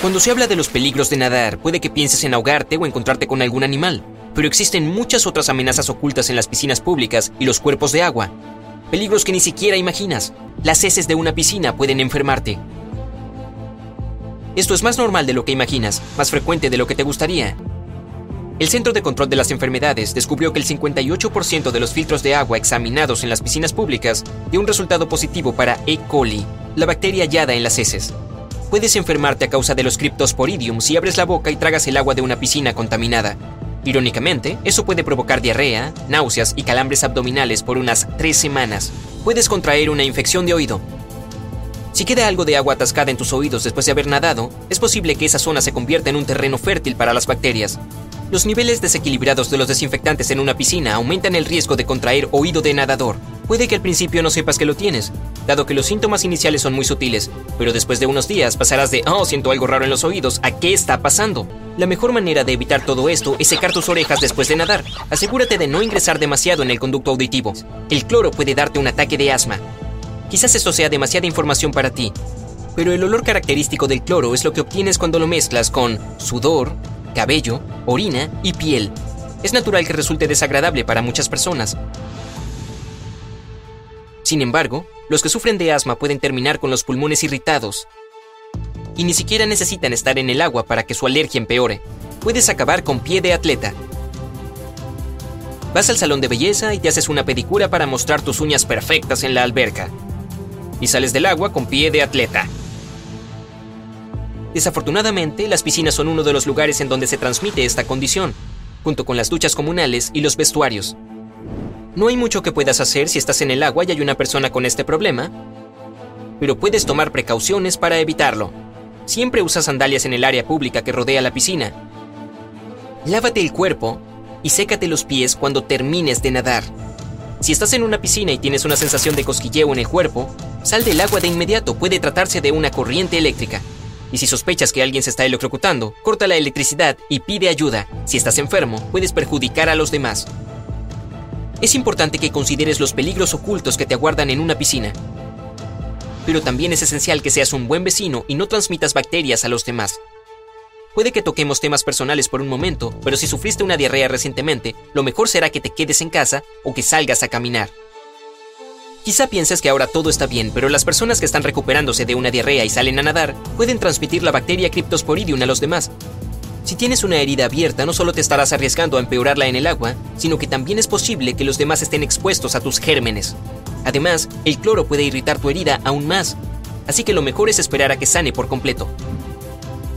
Cuando se habla de los peligros de nadar, puede que pienses en ahogarte o encontrarte con algún animal, pero existen muchas otras amenazas ocultas en las piscinas públicas y los cuerpos de agua. Peligros que ni siquiera imaginas. Las heces de una piscina pueden enfermarte. Esto es más normal de lo que imaginas, más frecuente de lo que te gustaría. El Centro de Control de las Enfermedades descubrió que el cincuenta y ocho por ciento de los filtros de agua examinados en las piscinas públicas dio un resultado positivo para E. coli, la bacteria hallada en las heces. Puedes enfermarte a causa de los criptosporidium si abres la boca y tragas el agua de una piscina contaminada. Irónicamente, eso puede provocar diarrea, náuseas y calambres abdominales por unas tres semanas. Puedes contraer una infección de oído. Si queda algo de agua atascada en tus oídos después de haber nadado, es posible que esa zona se convierta en un terreno fértil para las bacterias. Los niveles desequilibrados de los desinfectantes en una piscina aumentan el riesgo de contraer oído de nadador. Puede que al principio no sepas que lo tienes, dado que los síntomas iniciales son muy sutiles, pero después de unos días pasarás de «oh, siento algo raro en los oídos» a «¿qué está pasando?». La mejor manera de evitar todo esto es secar tus orejas después de nadar. Asegúrate de no ingresar demasiado en el conducto auditivo. El cloro puede darte un ataque de asma. Quizás esto sea demasiada información para ti, pero el olor característico del cloro es lo que obtienes cuando lo mezclas con sudor, cabello, orina y piel. Es natural que resulte desagradable para muchas personas. Sin embargo, los que sufren de asma pueden terminar con los pulmones irritados y ni siquiera necesitan estar en el agua para que su alergia empeore. Puedes acabar con pie de atleta. Vas al salón de belleza y te haces una pedicura para mostrar tus uñas perfectas en la alberca. Y sales del agua con pie de atleta. Desafortunadamente, las piscinas son uno de los lugares en donde se transmite esta condición, junto con las duchas comunales y los vestuarios. No hay mucho que puedas hacer si estás en el agua y hay una persona con este problema, pero puedes tomar precauciones para evitarlo. Siempre usa sandalias en el área pública que rodea la piscina. Lávate el cuerpo y sécate los pies cuando termines de nadar. Si estás en una piscina y tienes una sensación de cosquilleo en el cuerpo, sal del agua de inmediato, puede tratarse de una corriente eléctrica. Y si sospechas que alguien se está electrocutando, corta la electricidad y pide ayuda. Si estás enfermo, puedes perjudicar a los demás. Es importante que consideres los peligros ocultos que te aguardan en una piscina. Pero también es esencial que seas un buen vecino y no transmitas bacterias a los demás. Puede que toquemos temas personales por un momento, pero si sufriste una diarrea recientemente, lo mejor será que te quedes en casa o que salgas a caminar. Quizá pienses que ahora todo está bien, pero las personas que están recuperándose de una diarrea y salen a nadar, pueden transmitir la bacteria Cryptosporidium a los demás. Si tienes una herida abierta, no solo te estarás arriesgando a empeorarla en el agua, sino que también es posible que los demás estén expuestos a tus gérmenes. Además, el cloro puede irritar tu herida aún más, así que lo mejor es esperar a que sane por completo.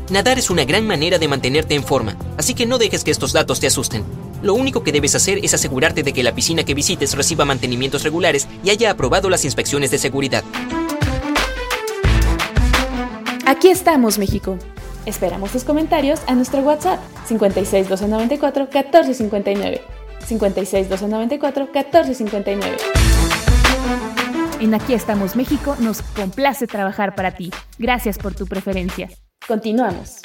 Nadar es una gran manera de mantenerte en forma, así que no dejes que estos datos te asusten. Lo único que debes hacer es asegurarte de que la piscina que visites reciba mantenimientos regulares y haya aprobado las inspecciones de seguridad. Aquí estamos, México. Esperamos tus comentarios a nuestro WhatsApp cincuenta y seis, doce noventa y cuatro, catorce cincuenta y nueve. cincuenta y seis, doce noventa y cuatro, catorce cincuenta y nueve. En Aquí Estamos México nos complace trabajar para ti. Gracias por tu preferencia. Continuamos.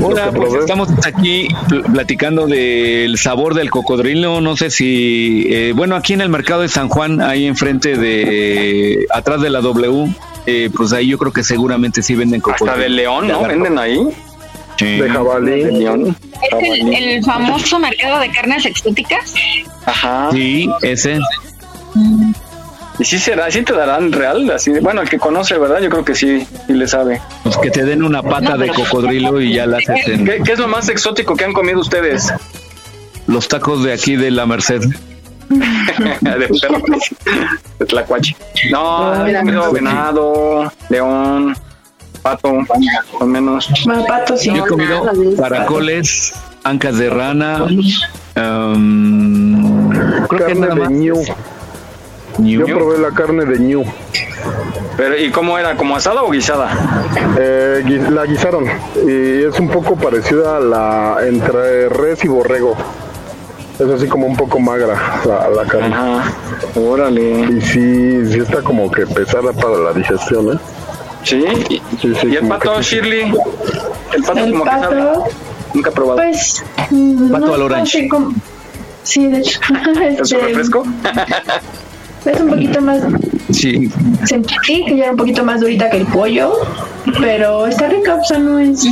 Hola, pues estamos aquí platicando del sabor del cocodrilo. No sé si, eh, bueno, aquí en el mercado de San Juan, ahí enfrente de, atrás de la W, eh, pues ahí yo creo que seguramente sí venden cocodrilo. Hasta de león, ¿no? Venden ahí. Sí. De jabalí, de león. ¿Es el, el famoso mercado de carnes exóticas? Ajá. Sí, ese. ¿Y sí será? ¿Sí te darán real? Así, bueno, el que conoce, ¿verdad? Yo creo que sí, sí le sabe. Pues que te den una pata de cocodrilo y ya la haces en... ¿Qué, ¿Qué es lo más exótico que han comido ustedes? Los tacos de aquí de la Merced. de, perro, de Tlacuache. No, no, no, venado, león... Pato, al menos. Bueno, pato, sí. Yo he comido caracoles, ancas de rana, um, creo carne que nada más. De ñu. Yo probé la carne de ñu. Pero ¿y cómo era? ¿Como asada o guisada? Eh, la guisaron y es un poco parecida a la entre res y borrego. Es así como un poco magra la, la carne. Ajá. Órale. Y sí, sí está como que pesada para la digestión, ¿eh? Sí. Sí, sí, ¿y el pato, Shirley? El pato el como pato, que sabe. Nunca he probado. Pues, pato no, al orange. Com- sí, de hecho. ¿Es este, un refresco? Es un poquito más. Sí. Sentí que ya era un poquito más durita que el pollo, pero está rica, o sea, no es.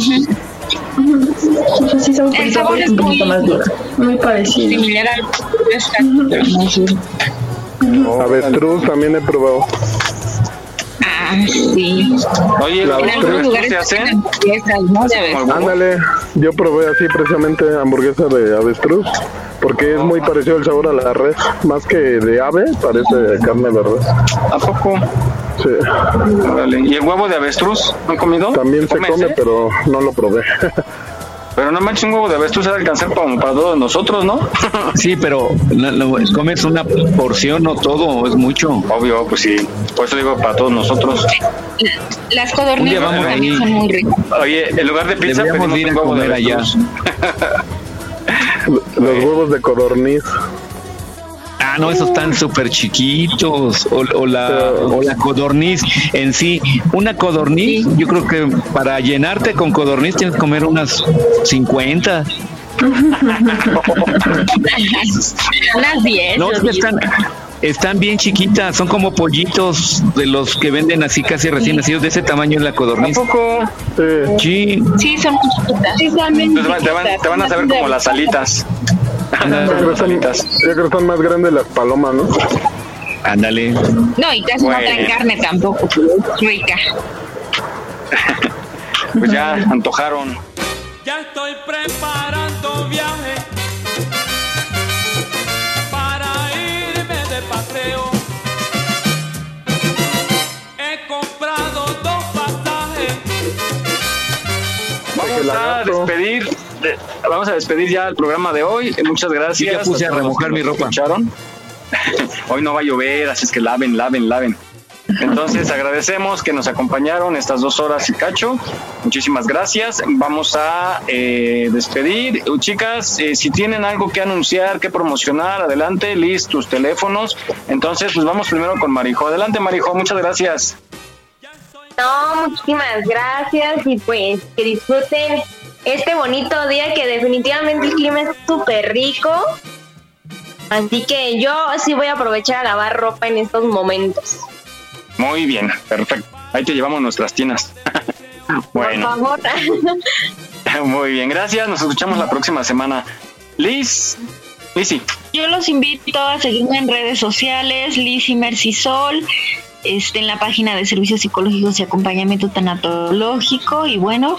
Uh-huh. O sea, sí, sabe un poquito, sabor es un poquito muy, más dura. Muy parecido. Similar al pescado. Uh-huh. Avestruz también he probado. Sí. Oye, la avestruz se hace. Ándale, yo probé así precisamente hamburguesa de avestruz, porque es muy parecido el sabor a la res, más que de ave, parece carne de res. ¿A poco? Sí. Dale. ¿Y el huevo de avestruz? ¿No han comido? También se come, pero no lo probé. Pero no manches, un huevo de avestruz se va a alcanzar para, para todos nosotros, ¿no? Sí, pero comes una porción, no todo, es mucho. Obvio, pues sí. Por eso digo, para todos nosotros. Las codornices también son muy ricas. Oye, en lugar de pizza, pedimos un huevo de avestruz. Los huevos de codorniz. Ah, no, esos están súper chiquitos. O, o, la, o la codorniz en sí. Una codorniz, yo creo que para llenarte con codorniz tienes que comer unas cincuenta. Unas diez. No, están, están bien chiquitas. Son como pollitos de los que venden así casi recién nacidos. De ese tamaño es la codorniz. ¿Tampoco? Sí. Sí, son chiquitas. Sí, son bien chiquitas. Te van, te van a saber como las alitas. Yo creo, son, yo creo que son más grandes las palomas, ¿no? Ándale. No, y casi bueno. No traen carne tampoco. Rica. Pues ya, antojaron. Ya estoy preparando viaje para irme de paseo. He comprado dos pasajes. Vamos a despedir. Vamos a despedir ya el programa de hoy. Muchas gracias. Sí, ya puse a remojar mi ropa. ¿Escucharon? Hoy no va a llover, así es que laven, laven, laven. Entonces agradecemos que nos acompañaron estas dos horas y cacho. Muchísimas gracias. Vamos a eh, despedir. Chicas, eh, si tienen algo que anunciar, que promocionar, adelante, Liz, tus teléfonos. Entonces, pues vamos primero con Marijó. Adelante, Marijó, muchas gracias. No, muchísimas gracias y pues que disfruten este bonito día, que definitivamente el clima es súper rico. Así que yo sí voy a aprovechar a lavar ropa en estos momentos. Muy bien, perfecto. Ahí te llevamos nuestras tinas. Bueno. Por favor. Muy bien, gracias. Nos escuchamos la próxima semana. Liz, Lizzie. Yo los invito a seguirme en redes sociales, Lizzie Mercisol, este, en la página de servicios psicológicos y acompañamiento tanatológico. Y bueno,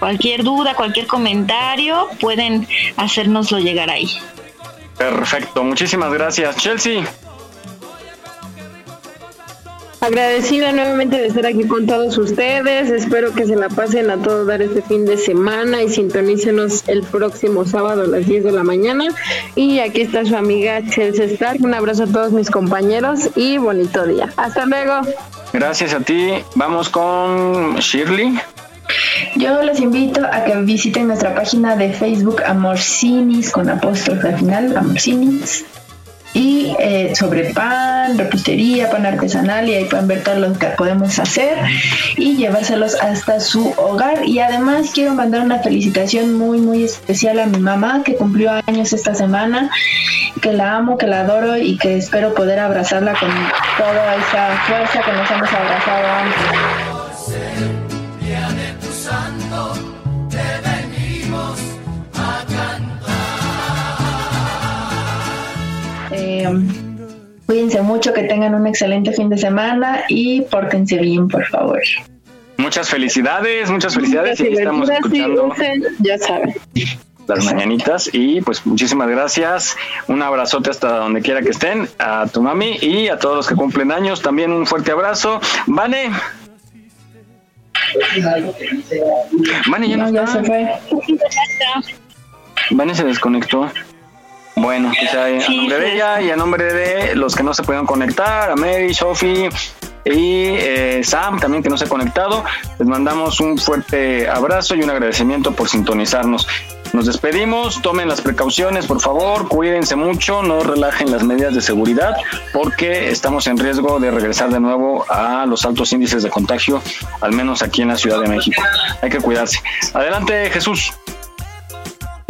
cualquier duda, cualquier comentario, pueden hacérnoslo llegar ahí. Perfecto, muchísimas gracias, Chelsea. Agradecida nuevamente de estar aquí con todos ustedes. Espero que se la pasen a todos dar este fin de semana y sintonícenos el próximo sábado a las diez de la mañana. Y aquí está su amiga Chelsea Stark. Un abrazo a todos mis compañeros y bonito día. Hasta luego. Gracias a ti. Vamos con Shirley. Yo los invito a que visiten nuestra página de Facebook Amor Sinis, con apóstrofe al final, Amor Sinis. Y eh, sobre pan, repostería, pan artesanal, y ahí pueden ver todo lo que podemos hacer y llevárselos hasta su hogar. Y además quiero mandar una felicitación muy muy especial a mi mamá, que cumplió años esta semana, que la amo, que la adoro y que espero poder abrazarla con toda esa fuerza que nos hemos abrazado antes. Cuídense mucho, que tengan un excelente fin de semana y pórtense bien, por favor. Muchas felicidades, muchas felicidades. Muchas y estamos escuchando. Sí, ya saben. Las mañanitas y pues muchísimas gracias. Un abrazote hasta donde quiera que estén, a tu mami y a todos los que cumplen años. También un fuerte abrazo. Vane. Vane ya no, no ya está. Se fue. Vane se desconectó. Bueno, pues a, a nombre de ella y a nombre de los que no se pudieron conectar, a Mary, Sophie y eh, Sam también, que no se ha conectado, les mandamos un fuerte abrazo y un agradecimiento por sintonizarnos. Nos despedimos, tomen las precauciones, por favor, cuídense mucho, no relajen las medidas de seguridad porque estamos en riesgo de regresar de nuevo a los altos índices de contagio, al menos aquí en la Ciudad de México. Hay que cuidarse. Adelante, Jesús.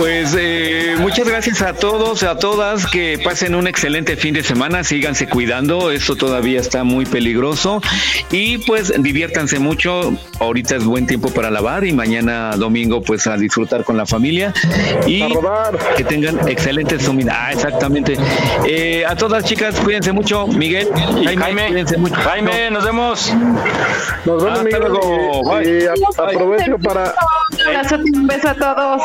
Pues eh, muchas gracias a todos, a todas, que pasen un excelente fin de semana, síganse cuidando, esto todavía está muy peligroso y pues diviértanse mucho, ahorita es buen tiempo para lavar y mañana domingo pues a disfrutar con la familia y a robar. Que tengan excelentes comidas, ah, exactamente, eh, a todas chicas cuídense mucho, Miguel, Jaime, Jaime cuídense mucho. Jaime, nos vemos. Nos vemos, Miguel. Y, y a, aprovecho para un beso a todos.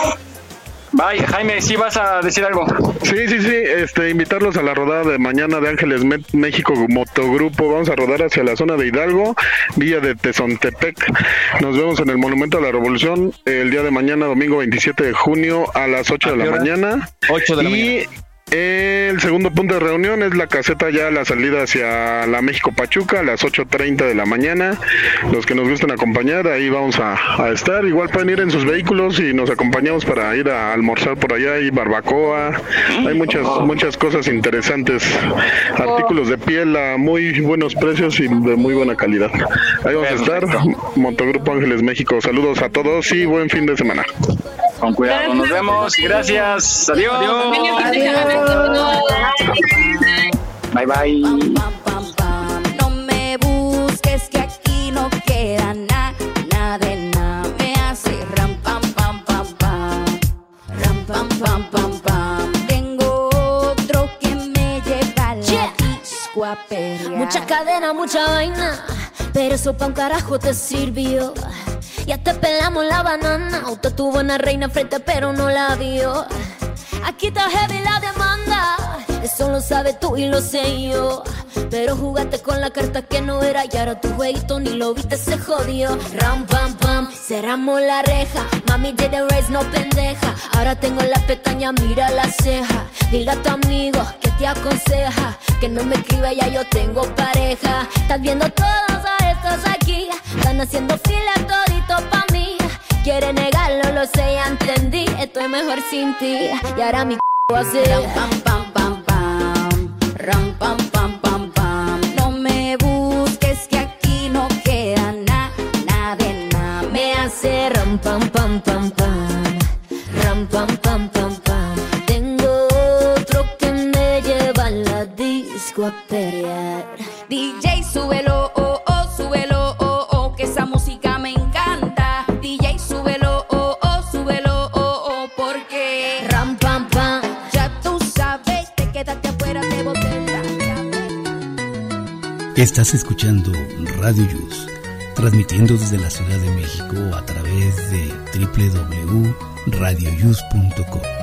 Bye, Jaime, ¿sí vas a decir algo? Sí, sí, sí, este, invitarlos a la rodada de mañana de Ángeles México Motogrupo. Vamos a rodar hacia la zona de Hidalgo, vía de Tezontepec. Nos vemos en el Monumento a la Revolución el día de mañana, domingo veintisiete de junio a las ocho de la mañana. ocho de la mañana. Y el segundo punto de reunión es la caseta, ya la salida hacia la México Pachuca a las ocho treinta de la mañana. Los que nos gusten acompañar, ahí vamos a, a estar. Igual pueden ir en sus vehículos y nos acompañamos para ir a almorzar por allá. Hay barbacoa, hay muchas muchas cosas interesantes. Artículos de piel a muy buenos precios y de muy buena calidad. Ahí vamos a estar. Motogrupo Ángeles México. Saludos a todos y buen fin de semana. Con cuidado, nos vemos. Gracias. Adiós. Adiós. Bye, bye. No me busques, que aquí no queda nada, nada de nada. Me hace ram, pam, pam, pam, pam. Ram, pam, pam, pam, pam. Tengo otro que me lleva a la disco a pelear. Mucha cadena, mucha vaina, pero eso pa' un carajo te sirvió. Ya te pelamos la banana. Usted tuvo una reina frente pero no la vio. Aquí está heavy la demanda. Eso lo sabes tú y lo sé yo. Pero jugaste con la carta que no era y ahora tu jueguito ni lo viste, se jodió. Ram, pam, pam, cerramos la reja. Mami, did the race, no pendeja. Ahora tengo la pestaña, mira la ceja. Dile a tu amigo que te aconseja que no me escriba, ya yo tengo pareja. Estás viendo todos a estos aquí, están haciendo fila todito pa' mí. Quiere negarlo, lo sé, ya entendí. Estoy mejor sin ti y ahora mi c*** va a ser. Ram, pam, pam, pam, pam. Ram, pam, pam, pam, pam. No me busques que aquí no queda nada, nada de nada. Me hace ram, pam, pam, pam, pam. Ram, pam, pam, pam, pam. Tengo otro que me lleva a la disco a pelear. D J, súbelo, oh, oh, súbelo, oh, oh, que esa música me encanta. D J, súbelo, oh, oh, súbelo, oh, oh, porque ram, pam, pam. Ya tú sabes, te quedaste afuera de botella. Estás escuchando Radio Yuz, transmitiendo desde la Ciudad de México a través de doble u doble u doble u punto radio yuz punto com.